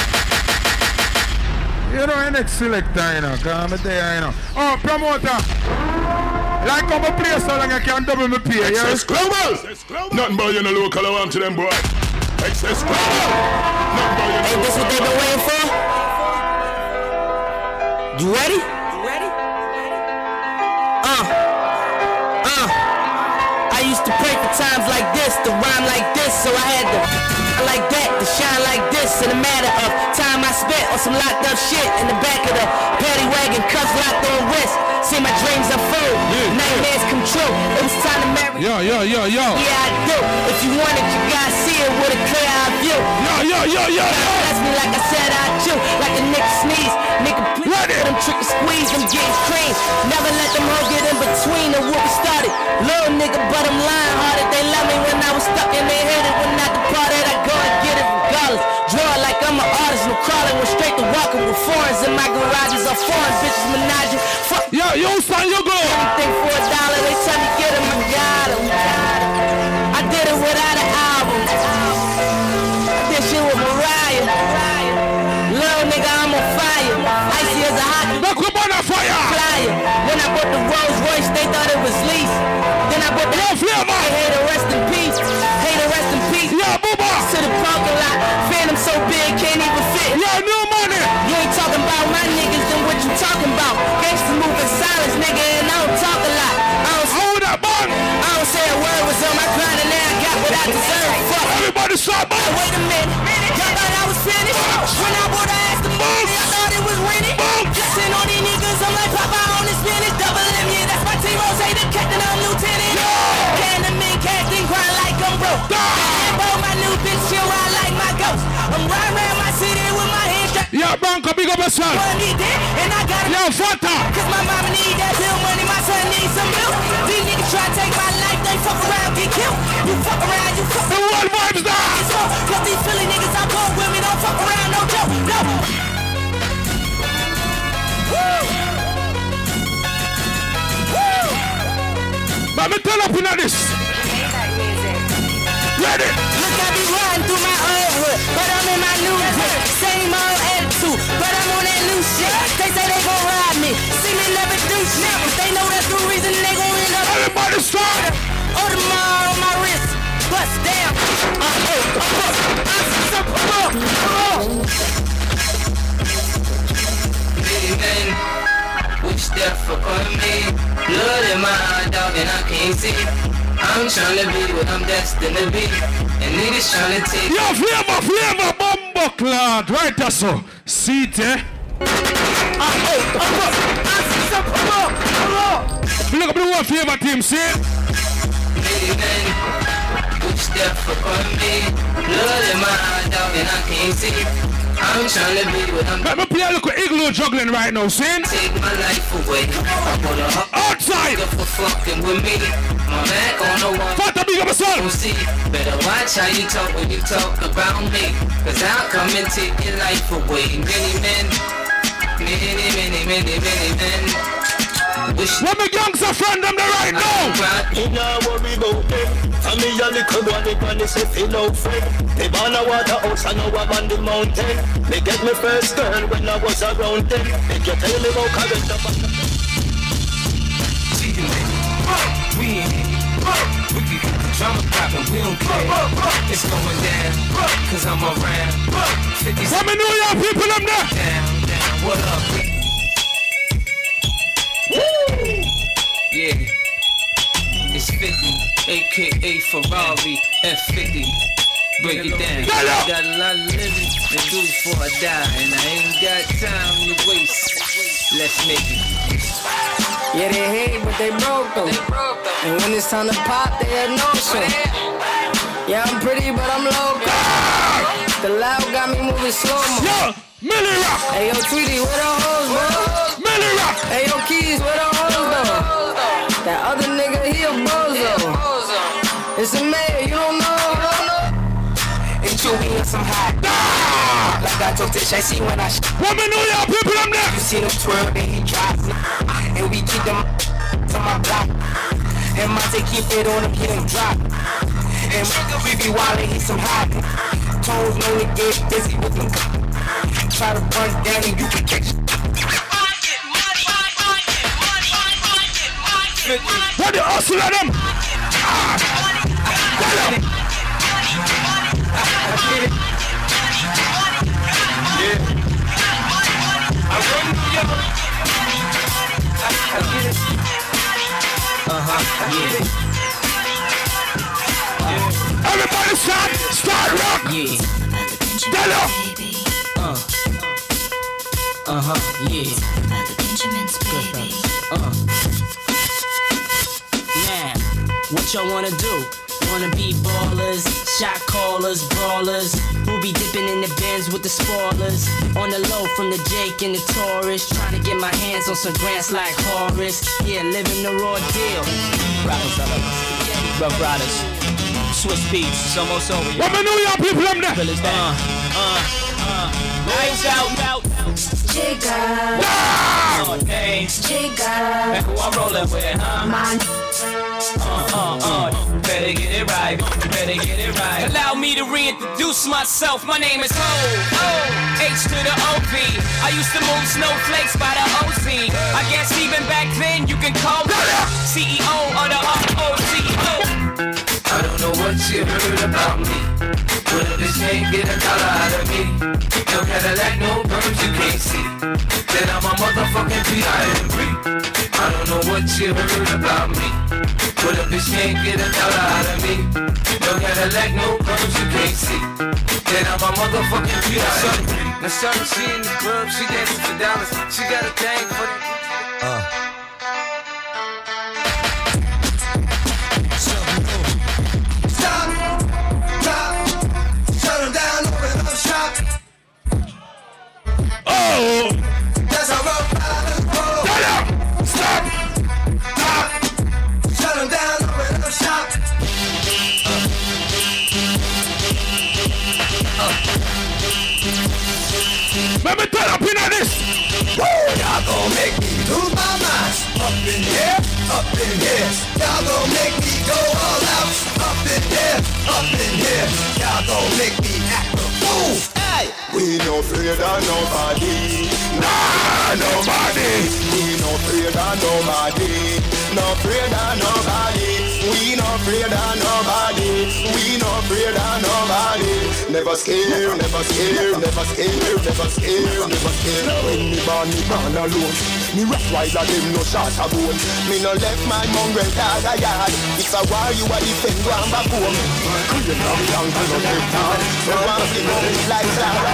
You know, I next selector, you know. Come there, you know. Oh, promoter. Like I'm a player so long I can double my pay. Excess global! Nothing about you no local around to them boy. Excess global! Nothing about you no local. Hey, this what they been waiting for? You ready? I used to pray for times like this. forever. I like that, to shine like this in a matter of time. I spent on some locked up shit in the back of the paddy wagon, cuffs locked on wrist. See my dreams unfold, nightmares come true. It was time to marry. Yo. Yeah, I do. If you want it, you gotta see it with a clear eye view. Yo. God bless me like I said I do. Like a nigga sneeze, nigga please. Let it. Them trick and squeeze, them getting cream. Never let them hoes get in between the what we started. Little nigga, but I'm lying hearted. They love me when I was stuck and they hated when I departed. I go and get it regardless. Draw like I'm an artist, no crawling, went straight to walking with foreigns in my garages. Are foreign bitches menagerie. Fuck. Yo, you son, you go. Everything for $1, they try to get him, I got him. I did it without an album. This shit with Mariah. Little nigga, I'm on fire. Icy as a hot. Look, come on, I'm fire. Flyer. When I bought the Rolls Royce, they thought it was lease. Then I bought the. Yo, Flemma. Hey, the rest in peace. Hey, the rest in peace. Yo, Booba. To the parking lot. Phantom so big, can't even fit. Yo, new money. You ain't talking about my niggas, then what you talking about? Gangsters move in silence, nigga, and I don't talk a lot. Hold up, man. I don't say a word, was on my grind, and now I got what I deserve. Fuck. Everybody stop, man. Wait a minute. Y'all thought I was finished? When I bought the ass, the money, I thought it was rented. Kissing on these niggas, I'm like Papa on this finish. Double M, yeah, that's my T-Rose, hey, the captain, I'm lieutenant. Can the men casting, grind like I'm broke. Bro, my new bitch, she ride like my ghost. I'm riding around my city with my hands strapped. Yeah, Bronco, big up yourself. And I got it. Yeah, Fanta. Cause my mama need that bill money, my son needs some milk. These niggas try to take my life, they fuck around, get killed. You fuck around, you fuck around. The world vibes down. Cause these Philly niggas I bought with me, don't fuck around, no joke, no. Woo! Woo! Let me turn up in this. Ready? Look, I be riding through my old hood, but I'm in my new hood. Same old attitude, but I'm on that new shit. They say they gon' ride me, see me never do shit. They know that's the reason they gon' end up. Everybody start. Audemars on my wrist, bust down. Anything, which step upon me? Blood in my eye, dog, and I can't see. I'm trying to be what I'm destined to be, and niggas trying to take. Yo, flavor, bumbo cloud, right there, so. See it, eh? Look up the one flavor team, see? Anything. Step upon me, blood in my eye, dog, and I can't see. I'm trying to be what I'm. Let me play a look at Igloo juggling right now, sin. Take my life away. I wanna hop outside for fucking with me. My back on the wall. Fuck the big of a son. Better watch how you talk when you talk about me, cause I'll come and take your life away. Many men. When the gangs are friend them there right now. You know what we go in. Family a little one, they can say feel no friend. They born a water house and now I'm on the mountain. They get me first girl when I was around them. They can tell me about character. She can make it. We in it. We can get the drama poppin', we don't care. It's going down, cause I'm around. 50 Some New York people up there. Down, what up? Woo! Yeah, it's 50, aka Ferrari F50. Break it down. I got a lot of living to do before I die, and I ain't got time to waste. Let's make it. Yeah, they hate, but they broke them. And when it's time to pop, they have no shit. Yeah, I'm pretty, but I'm local. The loud got me moving slow mo. Yo, Millie Rock. Hey, yo, Tweety, where the hoes, bro? Hey, yo, Keys, where the hoes though? That other nigga, he a bozo. It's a mayor, you don't know. And Chewy on some hot. Like I told this, I see when I woman, know y'all people, I'm there. You see them twirl, then he drops. And we keep them to my block. And Monte keep it on him, he don't drop. And we be wildin', he some hot. Tones know to get busy with them. Try to punch down and you can catch. What the hustle of them? Everybody start yeah. Get up! Yeah. Now, what y'all wanna do? Wanna be ballers, shot callers, brawlers, who be dipping in the bins with the spoilers. On the low from the Jake and the Taurus, trying to get my hands on some grants like Horace. Yeah, living the raw deal. Rappers, I love us. Rough Riders, Swiss Beats, it's almost over. What the New York people in there? Lights out, Jigga. Oh, hey. Jigga. Who I'm rolling with, huh? Better get it right, better get it right. Allow me to reintroduce myself, my name is Ho, H to the O-P. I used to move snowflakes by the O-Z. I guess even back then you can call me CEO of the O-O-C-O. I don't know what you heard about me. What if this can't get a dollar out of me? No Cadillac, no birds you can't see. Then I'm a motherfucking P.I.M.B. I don't know what you heard about me. What a bitch can't get a dollar out of me. No Cadillac, no birds you can't see. Then I'm a motherfucking P.I.M.B. Now shawty, she in the club, she dancing for dollars. She got a thing for the Stop, stop, shut them down, open up shop. Oh! That's how rough riders roll. Stop, stop, shut them down, open up shop. Let me turn up in on this. Woo! Y'all gon' make me lose my mind. Up in here, up in here. Y'all gon' make me go all out. Up in here, up in here. Y'all gon' make me act a fool. Hey! We no afraid of nobody. Nah, nobody. We no afraid of nobody. No afraid of nobody. We no afraid of nobody. We no afraid of nobody. Never scared, never scared, never scared, never scared, never scared. When me born alone, me Rottweiler them no shot a bone. Me no left my mongrel dog a yard. It's a war you a defend round back home. You know me long to no left hand. So I'm sitting on me like Clara.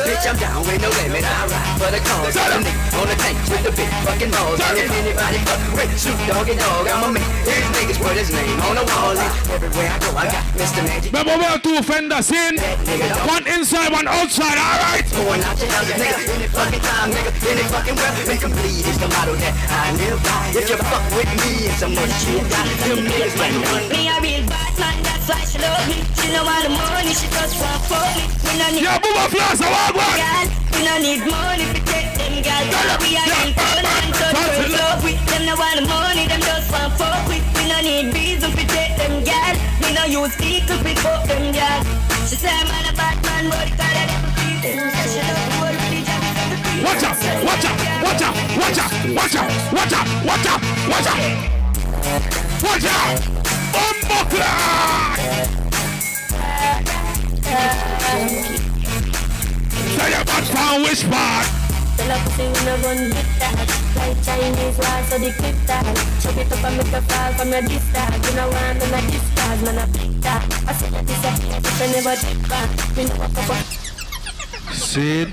Bitch, I'm down with no limit. I ride for the cause. I'm on the tank with the big fucking balls. If anybody fucking with Snoop Doggy Dogg, I'm a man. These niggas put his name on the wall. Everywhere I go, I got Mr. Magic. Remember, we have two fenders in. One inside, one outside. All right. Going out your house, nigga. Any fucking time, nigga. Any fucking world. Make them bleed is the motto that I live by. If you fuck with me, it's a much you got. Them niggas might run. Me a real bad man, that's why she love me. She know all the money, she just want for me. We no need. Yeah, Booba Flash, I want one. We no need money to take them guys. We are real fun and touch love with them. No all the money, them just want for me. We no need reason to take them guys. We no use people to fuck them guys. She say I'm a bad man, but I never beat them. She love what we do. Watch out! Watch out! Watch out! Watch out! Watch out! Watch out! Watch out! Watch out! Watch out! Unbuckler! Say your butt down, which part? The love thing no gon' get that. Like Chinese wall, so they clip that. Chop it up and make a fall from your distance. You know I'm gonna distance, man, I pick that. I said that this up, if I never take back. We know what the fuck. Sid.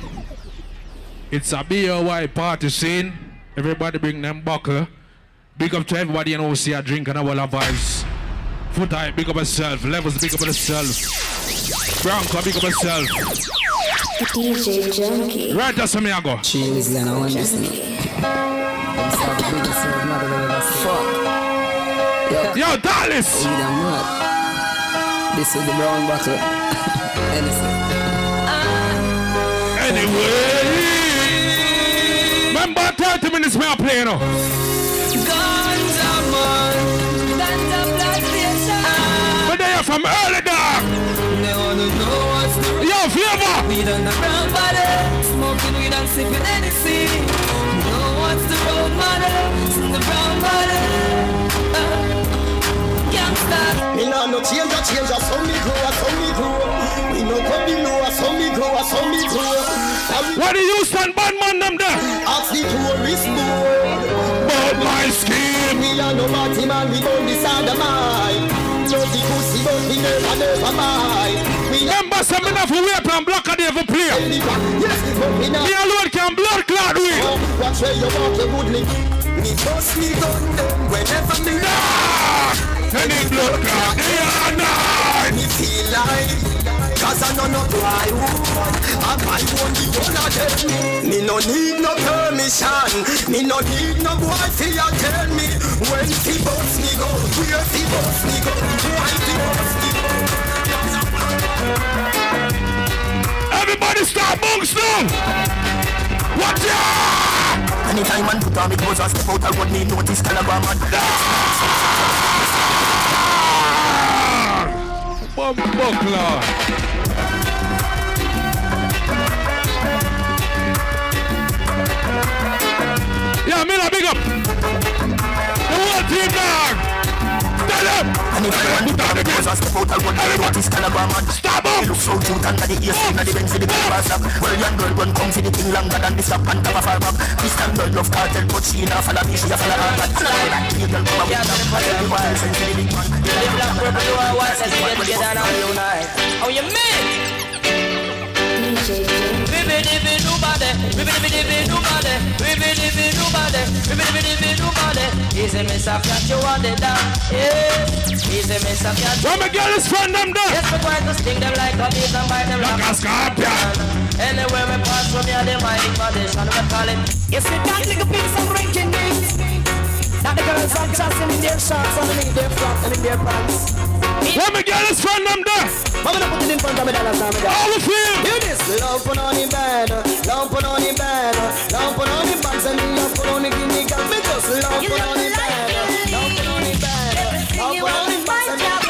It's a BOY party scene. Everybody bring them buckle. Big up to everybody in OC a drink and all our vibes. Foot high, big up yourself. Levels, big up yourself. Branko, big up yourself. DJ Junky. Right, that's for me I go. She is gonna want this me. Yo, Dallas! This is the brown buckle. Anyway. Remember 30 minutes we are playing now. Guns are born. Guns are plantation. But they are from early dark. They wanna know what's the real. Yo, Flavor. We done the brown body. Smoking weed and sipping Hennessy. Know what's the road model. It's the brown body. Gangsta. Me no change or change. I saw me grow, I saw me grow. Me no go below, I saw me grow, I saw me grow. What do you stand bandman them there? Ask the tourist board. But my scheme. Me and no party man, we don't decide the mind. Just the pussy, but we never mind. Remember, some enough who wear from Blacka Dave play. Yes, but we not. Me alone can blood clot with. Watch where you walk, you good live. Me bust me gun them whenever me die. Any blood clot, they are not. Me feel like. Cause I know not why I might want the one of them. Me no need no permission. Me no need no boy for you tell me. When the boss me go, where the boss me go, why the boss me go. Everybody start bunks now. Watch ya. Anytime man put on me clothes and step out I would need notice caliber man. Bump buckler. Yeah, me la big up. The whole team dog. Tell him. And if I want to talk because I step out, I'll go to everybody's caliber man. Stop up. It looks so cute under the ears, under the bench, in the paper sack. Well, young girl run come see the thing longer than this up and cover far back. Christian girl love cartel, but she ain't a fella, she a fella. Like you girl come up with them. Everybody send to the big man. The black purple, you are what says you get down on you night. How you make? When my girl is friend them there. Yes, we going to sting them like a beast and bite them like a scorpion. Anywhere we pass from here, they might invasion, we call it. Yes, we can't lick a piece of drinking that the girls are just in their shorts and in their front and in their pants. Let me get this from them there. I'm gonna put it in front of me, that's how we feel. Hear this. Lampin' on the bed, lampin' on the bed, lampin' on the bags and lampin' on the guinea gal. Me just lampin' on the bed, lampin' on the bed, lampin' on the bags and lampin'.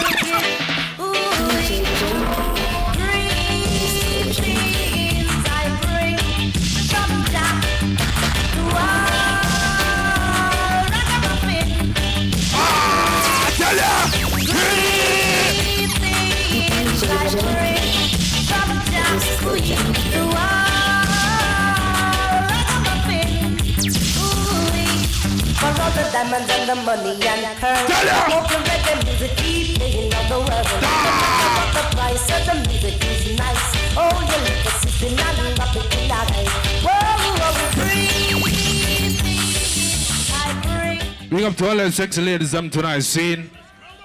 Diamonds and the money and her. Won't prevent the music keep playing all the world. But the price of the music is nice. Oh, you look a sister, now you love it in that way. Whoa, bring up to all the sexy ladies I'm tonight seeing.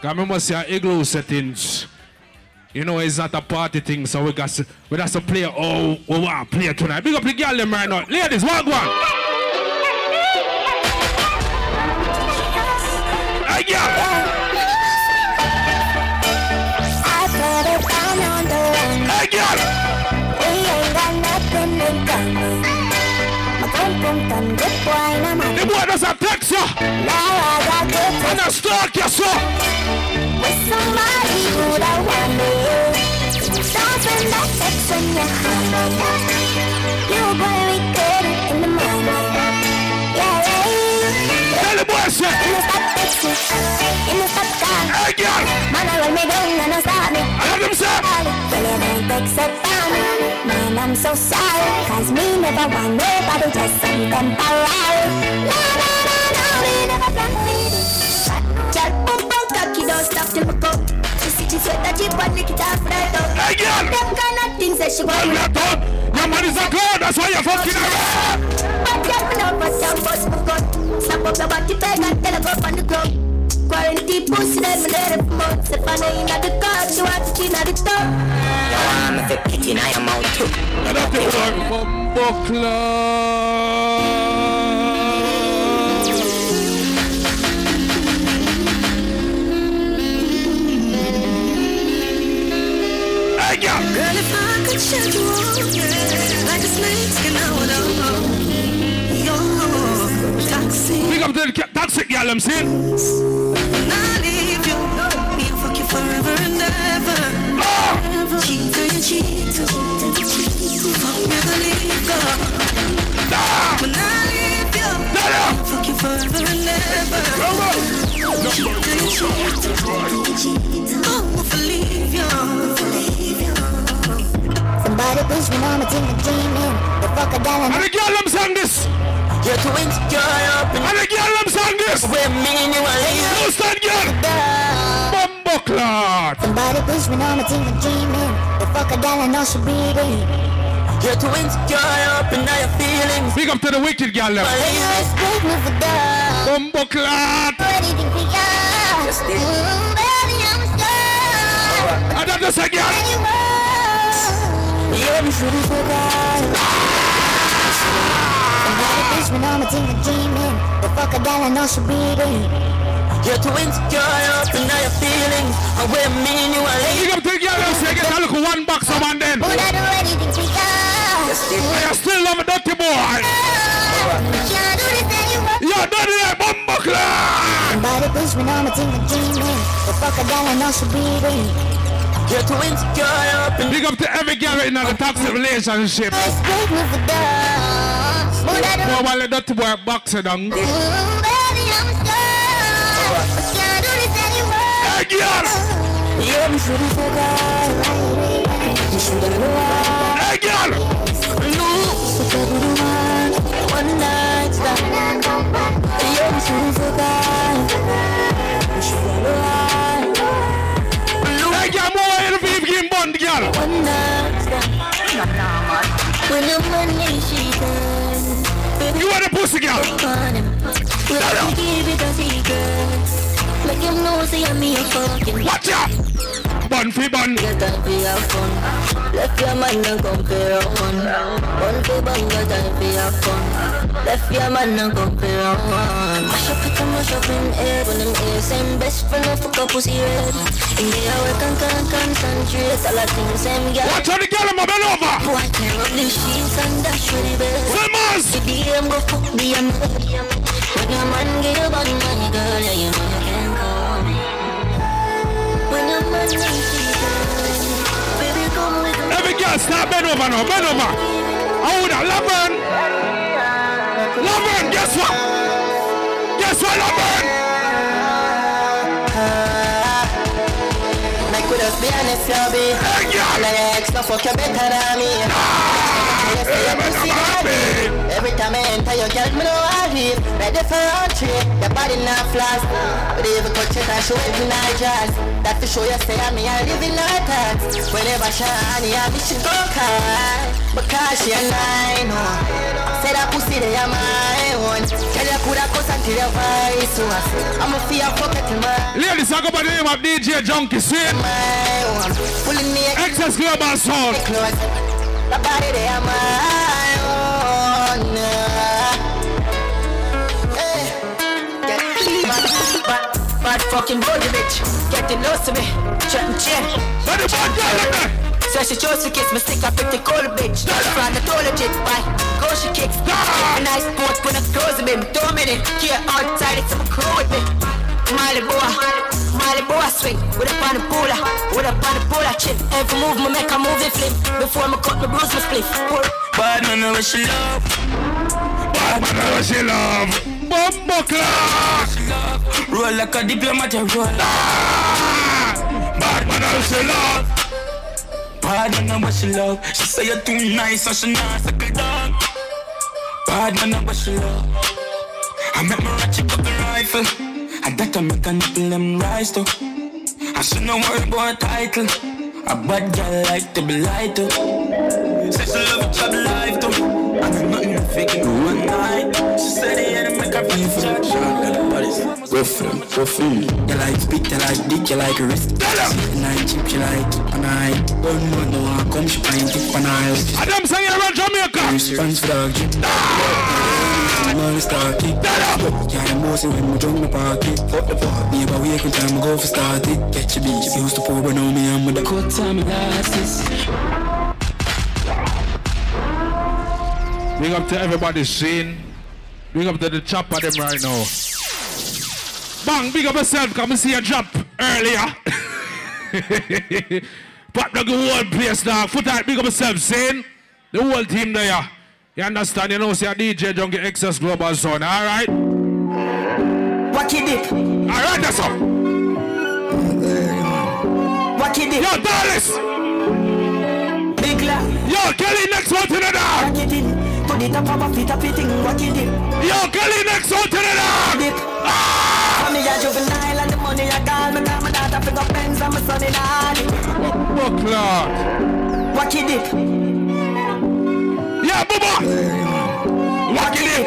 I remember seeing Igloo settings. You know, it's not a party thing, so we got to play. Oh, we want to play tonight. Big up the girl them right now. Ladies, walk one. Yeah. I put it down on the one. I got it. We ain't got nothing in common. My boom good boy, no man. The boy doesn't text you. Now I got good. And I stalk you, sir. With somebody who don't want me. Stopping that text when you're hungry. You boy, we get it in the morning. Yeah, yeah. Tell the boy, sir. In the subscribe, I got it. Man, I roll me down and I stop me. I love them, sir. Well, it ain't except for me. Man, I'm so sorry. Cause me never want nobody, just some temporary. No, no, no, no, we never planned for it. Jack, boom, boom, cocky, don't stop till we go. She see she sweat that she want lick it off right out. I got it. Them kind of things that she want. Well, not your man is a god, that's why you're fucking around. But yeah, we know what's your boss, we got. Snap up your body bag and tell her go up on the club. Quarantine pussy that me let it promote. Step on her in the car, she want to clean at the top. You want me to pit in your mouth too. You don't think I'm a buckler. Hey yo! Girl, if I could shut you off, yeah, like a snake skin out of pick up the toxic girl, I'm saying. I'll leave you, you'll fuck you forever and ever. Cheat to your cheat, fuck me the leader. When I leave you, you'll fuck you forever and ever. Cheat to your cheat, I'm gonna leave you. Somebody the beach when I'm a tinker dreaming. The fuck a dollar. And the girl them sang this. You're too insecure up in. And the girl them sang this. With me and you are leaving. Houston girl. Bumbo clot. Somebody beach when I'm a tinker dreaming. The fuck a dollar, no she beating. You're too insecure up in all your feelings. Big up to the wicked gal level. Bumbo clat. Just this. I don't just say girl. You're me shooting for God. Somebody bitch when I'm a tinker dreaming. The fuck a gal I know she beating. You're too insecure up in all your feelings. And where me and you are late. Big up to the gal level. Get a look at one box of man then. Would I do anything for God? I still love a dirty boy. You're dirty like Bumbo Clan. Somebody bitch when I'm a tinker dreaming. The fuck a gal I know she beating. You're too insecure up in. Big up to every gal in a toxic relationship. No while the dirty boy boxing on. Baby I'm a star. I can't do this anymore. Hey girl. Yeah me shouldn't forget. You shouldn't know. Hey girl. One night stand. You're the truth of God. You should never lie. I got more interview game bond, girl. One night stand. When the money she does. You want a pussy, girl? We're gonna give it a secret. Make him know say I'm your fucking. Watch out! Bun for bun. Get that be a fun. Left your man and compare one. One for banger time for your fun. Left your man and compare one. Mash up it and mash up in air. When them ears same best friend of fuck up pussy red. In the hour can concentrate. All the things same girl. Watch out the girl I'm a bell over. Who I tear up the sheets and dash for the bed. Famous! The DM go fuck the M. When your man get your body money girl. Yeah you know you can't go on. When your man get your body. Every girl start bend over now, bend over. I would have Laverne. Laverne, guess what? Guess what, Laverne? I could have been a flabby. Hey, girl! My ex no fuck you better than me. Nah! Every time I enter your girl, me know I leave. Ready for a trip, your body not flash. But even touch it and show it in a jazz. That to show you say I'm me, I live in a tax. Whenever she honey, I wish she go cry. Because she a nine, oh. Say that pussy they are my one. Tell you coulda cuss until your voice was. I'm a fear fuck it till my. Ladies, I go by the name of DJ Junky, see? My one, pulling me a Excess global sound. The body they are my own. Hey, get bad, bad fucking body bitch. Getting lost to me, chat and chat. What the fuck that? So she chose to kiss me sick, I picked the cold bitch. She found the toilet legit, why? Go she kicks. A nice sport when I close him in 2 minutes. Here outside, it's some cool with me. Miley boy swing. With up on the polar, with up on the polar chip. Every move me make a movie flip. Before me cut me bruise me split. Bad man know what she love. Bad man know what she love. Bumbo clock. Roll like a diplomat and roll. Bad man know what she love. Bad man know what she love. She say you're too nice and she not suck a dog. Bad man know what she love. I make my ratchet up the rifle. And that I make a nipple them rise to. I should not worry about a title. A bad girl like to be light to. Say she love a job life to. I do nothing to fake it one night. She said the enemy make a feel for the child. Rough him. You like spit, you like dick, you like wrist. You like chip, you like panai. Don't know no one come, she pint it panai. Adam sang you around Jamaica. Response for dog chip. Monster kick. Yeah, I'm bossy when we jump the party. Fuck the party. Neighbor wake in time, I go for start it. Catch your bitch, you used to pour, but now me and my dog. Cut time, my glasses. Big up to everybody seen. Big up to the chopper them right now. Bang, big up yourself, come and see a drop earlier. Pop the whole place now. Foot out, big up yourself, saying the whole team there. You understand, you know, see a DJ Junky Excess Global Sound, alright? Wacky Dip. Alright, that's all. Wacky Dip. Yo, Dallas! Big La. Yo, Kelly, next one to the dog. Put it up on feet, up eating what you did. Yo, Kelly, next one to the dog. I'm a juvenile and the money I got. I'm a dad, I pick up pens, I'm a son in a what you did. Yeah, Bubba. What you did.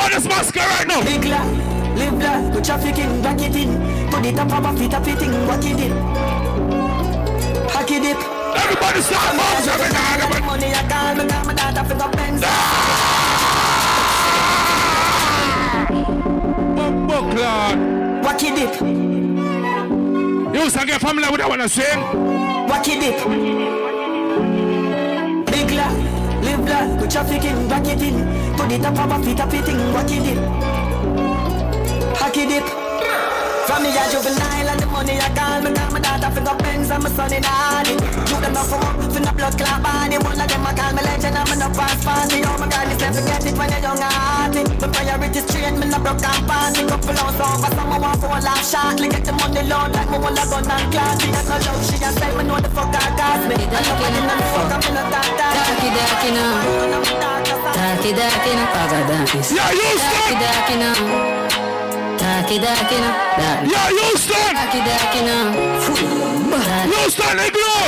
On this mask right now. Big la, live la, put your feet in, back it in. Put it up on feet, up eating what you did. Hockey dip. Everybody start moves every night. Money I got, me got my dad, I pick up pens. Wacky dip. You used to get familiar with that one, I sing. Wacky dip. Big la, live la, put your feet in, back it in. Put it up on my feet, up it in. Wacky dip. Hockey dip. From me a juvenile and the money I got my daughter finger pens and my son in honey. You them up for up, finna blood clot body. One of them I call me legend and me no pass party. Oh my God, this never get it when you're young and hearty. My priorities straight, me no broke and party. Couple ounce over, some I want for a laugh shortly. Get the money low like me want a gun and classy. I no love she a sell, me know the fuck I got me. I love when I fuck, I'm in a dark. Darky darky now, darky darky now, father darkies. Yeah, you darky darky now. Darky, darky, no. Yeah, Houston! Darky, darky, no. Houston, Igloo!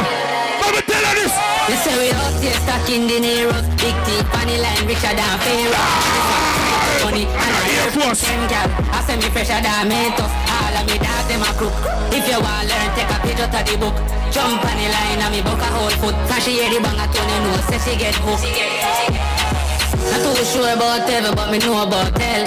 Mama, tell her this! You say we up here stuck in the narrows. Big deep on the line, richer than Pharaoh. Money, and I hear from them gal. I send me fresher than Mentos. All of me dog, them a crook. If you want learn, take a page out of the book. Jump on the line and me buck a whole foot. Cause she hear the bang a tone, you know, say she get hooked. Not too sure about ever, but me know about hell.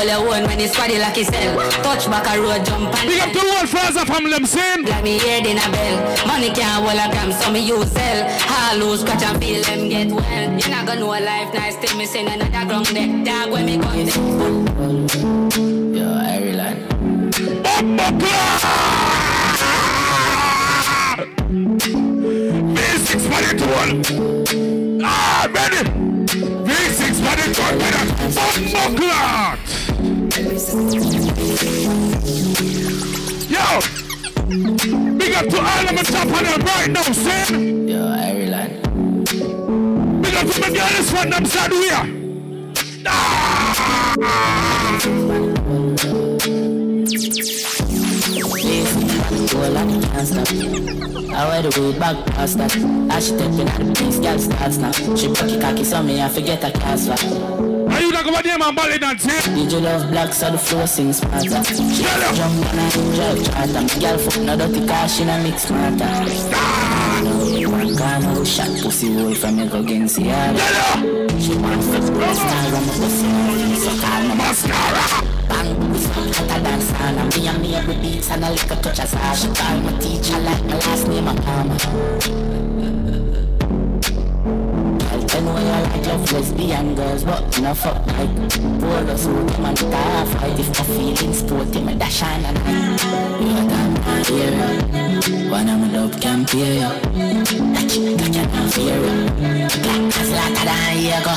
All I want when it's body like it's hell. Touch back a road, jump and big up to all friends of family, I'm saying. Let me hear the bell. Money can't hold a gram, so me use hell. All lose, scratch and feel them get well. You're not gonna know a life nice till me sing another ground there. Dog when me come there. Yo, Ireland. V6 for the tool. Ah, ready. V6 for the tour with us. Bumbleclot. Yo, big up to all of my top on them right now, Sam. Yo, Ireland. Big up to my girl, this one, I'm sad we are. I wear the way back past that. As she take me to the place, girl starts now. She plucky cocky, so me I forget her class rap. Are you not going to name and ball in that team? DJ love black, so the flow sings smarter. She jump on her enjoy charter. Girl fuck no dirty car, she no mix smarter. You want carnal, shot pussy roll from your guggins here. She want fuck restaurant, run my pussy roll. So call me mascara. Bang, booze, hotter than sauna. Me and me every beats and a little touch of sash. She call my teacher like my last name, I'm Palmer. I'll tell you I like love lesbian girls, but no fuck like bold us who come and die fight. If my feelings sporty, me dash on and you a damn hero. One of my love can't hear you. That can't fear you. Black as latter than here go.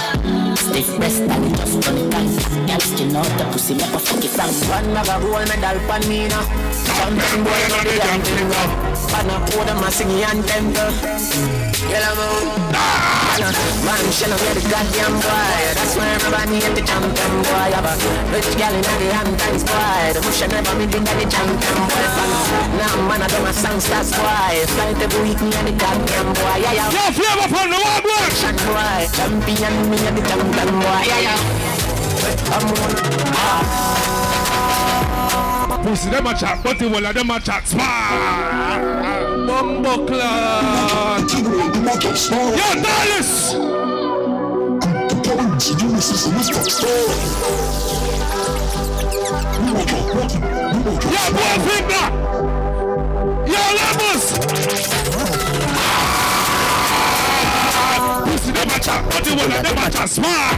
Stiff breast and it just funny times. Girl skin out the pussy, make a fucking song. One mag a roll medal pan me now. Champion boy not the champion rock. Pan a coda ma sing and temple. Girl I'm out. Man shall not get the goddamn boy. That's why everybody hate the champion boy. Have a rich girl in the hand times boy. The bush and never meet the champion boy. Now man I do my songs that's why. Flight every week me and the goddamn boy. Yeah. Yeah, flavor from the one boy. Shot boy, champion me and the champion. I'm on. Pussy them a chat, but the wall of them a chat smart. Bumbleclot. Yo, Dallas. Yo, boy, finger. Yo, Lambos. Pussy them a chat, but the wall of them a chat smart.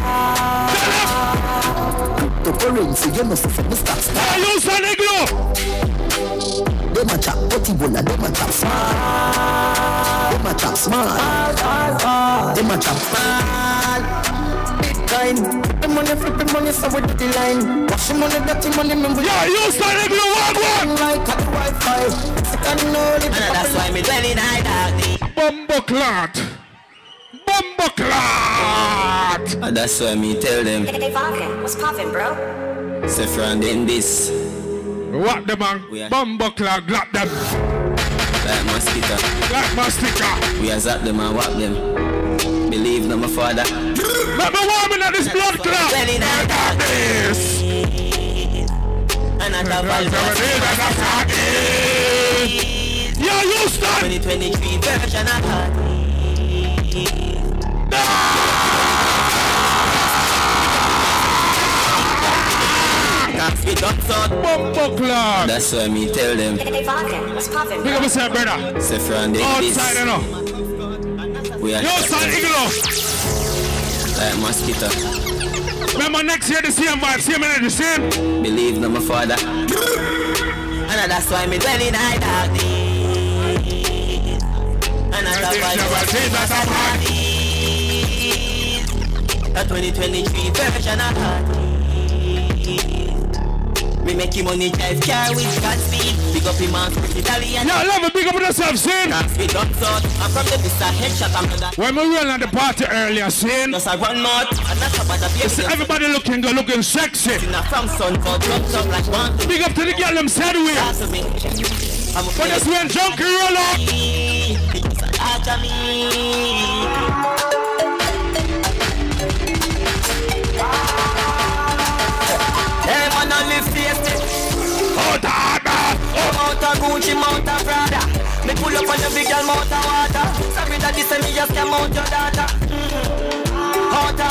The currency, you must have missed that. I use an igloo. They match up, but he will not match up smart. They match up smart. They match up smart. Bitcoin. The money flipping money, so we do the line. Wash the money, dirty money, remember. Yeah, use an igloo, one. Like at the Wi-Fi. And that's why me 29 out. Bumbleclot. bumbo clot. And that's why me tell them. Hey, Falcon, what's poppin', bro? Say friend in this. What the man? Bumbo clot, glap them. Like mosquito. Like mosquito. We are zap them and whap them. Believe no my father. Let me warm in at this blood clot. I got this. Another party. Yo, Houston! 2023 version of party. No! Can't speak up, son. Bumbo clock. That's why me tell them. Hey, Falcon, what's poppin'? Pick up yourself, brother. Say friend, they this. Outside, you know. We are Houston Igloo. Like mosquito. Remember next year the same vibe, same energy, same. Believe no my father. And that's why me dwelling I dark days. And I love my parties. The 2023 version of parties. Me making money drive car with Godspeed. Big up him and Italian. Yeah, love me, big up yourself, same. Godspeed up south. I'm from the Mr. Headshot, I'm not that. When we were at the party earlier, same. Just a one note. Everybody looking good, looking sexy. Big up to the girl them said we. But that's when Junky roll up. Hey man, I live tasty. Out of Gucci, out of Prada. Me pull up on the big girl, out of water. Sorry that this me just came out your data. Out of order,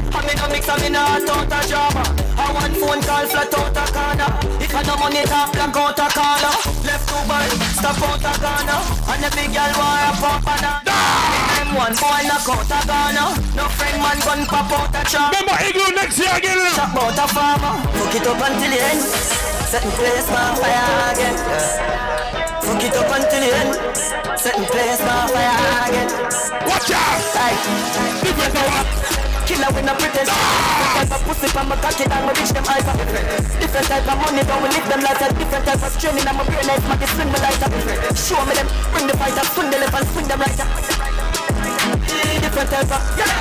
I mean a mix of in a out of drama. I want phone call flat out of corner. If I don't money half black out of color. Left to buy, stop out of Ghana. And the big girl wire pop and a M1 boy knock out of Ghana. No friend man gun pop out of chop. Remember Igloo next year again. Chop out of farmer. Fuck it up until the end. Set in place my fire again. Fuck it up until the end. Set in place, my fire again. Watch out! Like, different power. Killer with no pretense. Different type of pussy from my cocky and my reach them eyes up. Different type of money, but we live them lives. Different type of training and my brain life. My swing my lights up. Show me them, bring the fight up. Swing the left and swing them right up. Different type of, yeah.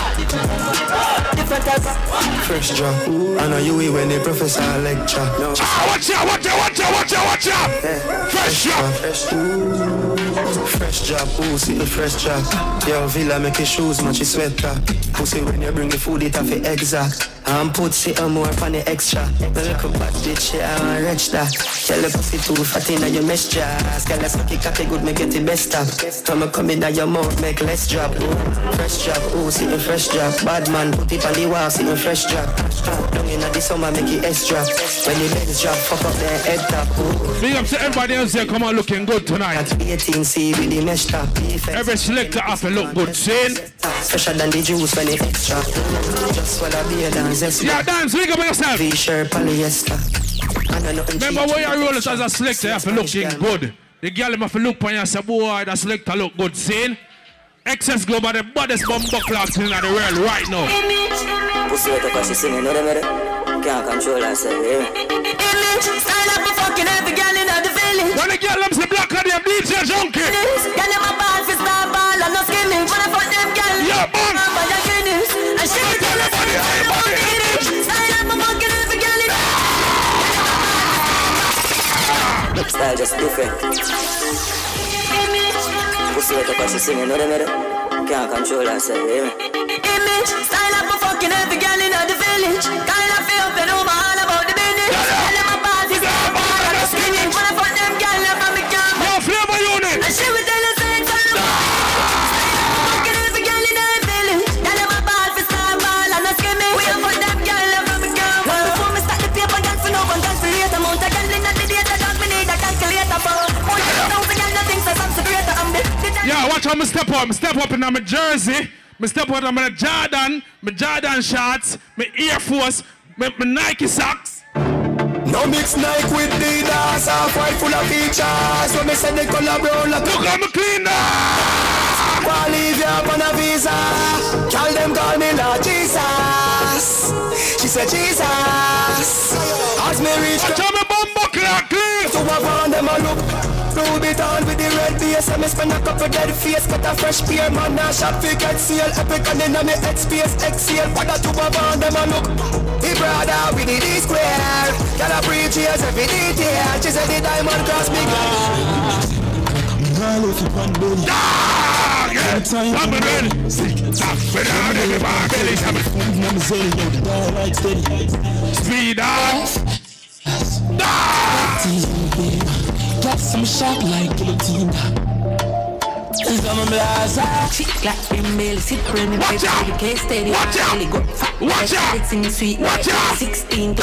Different type of fresh jaw. I know you eat when they professor lecture. No. Watch out, watch out, watch out, watch out, watch out. Fresh jaw. Fresh job, pussy, the fresh job. Your villa make your shoes match your sweater. Pussy when you bring the food it off it exact. I'm put shit on more on the extra. The little bad bitch shit I want to that. Tell the pussy too fat in your mesh jazz. Girl let's make it cocky good make it the best up. Come and come in your mouth make less drop. Fresh job, pussy, the fresh job. Bad man put it on the wall see the fresh job. Long in the summer make it extra. When the legs drop fuck up their head top. Big up to everybody else here come on looking good tonight. See with the mesh top. Every selector has to look good, seen? Fresher than the juice when it extra. Just swallow beer than zest. Yeah, dance, wake up yourself. T-shirt, polyester. Remember where you roll as a selector, you have to look good. The girl have to look on you and say, boy, that selector look good, seen? Excess go by the baddest bumbo clocks in the world right now. Pussy out because she singing, no matter. Can't control herself, stand up for fucking every girl in the village. When the girl loves the Blacka Dave, DJ Junky. Girl never ball for star ball, I'm not skimming. When I fuck them girl, yeah, man. I'm by the Guinness. And she can tell everybody how you fuck the village. Stand up for fucking every girl in the village. Style just different. Pussy out because she singing, no matter. Can't control herself, image, style up for fucking every girl in the village. Kind of feel open over all about the business. Girl in my body, girl, I'm not skinning. When I fuck them girl, I'm from the camp. No flavor unit. And she will tell us that I'm fucking every girl in the village. Girl in my body, for star ball, I'm not skinning. When I fuck them girl, I'm from the camp. Before me start the paper, dance for no one, dance for later. Mount a girl in the theater, dance me need a calculator for. Only 1,000 girl, nothing, so I'm so greater. I'm the... Yeah, watch how me step up. Me step up in my jersey. I step out of my Jordan shorts, my Air Force, my Nike socks. No mix Nike with Adidas, half-white full of features. When I send the color brown like... Look how I'm clean now! While leave you up on a visa, call them call me Lord Jesus. She said Jesus. As me reach... Watch out my bumbo clean! So I found them a look. Blue bit on with the red base. I me spend a couple dead face. Cut a fresh beer, man, I shop fi get seal. Epic and in a me headspace, exhale. What a tuba band, them a look. He brother, we need it square. Can I preach years every detail. She said the diamond cross me girl, if you want me. I'm ready. Sick, tough, better out of the bar. Belly, I'm a fool, I'm a zillion. Yo, the dog like steady. Speed up. Got some shot like guillotine. It's on my blazer. Cheek like female, sit running back to the case steady. Watch out! Watch out! Watch out! 16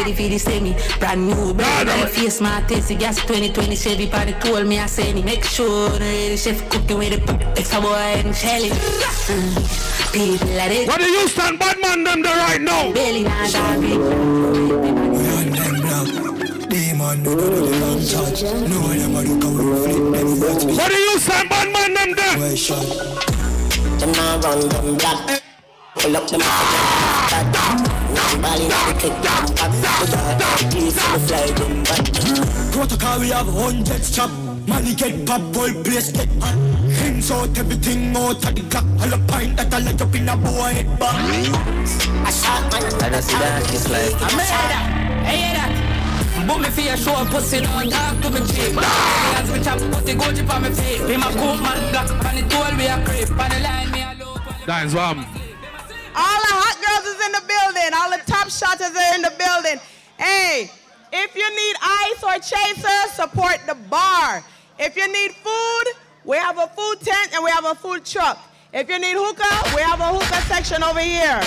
ready for the semi, brand new, brand new face, my taste, gas 2020 Chevy, party told me I said it. Make sure the chef cooking with the pop, extra boy and shelly. People are dead. What do you stand bad man them there right now? Belly not that big. Run them down. Demon, no do the long charge. No one them a look away, flip them watch me. What do you stand bad man them there? Where shot? Them a run them black. Pull up them black. Protocol we have 100 chop. Money get pop, boy place get hot. Hands out everything out at the clock. All a pint that I light up in a boy head back. I shot man, and I see that it's like I hear that, I hear that. Boom me fear show and pussy now and talk to me cheap. As me chop pussy go chip on me feet. Be my coat man black, and the tool we a creep. And the line me a low. That's warm. All the hot girls is in the building. All the top shotters are in the building. Hey, if you need ice or chaser, support the bar. If you need food, we have a food tent and we have a food truck. If you need hookah, we have a hookah section over here.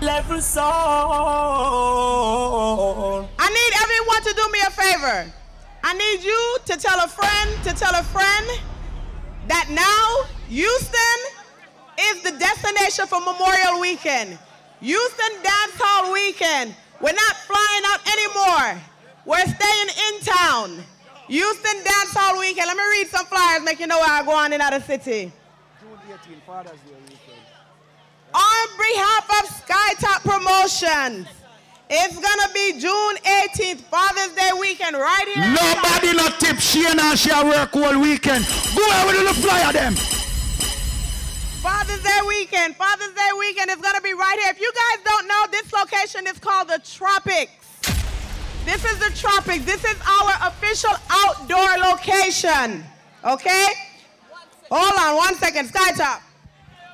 Level soul. I need everyone to do me a favor. I need you to tell a friend that now Houston is the destination for Memorial Weekend. Houston Dance Hall Weekend. We're not flying out anymore. We're staying in town. Houston Dance Hall Weekend. Let me read some flyers, make you know where I go on in other city. June 18th, Father's Day weekend. On behalf of Skytop Promotions, it's gonna be June 18th, Father's Day weekend, right here. Nobody not tip. She and I shall work all weekend. Go out with the flyer them. Father's Day weekend is going to be right here. If you guys don't know, this location is called the Tropics. This is the Tropics. This is our official outdoor location. Okay? Hold on one second. Skytop.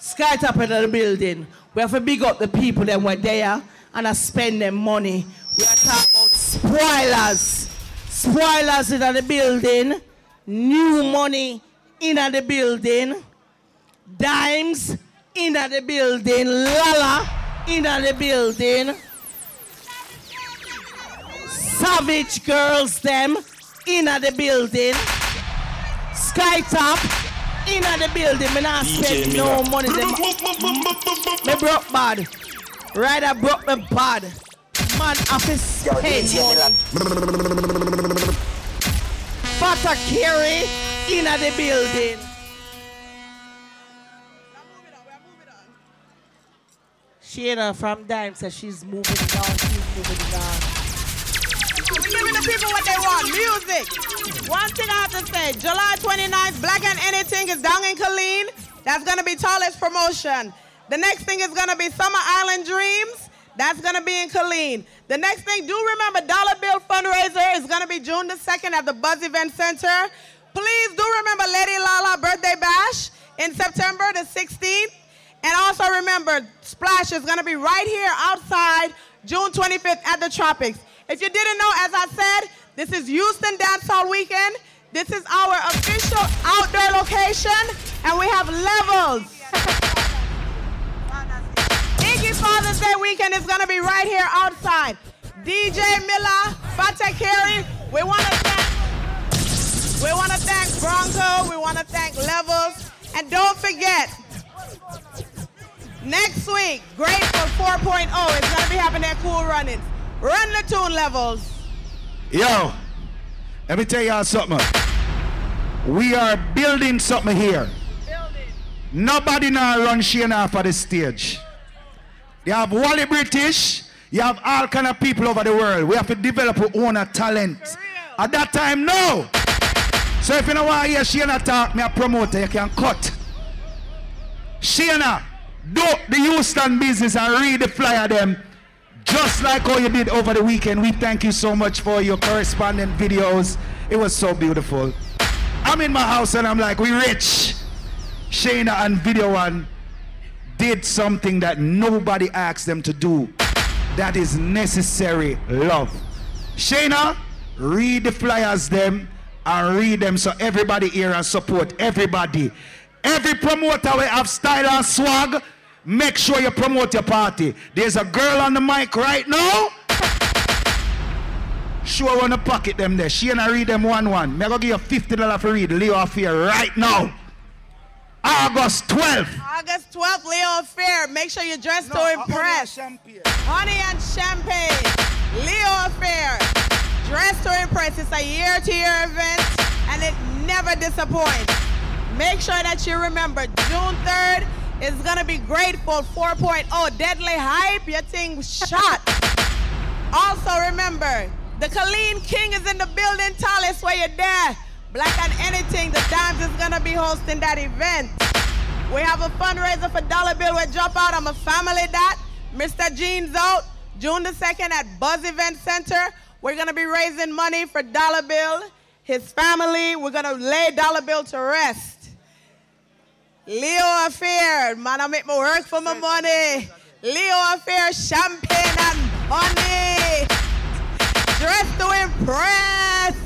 Skytop in the building. We have to big up the people that were there and I spend their money. We are talking about spoilers. Spoilers in the building. New money in the building. Dimes in the building, Lala in the building, Savage Girls them in the building, Skytop in the building. Me not spend no money. Me broke bad, right? I broke me bad. Man, I spend money. Fata Carey in the building. Shayna from Dime says she's moving down, We're giving the people what they want, music. One thing I have to say, July 29th, Black and Anything is down in Killeen. That's going to be Tallest Promotion. The next thing is going to be Summer Island Dreams. That's going to be in Killeen. The next thing, do remember Dollar Bill Fundraiser is going to be June the 2nd at the Buzz Event Center. Please do remember Lady Lala Birthday Bash in September the 16th. And also remember, Splash is going to be right here outside June 25th at the Tropics. If you didn't know, as I said, this is Houston Dance Hall Weekend. This is our official outdoor location, and we have levels. Iggy's Father's Day Weekend is going to be right here outside. DJ Miller, Fata Carey, we want to thank Bronco, we want to thank Levels, and don't forget, next week, Grateful 4.0 is going to be happening at Cool Runnings. Run the tune, Levels. Yo, let me tell y'all something. We are building something here. Nobody now run Shane off of the stage. You have Wally British. You have all kind of people over the world. We have to develop our own talent. At that time, no. So if you don't want to hear Shayna talk, me a promoter, you can cut. Shayna, do the Houston business and read the flyer them, just like how you did over the weekend. We thank you so much for your correspondent videos. It was so beautiful. I'm in my house and I'm like, we rich. Shayna and Video One did something that nobody asked them to do. That is necessary love. Shayna, read the flyers them and read them so everybody here and support everybody. Every promoter will have style and swag. Make sure you promote your party. There's a girl on the mic right now. Sure wanna pocket them there. Shayna, read them one. Me go give you $50 for read Leo Affair right now. August 12th, Leo Affair. Make sure you dress to impress. Honey and champagne. Leo Affair. Dress to impress. It's a year-to-year event, and it never disappoints. Make sure that you remember, June 3rd is gonna be Grateful 4.0. Deadly hype. Your thing shot. Also remember, the Colleen King is in the building. Tell us where you're there. Black and anything, the Dimes is gonna be hosting that event. We have a fundraiser for Dollar Bill with Dropout. I'm a family that. Mr. Jeans out, June the 2nd at Buzz Event Center. We're gonna be raising money for Dollar Bill, his family. We're gonna lay Dollar Bill to rest. Leo Affair, man, I make my work for my money. Leo Affair, champagne and money. Dress to impress.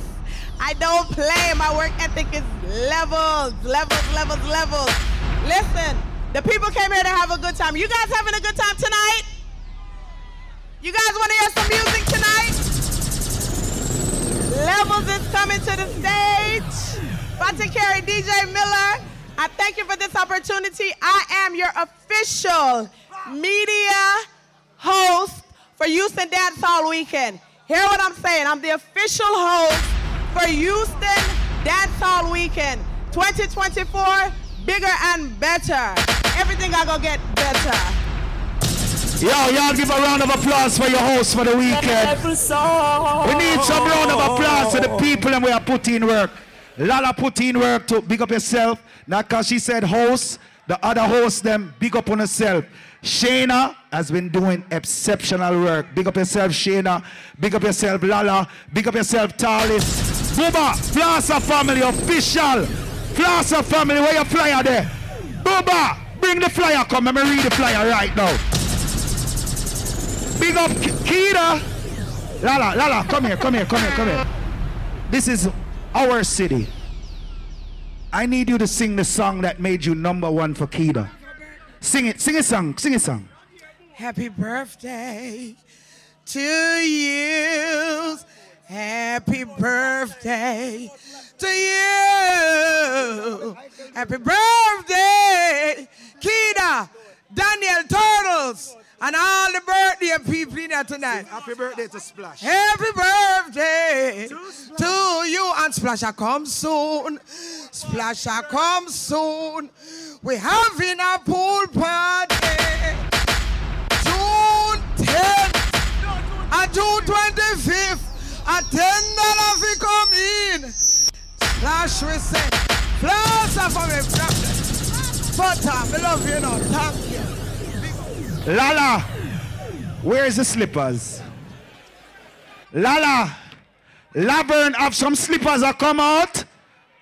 I don't play. My work ethic is levels. Listen, the people came here to have a good time. You guys having a good time tonight? You guys want to hear some music tonight? Levels is coming to the stage. About to carry DJ Miller. I thank you for this opportunity. I am your official media host for Houston Dance Hall Weekend. Hear what I'm saying? I'm the official host for Houston Dance Hall Weekend 2024, bigger and better. Everything I go get better. Y'all give a round of applause for your host for the weekend. We need some round of applause for the people and we are putting work. Lala put in work to big up herself. Now cause she said host, the other host them big up on herself. Shayna has been doing exceptional work. Big up yourself, Shayna. Big up yourself, Lala. Big up yourself, Talis. Booba, Plaza family, official. Plaza family, where your flyer there? Booba, bring the flyer, come. Let me read the flyer right now. Big up, Kira. Lala, come here. This is our city. I need you to sing the song that made you #1 for Kira. Sing it. Happy birthday to you. Happy birthday to you. Happy birthday, Kida, Daniel Turtles, and all the birthday people in here tonight. Happy birthday to Splash. Happy birthday to you. And Splash, I come soon. Splash, I come soon. We're having a pool party. June 10th and June 25th at $10 we come in. Splash we say, Flash for me, Flash. I love you now, thank you. Lala, where is the slippers? Lala, Laverne have some slippers that come out.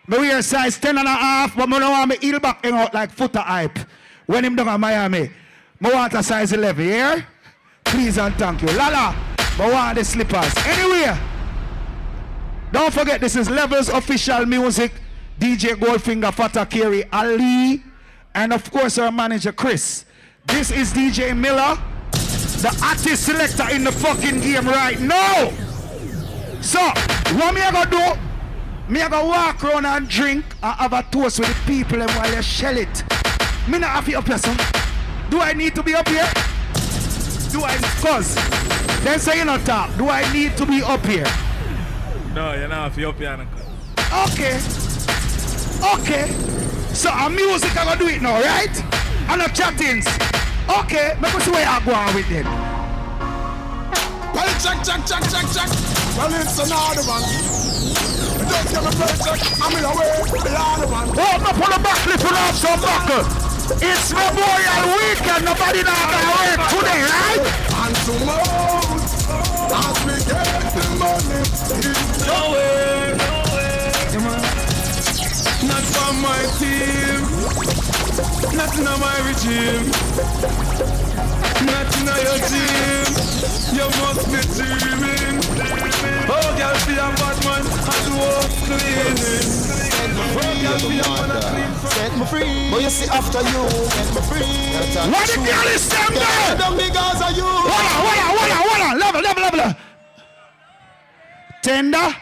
Me wear size 10.5, but I don't want my heel back hang out like footer hype. When him down in Miami, I want a size 11, yeah? Please and thank you. Lala, but want the slippers. Anyway, don't forget this is Levels Official Music, DJ Goldfinger, Fatakiri, Ali, and of course our manager Chris. This is DJ Miller, the artist selector in the fucking game right now. So, what me I gonna do? Me I gonna walk around and drink and have a toast with the people and while you shell it. Me not have to up here, son. Do I need to be up here? Do I, cause, then say you not talk, do I need to be up here? No, you're not up here. Okay. So our music, I'm gonna do it now, right? And the chattings. Okay, let me see where I go on with it. Well, check. Well, it's another one. I'm in a way. Hold up on the back, little off some buckle. It's Memorial Weekend. Nobody not gonna work today, right? And tomorrow, as we get the money, it's no way. Not from my team, nothing on my regime, nothing on your team. You must be dreaming. Oh, girl, be a bad man and walk clean. Oh, girl, be a man and clean. Set me free. But you see after you, set me free. What the girl is saying there? Them niggas are you. Hold on. Level. Tender.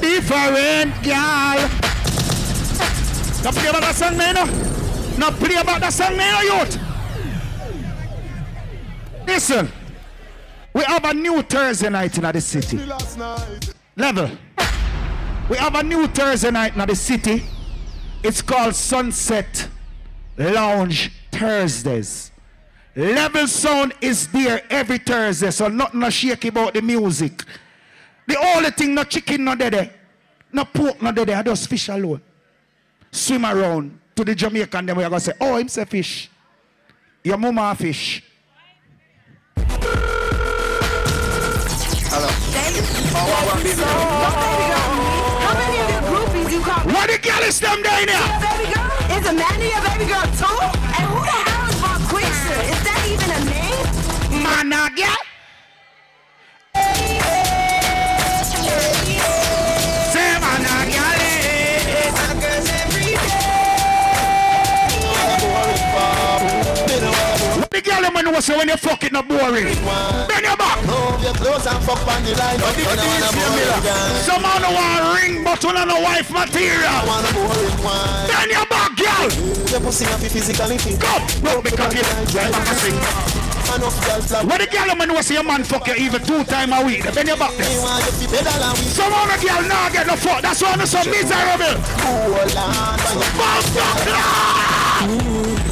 Different girl. Don't play about that song, man. Don't play about that song, man, youth. Listen, we have a new Thursday night in the city. Level. We have a new Thursday night in the city. It's called Sunset Lounge Thursdays. Level Sound is there every Thursday, so nothing to shake about the music. The only thing, no chicken, no dede, no pork, no dede, I just fish alone. Swim around to the Jamaican, then we are going to say, oh, him say fish. Your mama fish. Hello. How many of your groupies you call? What the girl is them down here? Is a man your baby girl too? And who the hell is Bob Quickster? Is that even a name? Managa? The girl man was when you fuck it not boring. Bend your back. Your clothes and fuck on the line. Some man want ring but one on a wife material. Bend your back, girl. Your pussy happy physically fit. Go. Broke the cocky. When the girl man was your man fuck you even 2 times a week. Bend your back. Some other girl now get no fuck. That's why I'm so miserable.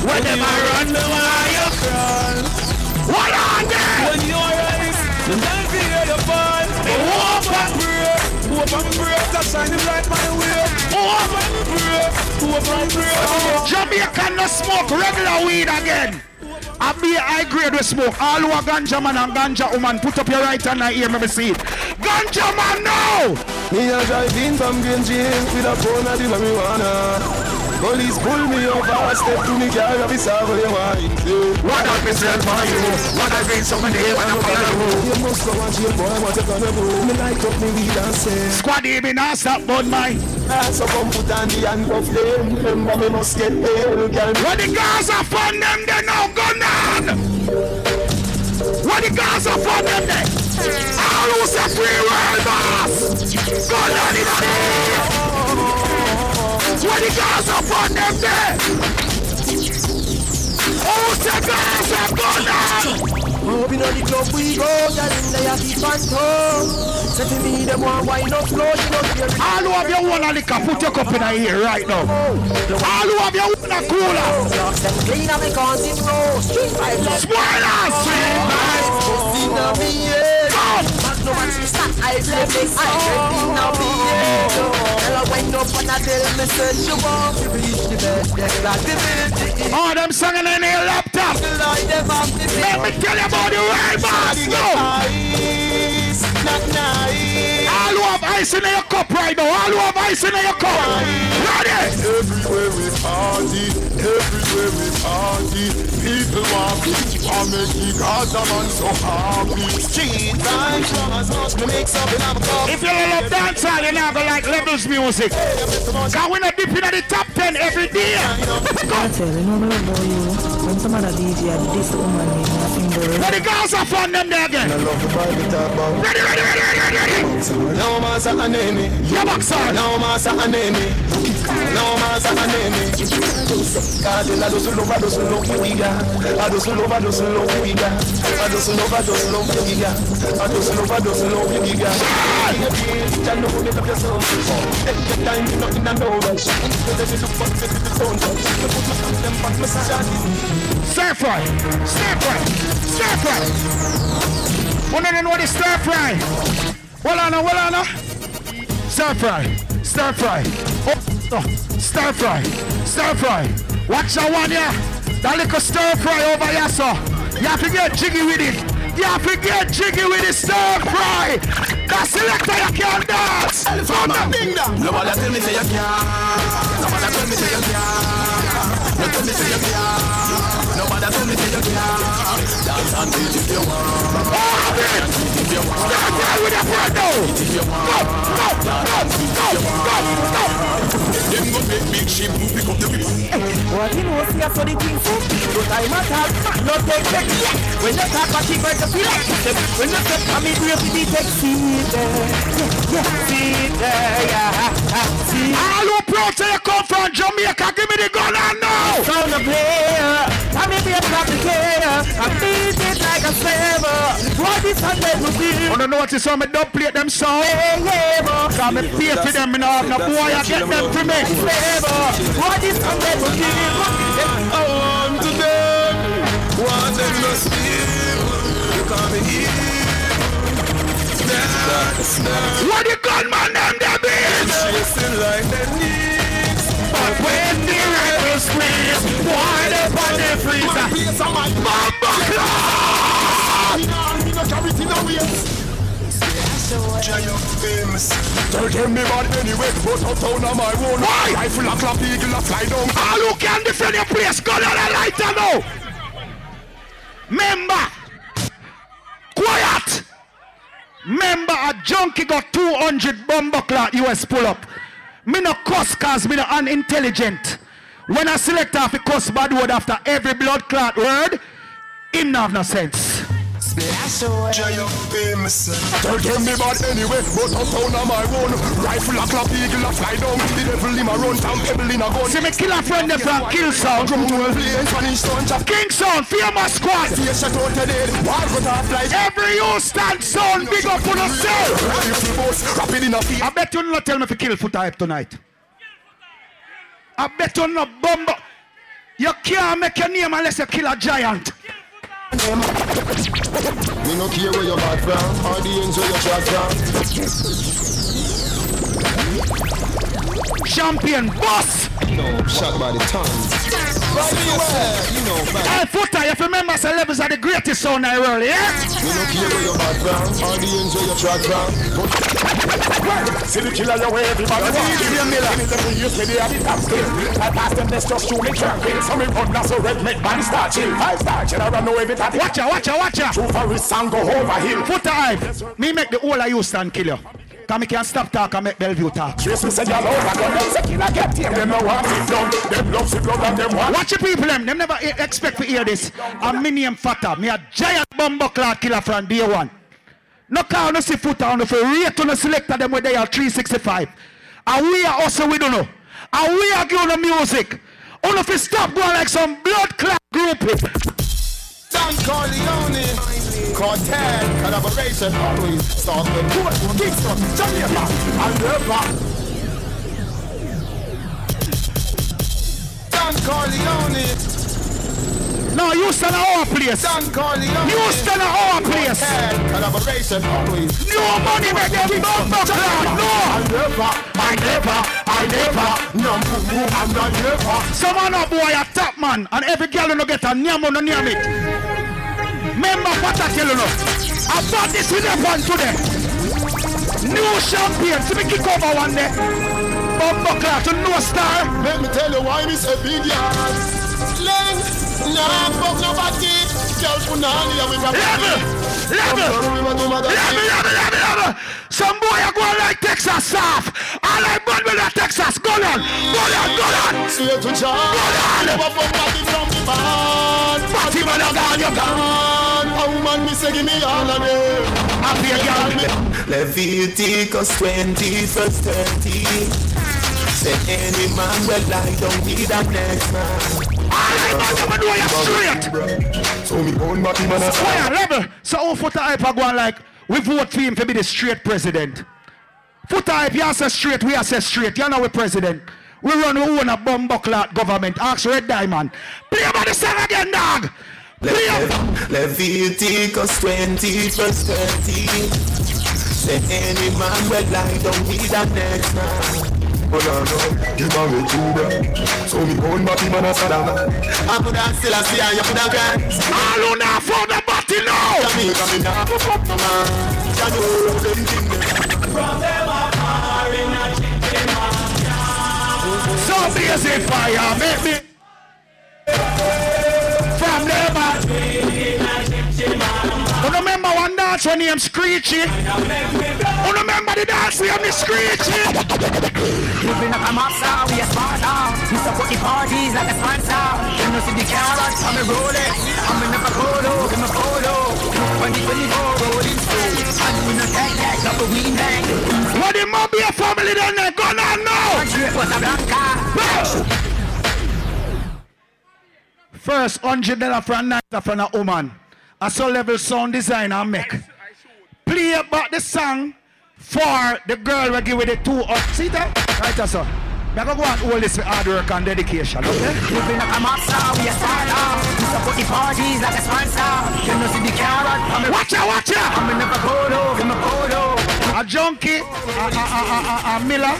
Whenever I run the wire, what are they? When you're right, the night we hear the fun. Who up and break, that's shining right my way. Who up and break. Jamaican no smoke regular weed again. I be high grade with smoke. All who are ganja man and ganja woman, put up your right hand and hear me see it. Ganja man now! Me a driving from Green James with a phone of the marijuana. Police pull me over, step to me, carry a piece of your mind. What I've been said by you, what I've been somebody when I'm on the road. You must go watch your boy, what you're gonna do. Me light up, me weed and say, squad even ass up, but mine. So come put on the hand of them, remember me must get hell. When the guys are from them, they now gone on. When the guys are from them, they all lose a free world boss. Gone on in the day. When the girls are on them there, oh, the girls are gone now. Open on the club we go, girl, they are the phantom. Say to me, them one wine up close, you know, here. All who have your one and liquor, put your cup in here right now. All who have your one and cooler. Spoilers! Oh, them singing in your laptop. Let me tell you about the rivals. No. All who have ice in your cup right now. All who have ice in your cup. Ready? Everywhere we party. People want me. I make the Gaza man so happy. Street time from as much me make something up. If you love dancehall, you never like Levels music. Can we not dip in the top 10 every day? I tell you, no love for you. When some other DJ and this woman is nothing but real. But the girls are fun them there again. Ready. No man's an enemy. Your box on. No man's an enemy. No man's an enemy. I do so love you. Stir fry. Wanna know what is stir fry? Well, I know. stir fry. Oh, stir fry. Watch that one, yeah. That little stir fry over here, sir. You have to get jiggy with it. Stir fry. That selector, you can't dance. From the kingdom. Nobody tell me say you can't. Nobody tell me say you can't. Dance and beat if you want. Oh, man. Start fry with a friend now. Go. Them go big ship, move pick up the people. What you know is here for the thing food. But I must have not take back. When you talk about it, break the pillar. When you talk about me, we'll be taking See there. All who brought you come from Jamaica, give me the gun and now. I'm the player. I'm a bit complicated. I beat it like a slaver. What is Sunday with you? On the notice, I'm a dub plate them song. I'm a peer to them and all. Now boy, I get them. To me, what is coming to give on to them? What they must give, you can't give. What you call my name, the bitch? Chasing like the needs, but when the rebel screams, why they find the freezer? My mama! Giant famous. Tell them me bad anyway, but out town on my own. Why? I full of clap, eagle, fly down. All who can defend your place, go down and light down now. Member, quiet. Member, a junkie got 200 bomber clock US pull up. Me no cuss cause me no unintelligent. When I select off a cuss bad word after every blood clot word, him no have no sense. Giant famous. Tell them me bad anyway, but out town on my own. Rifle a clap, eagle a fly down. The devil in my run, damn pebble in a gun. See me kill a friend them from Killsound. Kingsound, famous squad. Every Houston sound, big up for yourself. I bet you not tell me if you kill foot hype tonight. I bet you not bomb. You can't make your name unless you kill a giant. We no care where you're back from, or the ends where you're back from. Champion boss! No, shot by the tongue. Right yourself, you know, man. Hey, Footer, if you remember, Celebs are the greatest sound in the world, yeah? We no care where you're back from, or the ends where you're back from. See the killer, you're where everybody wants. Give me a miller. Anything we use, we have the top skill. I pass them, let's just truly tranquil. Some important, that's a red, make man start chill. Five-star, general, know everything. Watcha. True for his sound go over him. Foot time. Me make the whole of Houston kill you. Cause me can't stop talk and make Bellevue talk. Yes, Mr. Yalova, God, them say killer get here. Them no want it done. Them love it, love them want. Watch the people, them never expect to hear this. And me name Fata. Me a giant bomber clock killer from day one. No car, no see Foot on the floor. Rate on the selector them where they are 365. And we are also, we don't know. And we are giving the music. All of you stop going like some blood clock group. Don Corleone, Cartel, collaboration, always start with good, Kingston, Jamaica, and Europa. Don Corleone. No, Houston are our place. Don Corleone. Houston are our place. Cartel, collaboration, always. No money make them bumper clown, no. I never, I'm not never. Someone up boy a top man, and every girl will get a nyam on the nyam it. Remember what I tell you now. I bought this with them one today. New champion. See me kick over one day. Bumper class to no star. Let me tell you why this a big yard. Sling. Nah, fuck nobody. Girls from Nani and we from Level. Some boy are going like Texas South. I like bad with that Texas. Go on. Swear to God. Never fuck nobody from the band. Party man, you're gone. A woman, me say, give me all of it. I'll be a girl. Leviticus 20, verse 30. Say any man will lie, don't need a next man. I like my straight. So me own body man. Square level. So all Foot hype are going like, we vote for him to be the straight president. Foot hype, you say straight, we say straight. You know we president. We run our own a bomb buckler government. Ask Red Diamond. Play about the song again, dog. Leviticus 20 verse 30. Say any man with life don't need that next man. Oh no, you married too, bro. So me going back in Manasada. I put that still a see and you put that guns. I don't know for the battle now. Jamaica me now go fuck no man. Jamaica do them things. From them I fire in a chicken man. So music fire make me. From them I fire in a chicken man. You remember one dance when you am screeching? You remember the dance we am screeching? You've been like a mobster, we a sparta. We support the parties like a sponsor. You know see the carrots, I'm a Rolex. I'm in a Pacolo, I'm a Polo. 2024, rolling through. And we not take that, not a wing bang. What the mobby a family then they gonna know? First $100 for a night for a woman. I saw level sound design I make. Play about the song for the girl we give with the 2 up. See that? Right, that's all. I'm going to go and hold this with hard work and dedication, okay? You've been like a mobster, we a starter. We support the parties like a sponsor. You know see the carrot, I'm a... Watch out, watch out! I'm in a Pacolo, I'm a Polo. A junkie, a miller.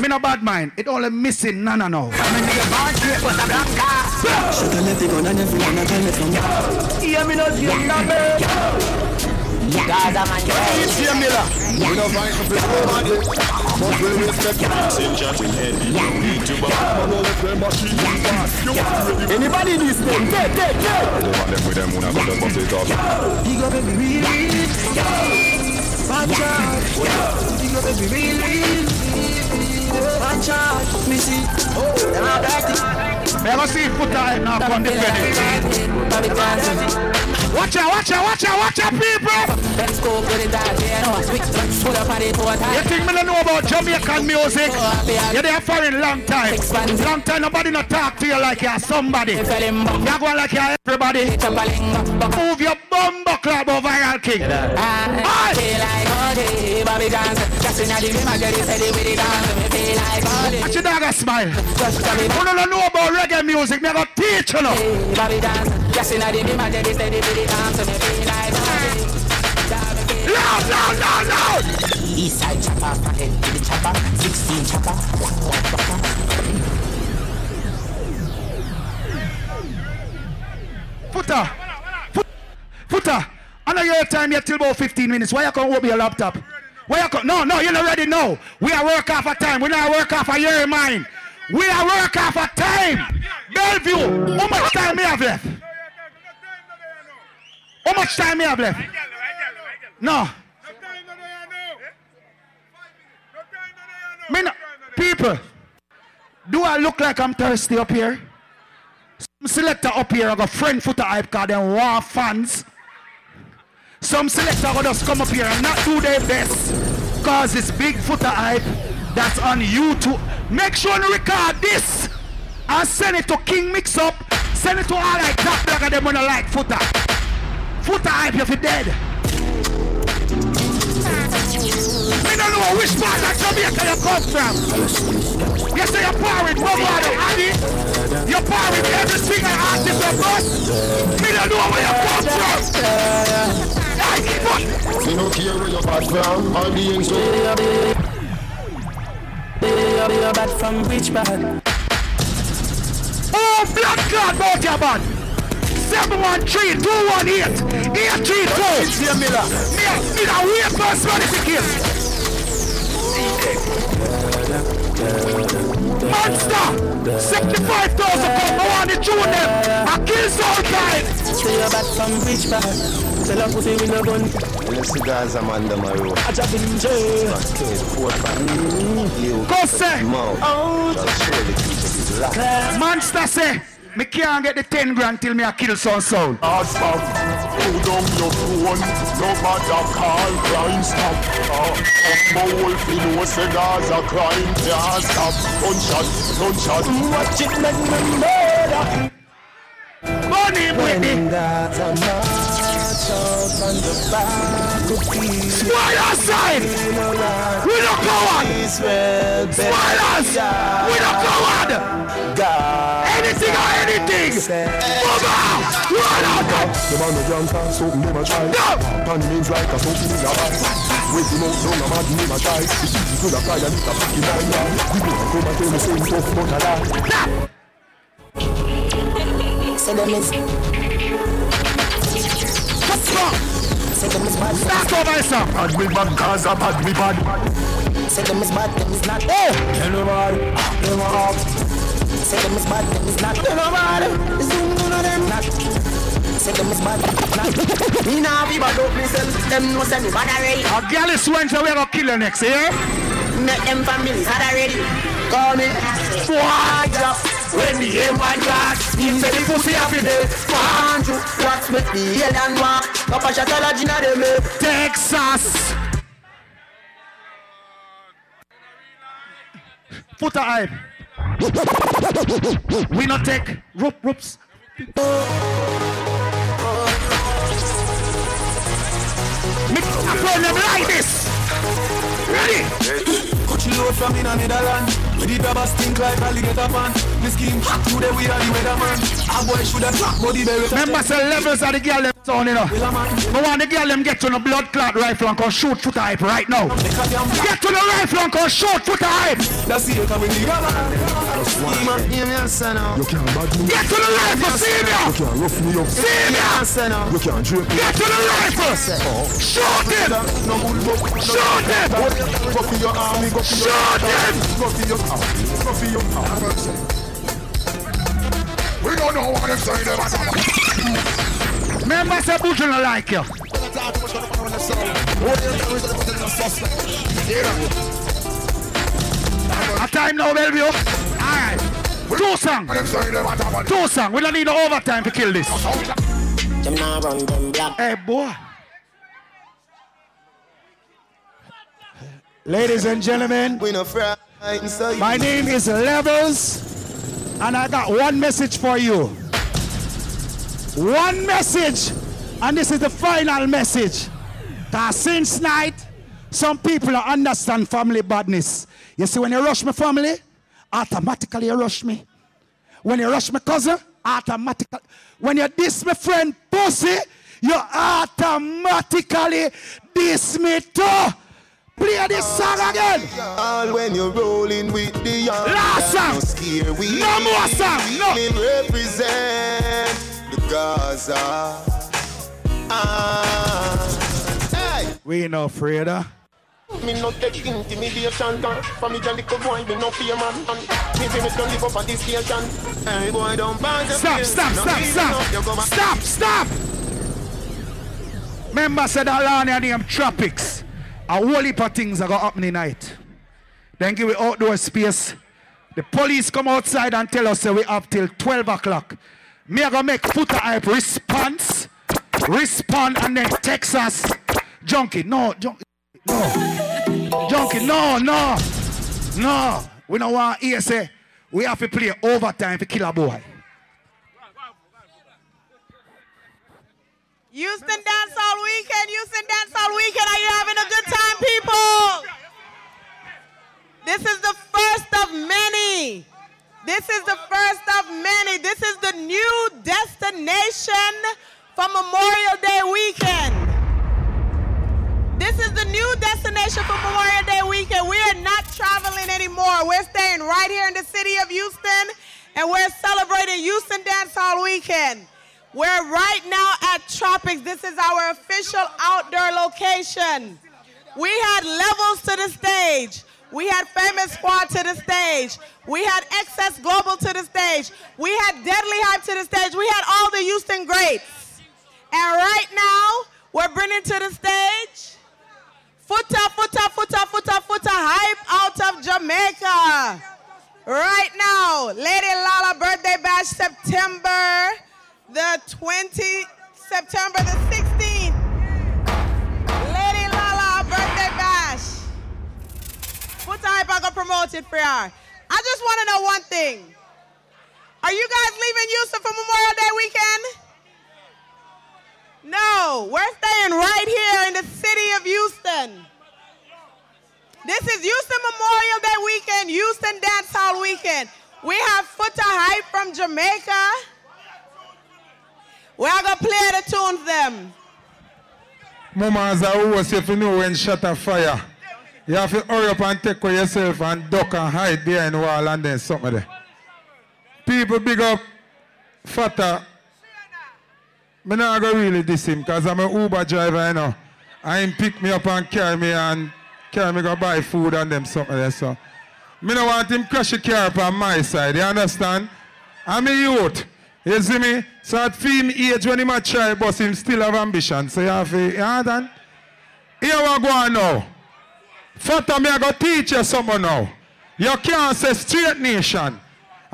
Me no bad mind, it only missing nana now. I'm in the bar straight with a Blacka. Shut up, let me go, and everyone I can let me go. Yeah, me no see you, man. Gaza man, we don't fight for nobody, but we respect you. Anybody this thing, take. I don't want them with them when I got them bust it up. Big up every real, bad charge. Big up every real, bad charge. Me see, oh, and I like it. Never see foot time now on the penny. Watch out, watch out, watch out, watch out, people! Let's go put it down there. You think me don't know about Jamaican music? You're there for a long time. Long time nobody not talk to you like you're somebody. You're going like you're everybody. Move your bumbo club over Viral King. Watch your dog a smile. You don't know about reggae music. Never teach you know. No! Eastside chopper, head to the chopper, 16 chopper. Footer, I know your time yet till about 15 minutes. Why you can't open your laptop? Why you can't? No, you're not ready now. We are work half a time. We not work half a year in mind. We are work half a time. Bellevue, how much time we have left? How much time you have left? No. People, do I look like I'm thirsty up here? Some selector up here, I got friend footer hype card and war fans. Some selector will just come up here and not do their best. Cause it's big footer hype that's on YouTube. Make sure you record this and send it to King Mix Up. Send it to all like that black and them wanna like footer. Foot hype if you're dead. I don't know which part of Jamaica you come from. You say you're par with Roboto Addy. You're par with every single artist of us. I don't know where you come from. I give up. You don't care where you're back from. I'm being so. You're back from which band? Oh, black card, both your band. 713-218-834. It's Miller. Me a weird first money to kill. Monster. 75,000 for I want to chew them. I kill some time. Say you're back from which part? Tell us pussy we no gun. Let's see guys I'm under my road. I just in jail. Go say. Oh. Monster say. Me can't get the 10 grand till me a kill some sound. Stop, hold on your phone, no matter call, crime stop. My wolf in was a Gaza crime, can't stop. Gunshot. Watch it make me murder. Money with it. on the back of peace. Spoiler side! We don't go on! Spoilers! We don't go on! Anything or anything! Move out! Run out! The man of young fans, so never try. Pan means like a soap in the back. With the most long, I'm never try. It's easy to apply a little fucking line. We don't go back to the same tough motor line. Say them is. What's wrong? Say them is bad. Stop over yourself. Bad me bad, cause I'm bad me bad. Say them is bad, them is not. Hey! Hello man, hello up. Say them is bad, them is not. Hello man, is you none of them not. Say them is bad, not. Me nah be bad, don't listen. Them no send me bad already. A girl is went so we gonna kill her next, eh? Make them families had already. Call me. Fuck. When the aim and glass, he said the pussy every day. 400 watts with the hell and walk. Papa Shatalaji na dem eh Texas. Put a hype. We not take ropes. I play them like this. Ready? Coach load from in the Netherlands. We did a stink like alligator pan. This game hot today we are the weatherman. A boy should have trapped body better. Remember say levels of the girl them sound you know. I want the girl them get to the blood clot rifle and go shoot foot hype right now. Get to the rifle and go shoot foot hype. That's it coming the rubber. You can't bad me. Get to the rifle, see me. You can't rough me up. See me. You can't drape me. Get to the rifle. Shoot him. Shoot him. Go to your army. Shoot him. We don't know what I'm saying about that. Members of Bush don't like you. A time now, Bellevue. Alright. Two songs. We don't need no overtime to kill this. Hey, boy. Ladies and gentlemen, my name is Levels, and I got one message for you. One message, and this is the final message. Cause since night, some people understand family badness. You see, when you rush my family, automatically you rush me. When you rush my cousin, automatically. When you diss my friend pussy, you automatically diss me too. Play this song again. All when you're rolling with the young. Last song. No more song. No. Represent the Gaza. Hey. We ain't no afraid of. Me no take intimidation. For me to little boy, me no fear man. Me feel me don't live up at this station. Hey boy, don't bother. Stop. Remember said Alania named Tropics. A whole heap of things are going to happen tonight. Then give it outdoor space. The police come outside and tell us that we have till 12 o'clock. Me are going to make Footer Hype respond and then Texas. Junky, no, Junky, no. Junky, no. We don't want to hear say we have to play overtime to kill a boy. Houston dance all weekend. Are you having a good time, people? This is the first of many. This is the new destination for Memorial Day weekend. We are not traveling anymore. We're staying right here in the city of Houston, and we're celebrating Houston Dance All Weekend. We're right now at Tropics. This is our official outdoor location. We had Levels to the stage. We had Famous Squad to the stage. We had Excess Global to the stage. We had Deadly Hype to the stage. We had all the Houston greats. And right now, we're bringing to the stage Footer Hype out of Jamaica. Right now, Lady Lala Birthday Bash, September the 16th. Lady Lala Birthday Bash. What time I gonna promote it for y'all? I just want to know one thing. Are you guys leaving Houston for Memorial Day weekend? No, we're staying right right here in the city of Houston. This is Houston Memorial Day weekend, Houston Dance Hall weekend. We have Futa Hype from Jamaica. We are going to play the tunes them. Mama Zawu was if you know when shut a fire. You have to hurry up and take care of yourself and duck and hide there in the wall and then something there. People big up Futa. I'm not going to really diss him because I'm an Uber driver, you know. And he pick me up and carry me go buy food and them something there, so. I don't want him crash the car up on my side, you understand? I'm a youth, you see me? So at film age when he might try but him still have ambition, so you have to, you understand? Here we go on now. Futa, me I go teach you something now. You can't say straight nation.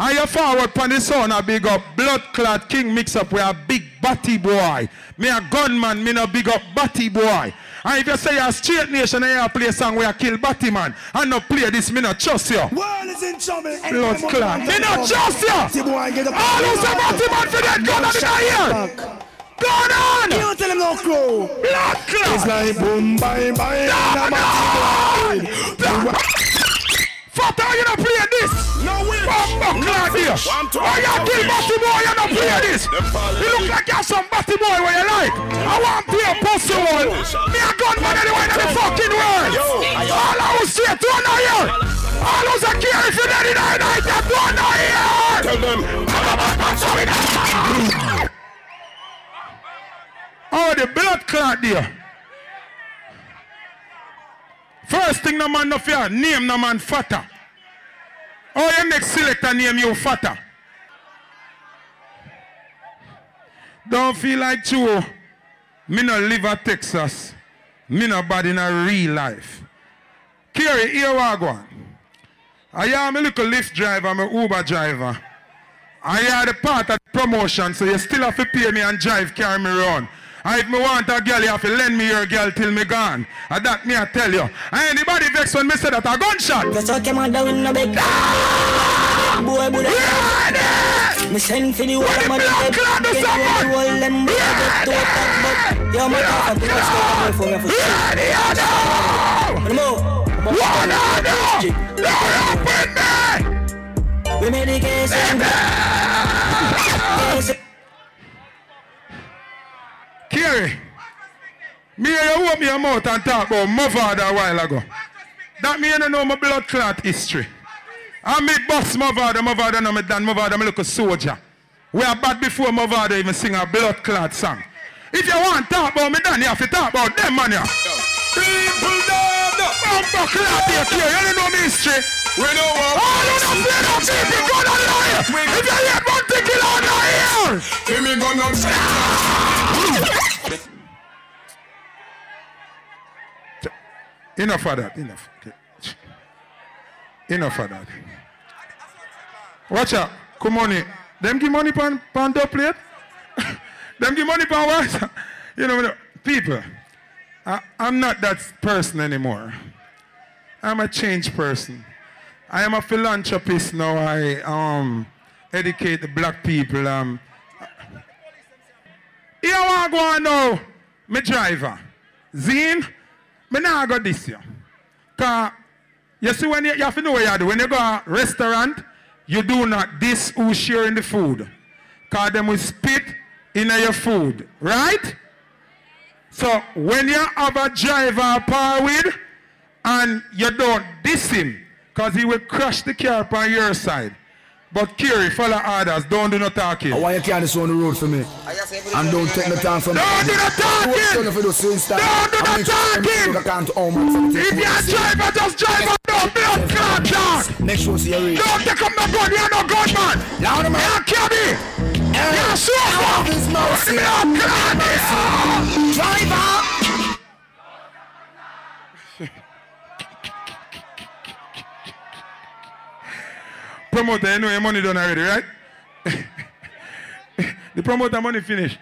And you forward pon the sound a big up blood clot king mix up with a big batty boy. Me a gunman, me no big up batty boy. And if you say you're a straight nation and you play a song where you kill batty man and no play this, me no trust you. World is in trouble. Blood clot. Me no trust you. All who's a batty man for that gun on the ear. Going on! You tell him no crow. Blood clot. It's like boom, bye, bye. Fuck how you no play this. No way! Bumbo cloud here! Oh, you kill Batty Boy, you don't play this! You look like you have some Batty Boy where you like! I want to be a pussy one! Me a gunman anyway in the fucking world! All I will say, don't know here! All who's a care if you're dead in the night, I don't know here! Tell them, I'm sorry! Oh, the blood clot there! First thing no man no fear, name no man fatter. Oh, your next selector name you Futa. Don't feel like you. Me no live at Texas. Me no bad in a real life. Kerry, here we go. I am a little Lyft driver, I'm a Uber driver. I am the part of the promotion, so you still have to pay me and drive, carry me around. And if me want a girl, you have to lend me your girl till me gone. And that me I tell you. And anybody vex when me say that a gunshot. Just so came out the window big. Boy, boy. Me send for the water, mother. Get ready, roll them. Get to attack, but your mother have to watch out for me for sure. One on the street. Don't open me. We made the case and Kerry, me and you open your mouth and talk about my father a while ago. That me don't know my blood clot history. I me boss my father know me dad, my father me look a soldier. We are bad before my father even sing a blood clot song. If you want to talk about me dad, you have to talk about them man here. People down the blood clot here, Kerry, you don't know my history. We don't want all you don't play no people go down here. If you hear one thing, you don't know here. Give me gun on enough of that, enough. Okay. Enough of that. Watch out, come money. Them give money pan door plate? Them give money pan what? You know, people, I'm not that person anymore. I'm a changed person. I am a philanthropist now. I educate the black people. Here I go on now, my driver. Zine, I now go this year. Because you see, when you have to know what you do. When you go to a restaurant, you do not diss who sharing the food. Because them will spit in your food. Right? So when you have a driver par with and you don't diss him, because he will crash the car on your side. But Kerry, follow orders, don't do no talking. I want you to carry this on the road for me. And don't take no time from me. Don't do no talking! Don't do no talking! If you're a driver, just drive on the blood clot down! Make sure you read. Don't take up no gun, you're no gun man! You're a cabby! You're a sofa! Blood clot! Driver! Promoter, you know your money done already, right? The promoter money finished.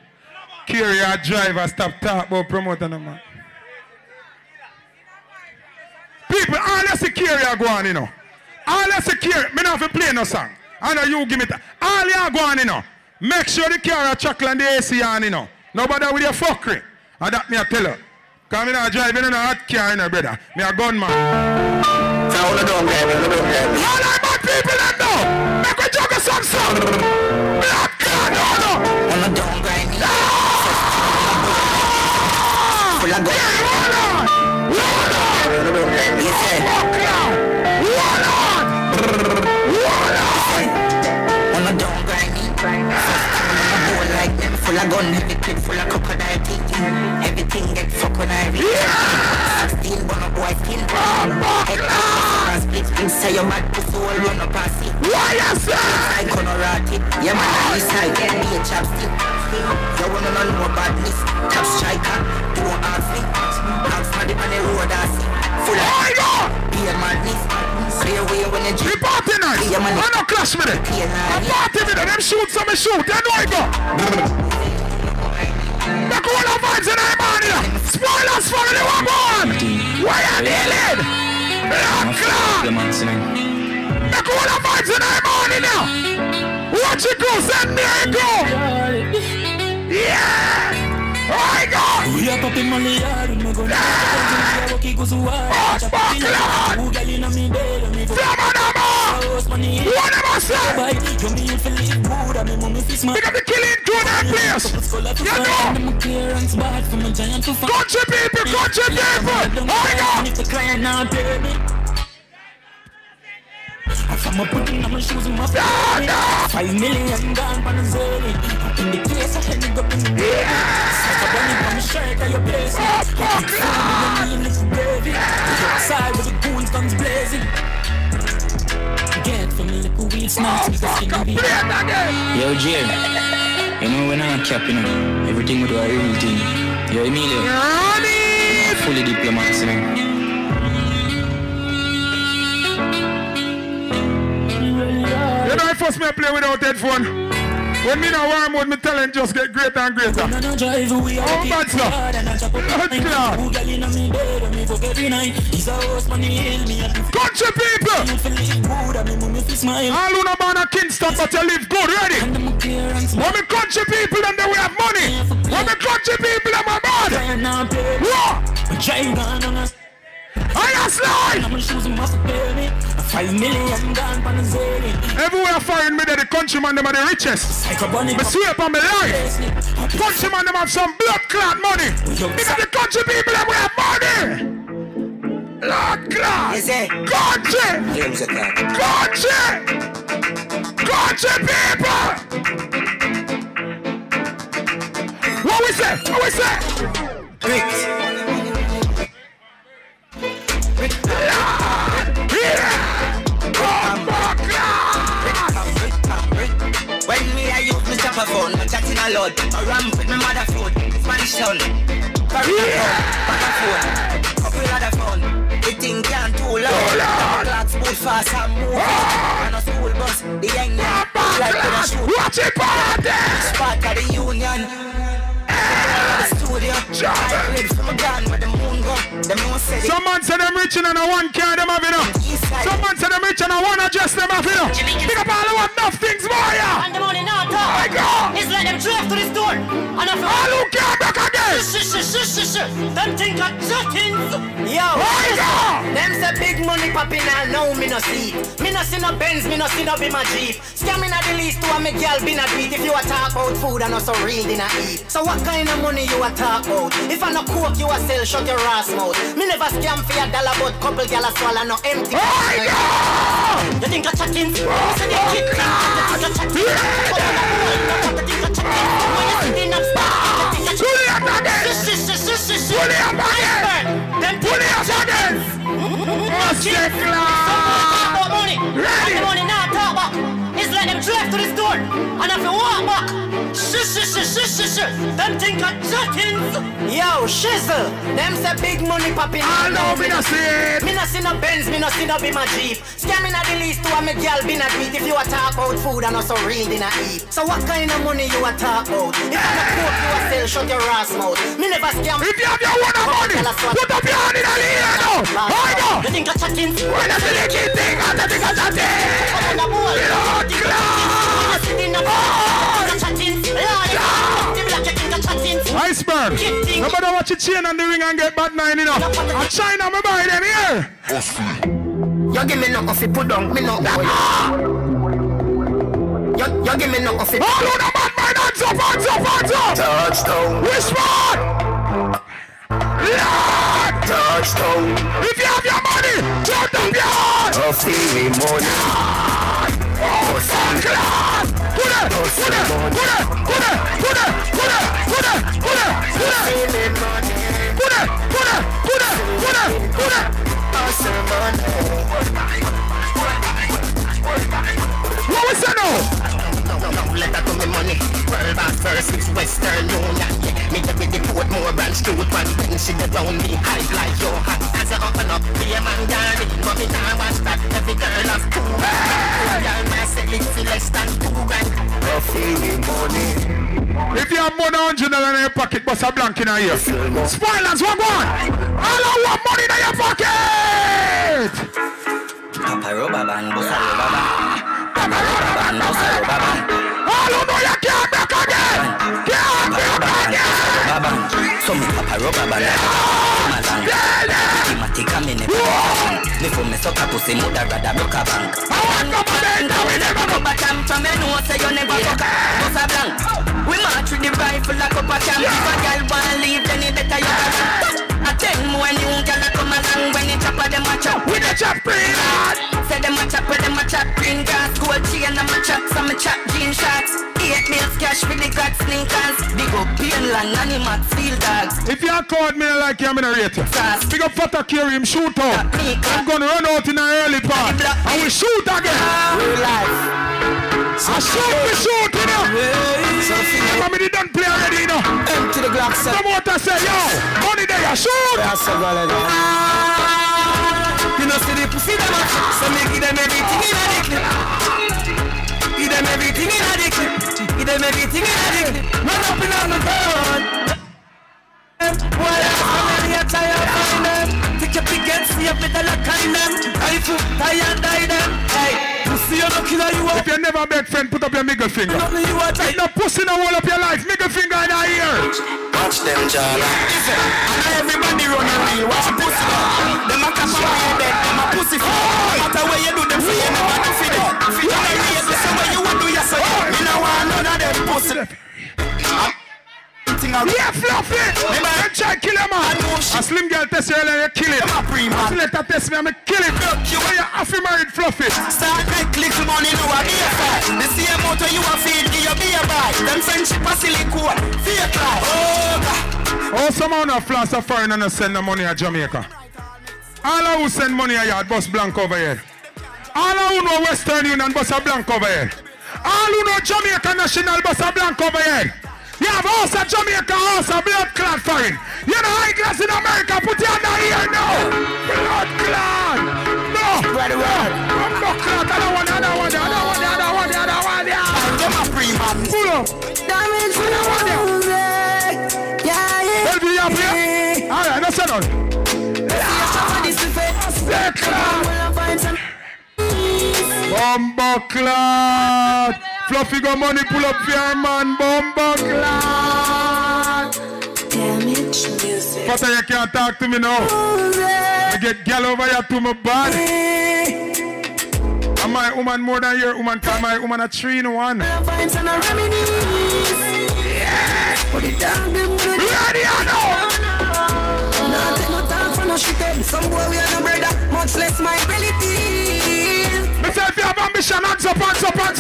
Kerry, a driver, stop talking about promoter no man. People, all that's the Kerry are going, you know. All that's the Kerry, me not have to play no song. I know you give me that. All you are going, you know. Make sure the Kerry are chocolate and the AC on, you know. Nobody with your fuckery. And that me I tell her. Because I'm not driving in a hot car, in a brother. Me a gunman. So I don't get it. All I bad people that know. Make we juggle some song. Me a gun, no, no. I don't get it. Full of gun, heavy clip, full of crocodile teeth. Everything get fucked when I reach. 16, gonna boy skin. Split spin, say your mad pussy all run up and see. Why you say? I gonna rot it. Yeah man, I east side, get me a chopstick. You wanna know more badness? Top striker, do a half me. Half man, dip on the road, I see. Full of beer madness. Clear way when you drip. Report in us. I don't clash with it. I'm party with it. Them shoot, some shoot. They know I go. The cool vibes in our body. Spoilers for the new born. Why are they dealing? The cool vibes in our body now. Watch it go, send me a go. Yeah. I go. We are popping money out. We go. Oh, sparkler. Place. You know, country people, I'm putting on my shoes and my feet. 5 million gone by the zone. In the case, I had to go in the bed. I'm shirt at your place. Outside with the goons guns blazing. Get from the little wheels now. Yo, Jim. You know when I'm capping up, everything we do a real thing. You hear me there? I'm fully diplomatic, man. You know I first me play without headphone. When me now warm mode, me talent just get greater and greater. How bad stuff? Blood clot. Country people! All who not born a Kingston but you live good, ready? When we country people and then we have money. When we country people and my body. What? I am slide. Everywhere I find me that the countryman them are the richest. I swear upon my life. Countryman them have some blood clot money. Because the country people and we have money. Blood clot. Country. Country people! What we say? What we say? Bricks. Bricks. Yeah! Come back, yeah! When me, I use my chopper phone, I'm chatting a lot. I ram with my mother food, Spanish town. Carry phone, couple other phone. The thing can't too loud. Clocks move fast and move on a school bus. The young man like to shoot. Watch it party. Spark at the union. The studio. I live from a gun where the moon go. The moon said. Some man said them rich and a one car them have enough. Some man said them rich and a one address them have enough. Pick up all of enough things more ya. And the money now talk. My God. It's like them drive to the store. And all who care back again. Them think of things. Yo, them's a big money poppin' and now me no see. Me no see no Benz, me no see no be my Jeep. Scamming at the least to a me girl be not beat. If you a talk about food and also real dinner eat. So what kind of money you a talk about? If I no cook you a sell, shut your ass mouth. Me never scam for a dollar but couple girl a swallow no empty. You think I chatting? You say they kick me, you think I chatting? When you sitting up star, you think I chatting? Them money up again! Must get loud! Ready! It's like them drive to the store and if you walk back, them think of jackins! Yo, shizzle! Them's a big money poppin'. I know me no see it! Me no see no Benz, me no see no be my Jeep. Scamming at the least to a me girl be not beat. If you a talk about food and also real dinner eat. So what kind of money you a talk about? If I no cook you a sell, shut your ass mouth. Me never scam. If you have your own money, put up your hand in the air now! I know! You think of jackins? When I see the kid thing, I think of jackins! Blood clot! Oh! Blood clot! Iceberg. Nobody watch your chain and the ring and get bad nine, you know. And China, me buy them here. You give me no coffee, put down, me no oil. You give me no coffee. All of the bad man, hands up. Touchdown. Which one? Lord! Touchdown. If you have your money, turn down your heart. Coffee, money. Oh, thank God! Put it! What was that now? No, let that come the money. World Bank versus Western Union. Me get with the port more branch to it. One thing she get round me, I like your hat. As I open up, be a man down it. But me now watch that every girl has two. Y'all might sell it for less than $2,000. Coffee money. If you have more than $100 in your pocket, bust a blank in your ear. Spoilers, one more. All I want money in your pocket. Papa rubber band, bust a rubber band. Papa rubber band, bust a rubber band. All who know you can't break again. Can't break again. Some papa rubber band. Me for me sucker pussy mother rather broke a bank. I want no money now we never go back. From me know say you never go back. Bust a blank. We march with the rifle like up a camp. If a girl wanna leave then it better you go. I tell me when you girl a come along. When you chop a dem a chop. We the chop green. Say dem a chop green gas. Gold chain and a chop some a chop jean shots. 8 meals cash with the cat sneakers. Big up Painland animal field dogs. If you accord me like you I'm gonna rate you. Big up Fata carry him shoot out. I'm gonna run out in the early part. I will shoot again. Real life. I shoot, you know. Somebody don't play already, you know. Empty the Glock set. Promoter say, yo, money there, you shoot. You know, see the pussy them up. So me give them everything in a clip. Give them everything in a clip. Give them everything in a clip. Run up in on the ground. Well, I'm here to find them. Take your pick and see if it's a lot kind them. I feel tired, die them. Hey. Pussy, you no killer, you are. If you never make friend, put up your middle finger. You are tight. No pussy, no wall up your life. Middle finger in our ear. Watch them, John. Listen, everybody run on me. Watch your pussy. Them a cap on your head. Them a pussy. No matter where you do them, free you never do for them. If you don't read the same way you would do yourself, me no want none of them pussy. Yeah, fluffy. I'm trying to kill him, man. A slim girl test you and you kill it. A selector test me and I kill it. You are your half married fluffy. Start make little money, no a beer fight. The same motor you are feed, give your beer bite. Them friendship a silicone, fear cry. Oh, God. Oh, someone who flash a foreign and send the money to Jamaica. All who send money a yard, bus blank over here. All who know Western Union, bus a blank over here. All who know Jamaica National, bus a blank over here. You have also Jamaica, also blood clot for it. You know high class in America, put your hand here now. Blood clot. No. I'm blood clot. I don't want. I'm a free man. Pull up. Damage. I don't want it. Yeah. Help me up here. All right, that's enough. Blood clot. Bombo clot. Fluffy go money, pull up your man, Bombo Clan. Damage music. Father, you can't talk to me now. I get girl over here to my body. I'm my woman more than your woman, cause my woman a 3 in 1. Yeah. Put it down, ready or no? No, take no time for no shit. Some boy we are no brother, much less my relative. If you have ambition, hands up. Them don't want to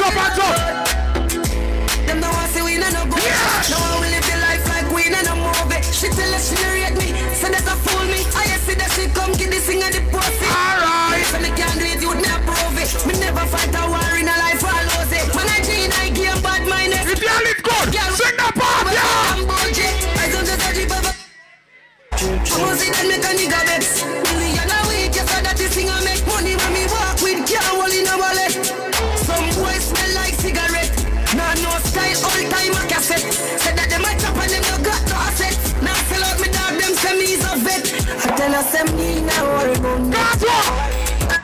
see we no go. Yes. No one will live the life like we no movie. She tell us she narrate me, so that don't fool me. I see that she come give the singer the profit. Alright. If I can't do it, you'd not prove it. Me never fight a war in a life, I lose it. When I dream, I give a bad mind. If you live good, sing the part, yeah. I'm budget. I don't just have a Mosey then make a nigga vex. Million a week, you said that the singer make money when me walk with girl all in a wallet. Some boys smell like cigarette. Nah, no style, all time a cassette. Said that them a chop and them no got no asset. Now sell out me dog, them say me is a vet. I tell us them need now all about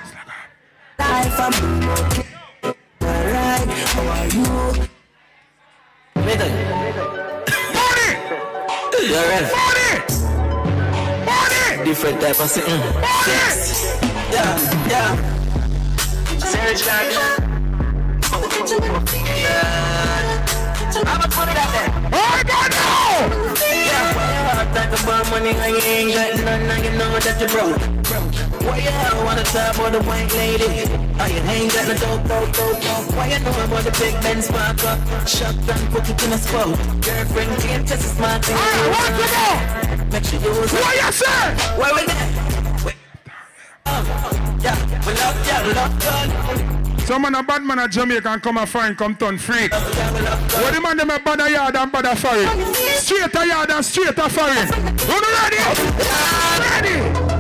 life I'm okay. Alright, how are you? Ready? Party! cigarette. Money! Different type of sitting. Yeah, yeah. Serious like I'm a 20 out there. Oh God, no! Yeah, why you have to borrow money when you ain't got none and you know that you're broke? Why you wanna talk about the white lady? Oh, you ain't got no dope. Why you know about the big Benz marker? Shut and put it in a spot. Girlfriend came just a smart thing. Hey, what's with that? Make sure you use it. Why you say? Why we there? Yeah, we love ya, love God. Some man a bad man a Jamaican come and find come turn freak. What the man them a bad a yard and bad a foreign. Straight a yard and straight a foreign. Who you ready? Ready? Ready?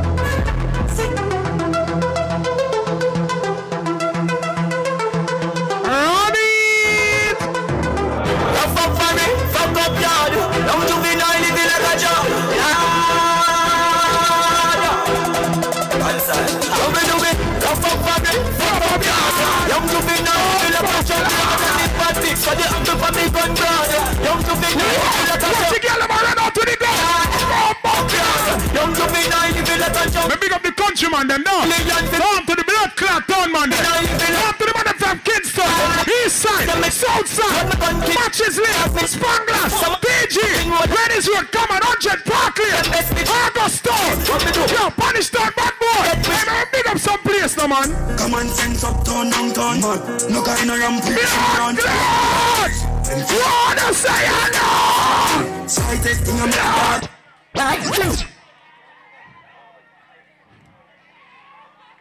Fuck for me, fuck up yard. Don't you be no living like a job. Let me pick up the countryman them now. Come to the blood clot town man. Come to the man from Kingston, East Side, South Side, Matches Lane, Spanglass, PG, Reddy's Road, come on, 100 Parkland, August Town, yo, Punish Town, bad boy. Let me pick up some place now, man. Come on, sense up town, downtown, man. No kind of young people around. What a say, I know. Side testing, I'm not.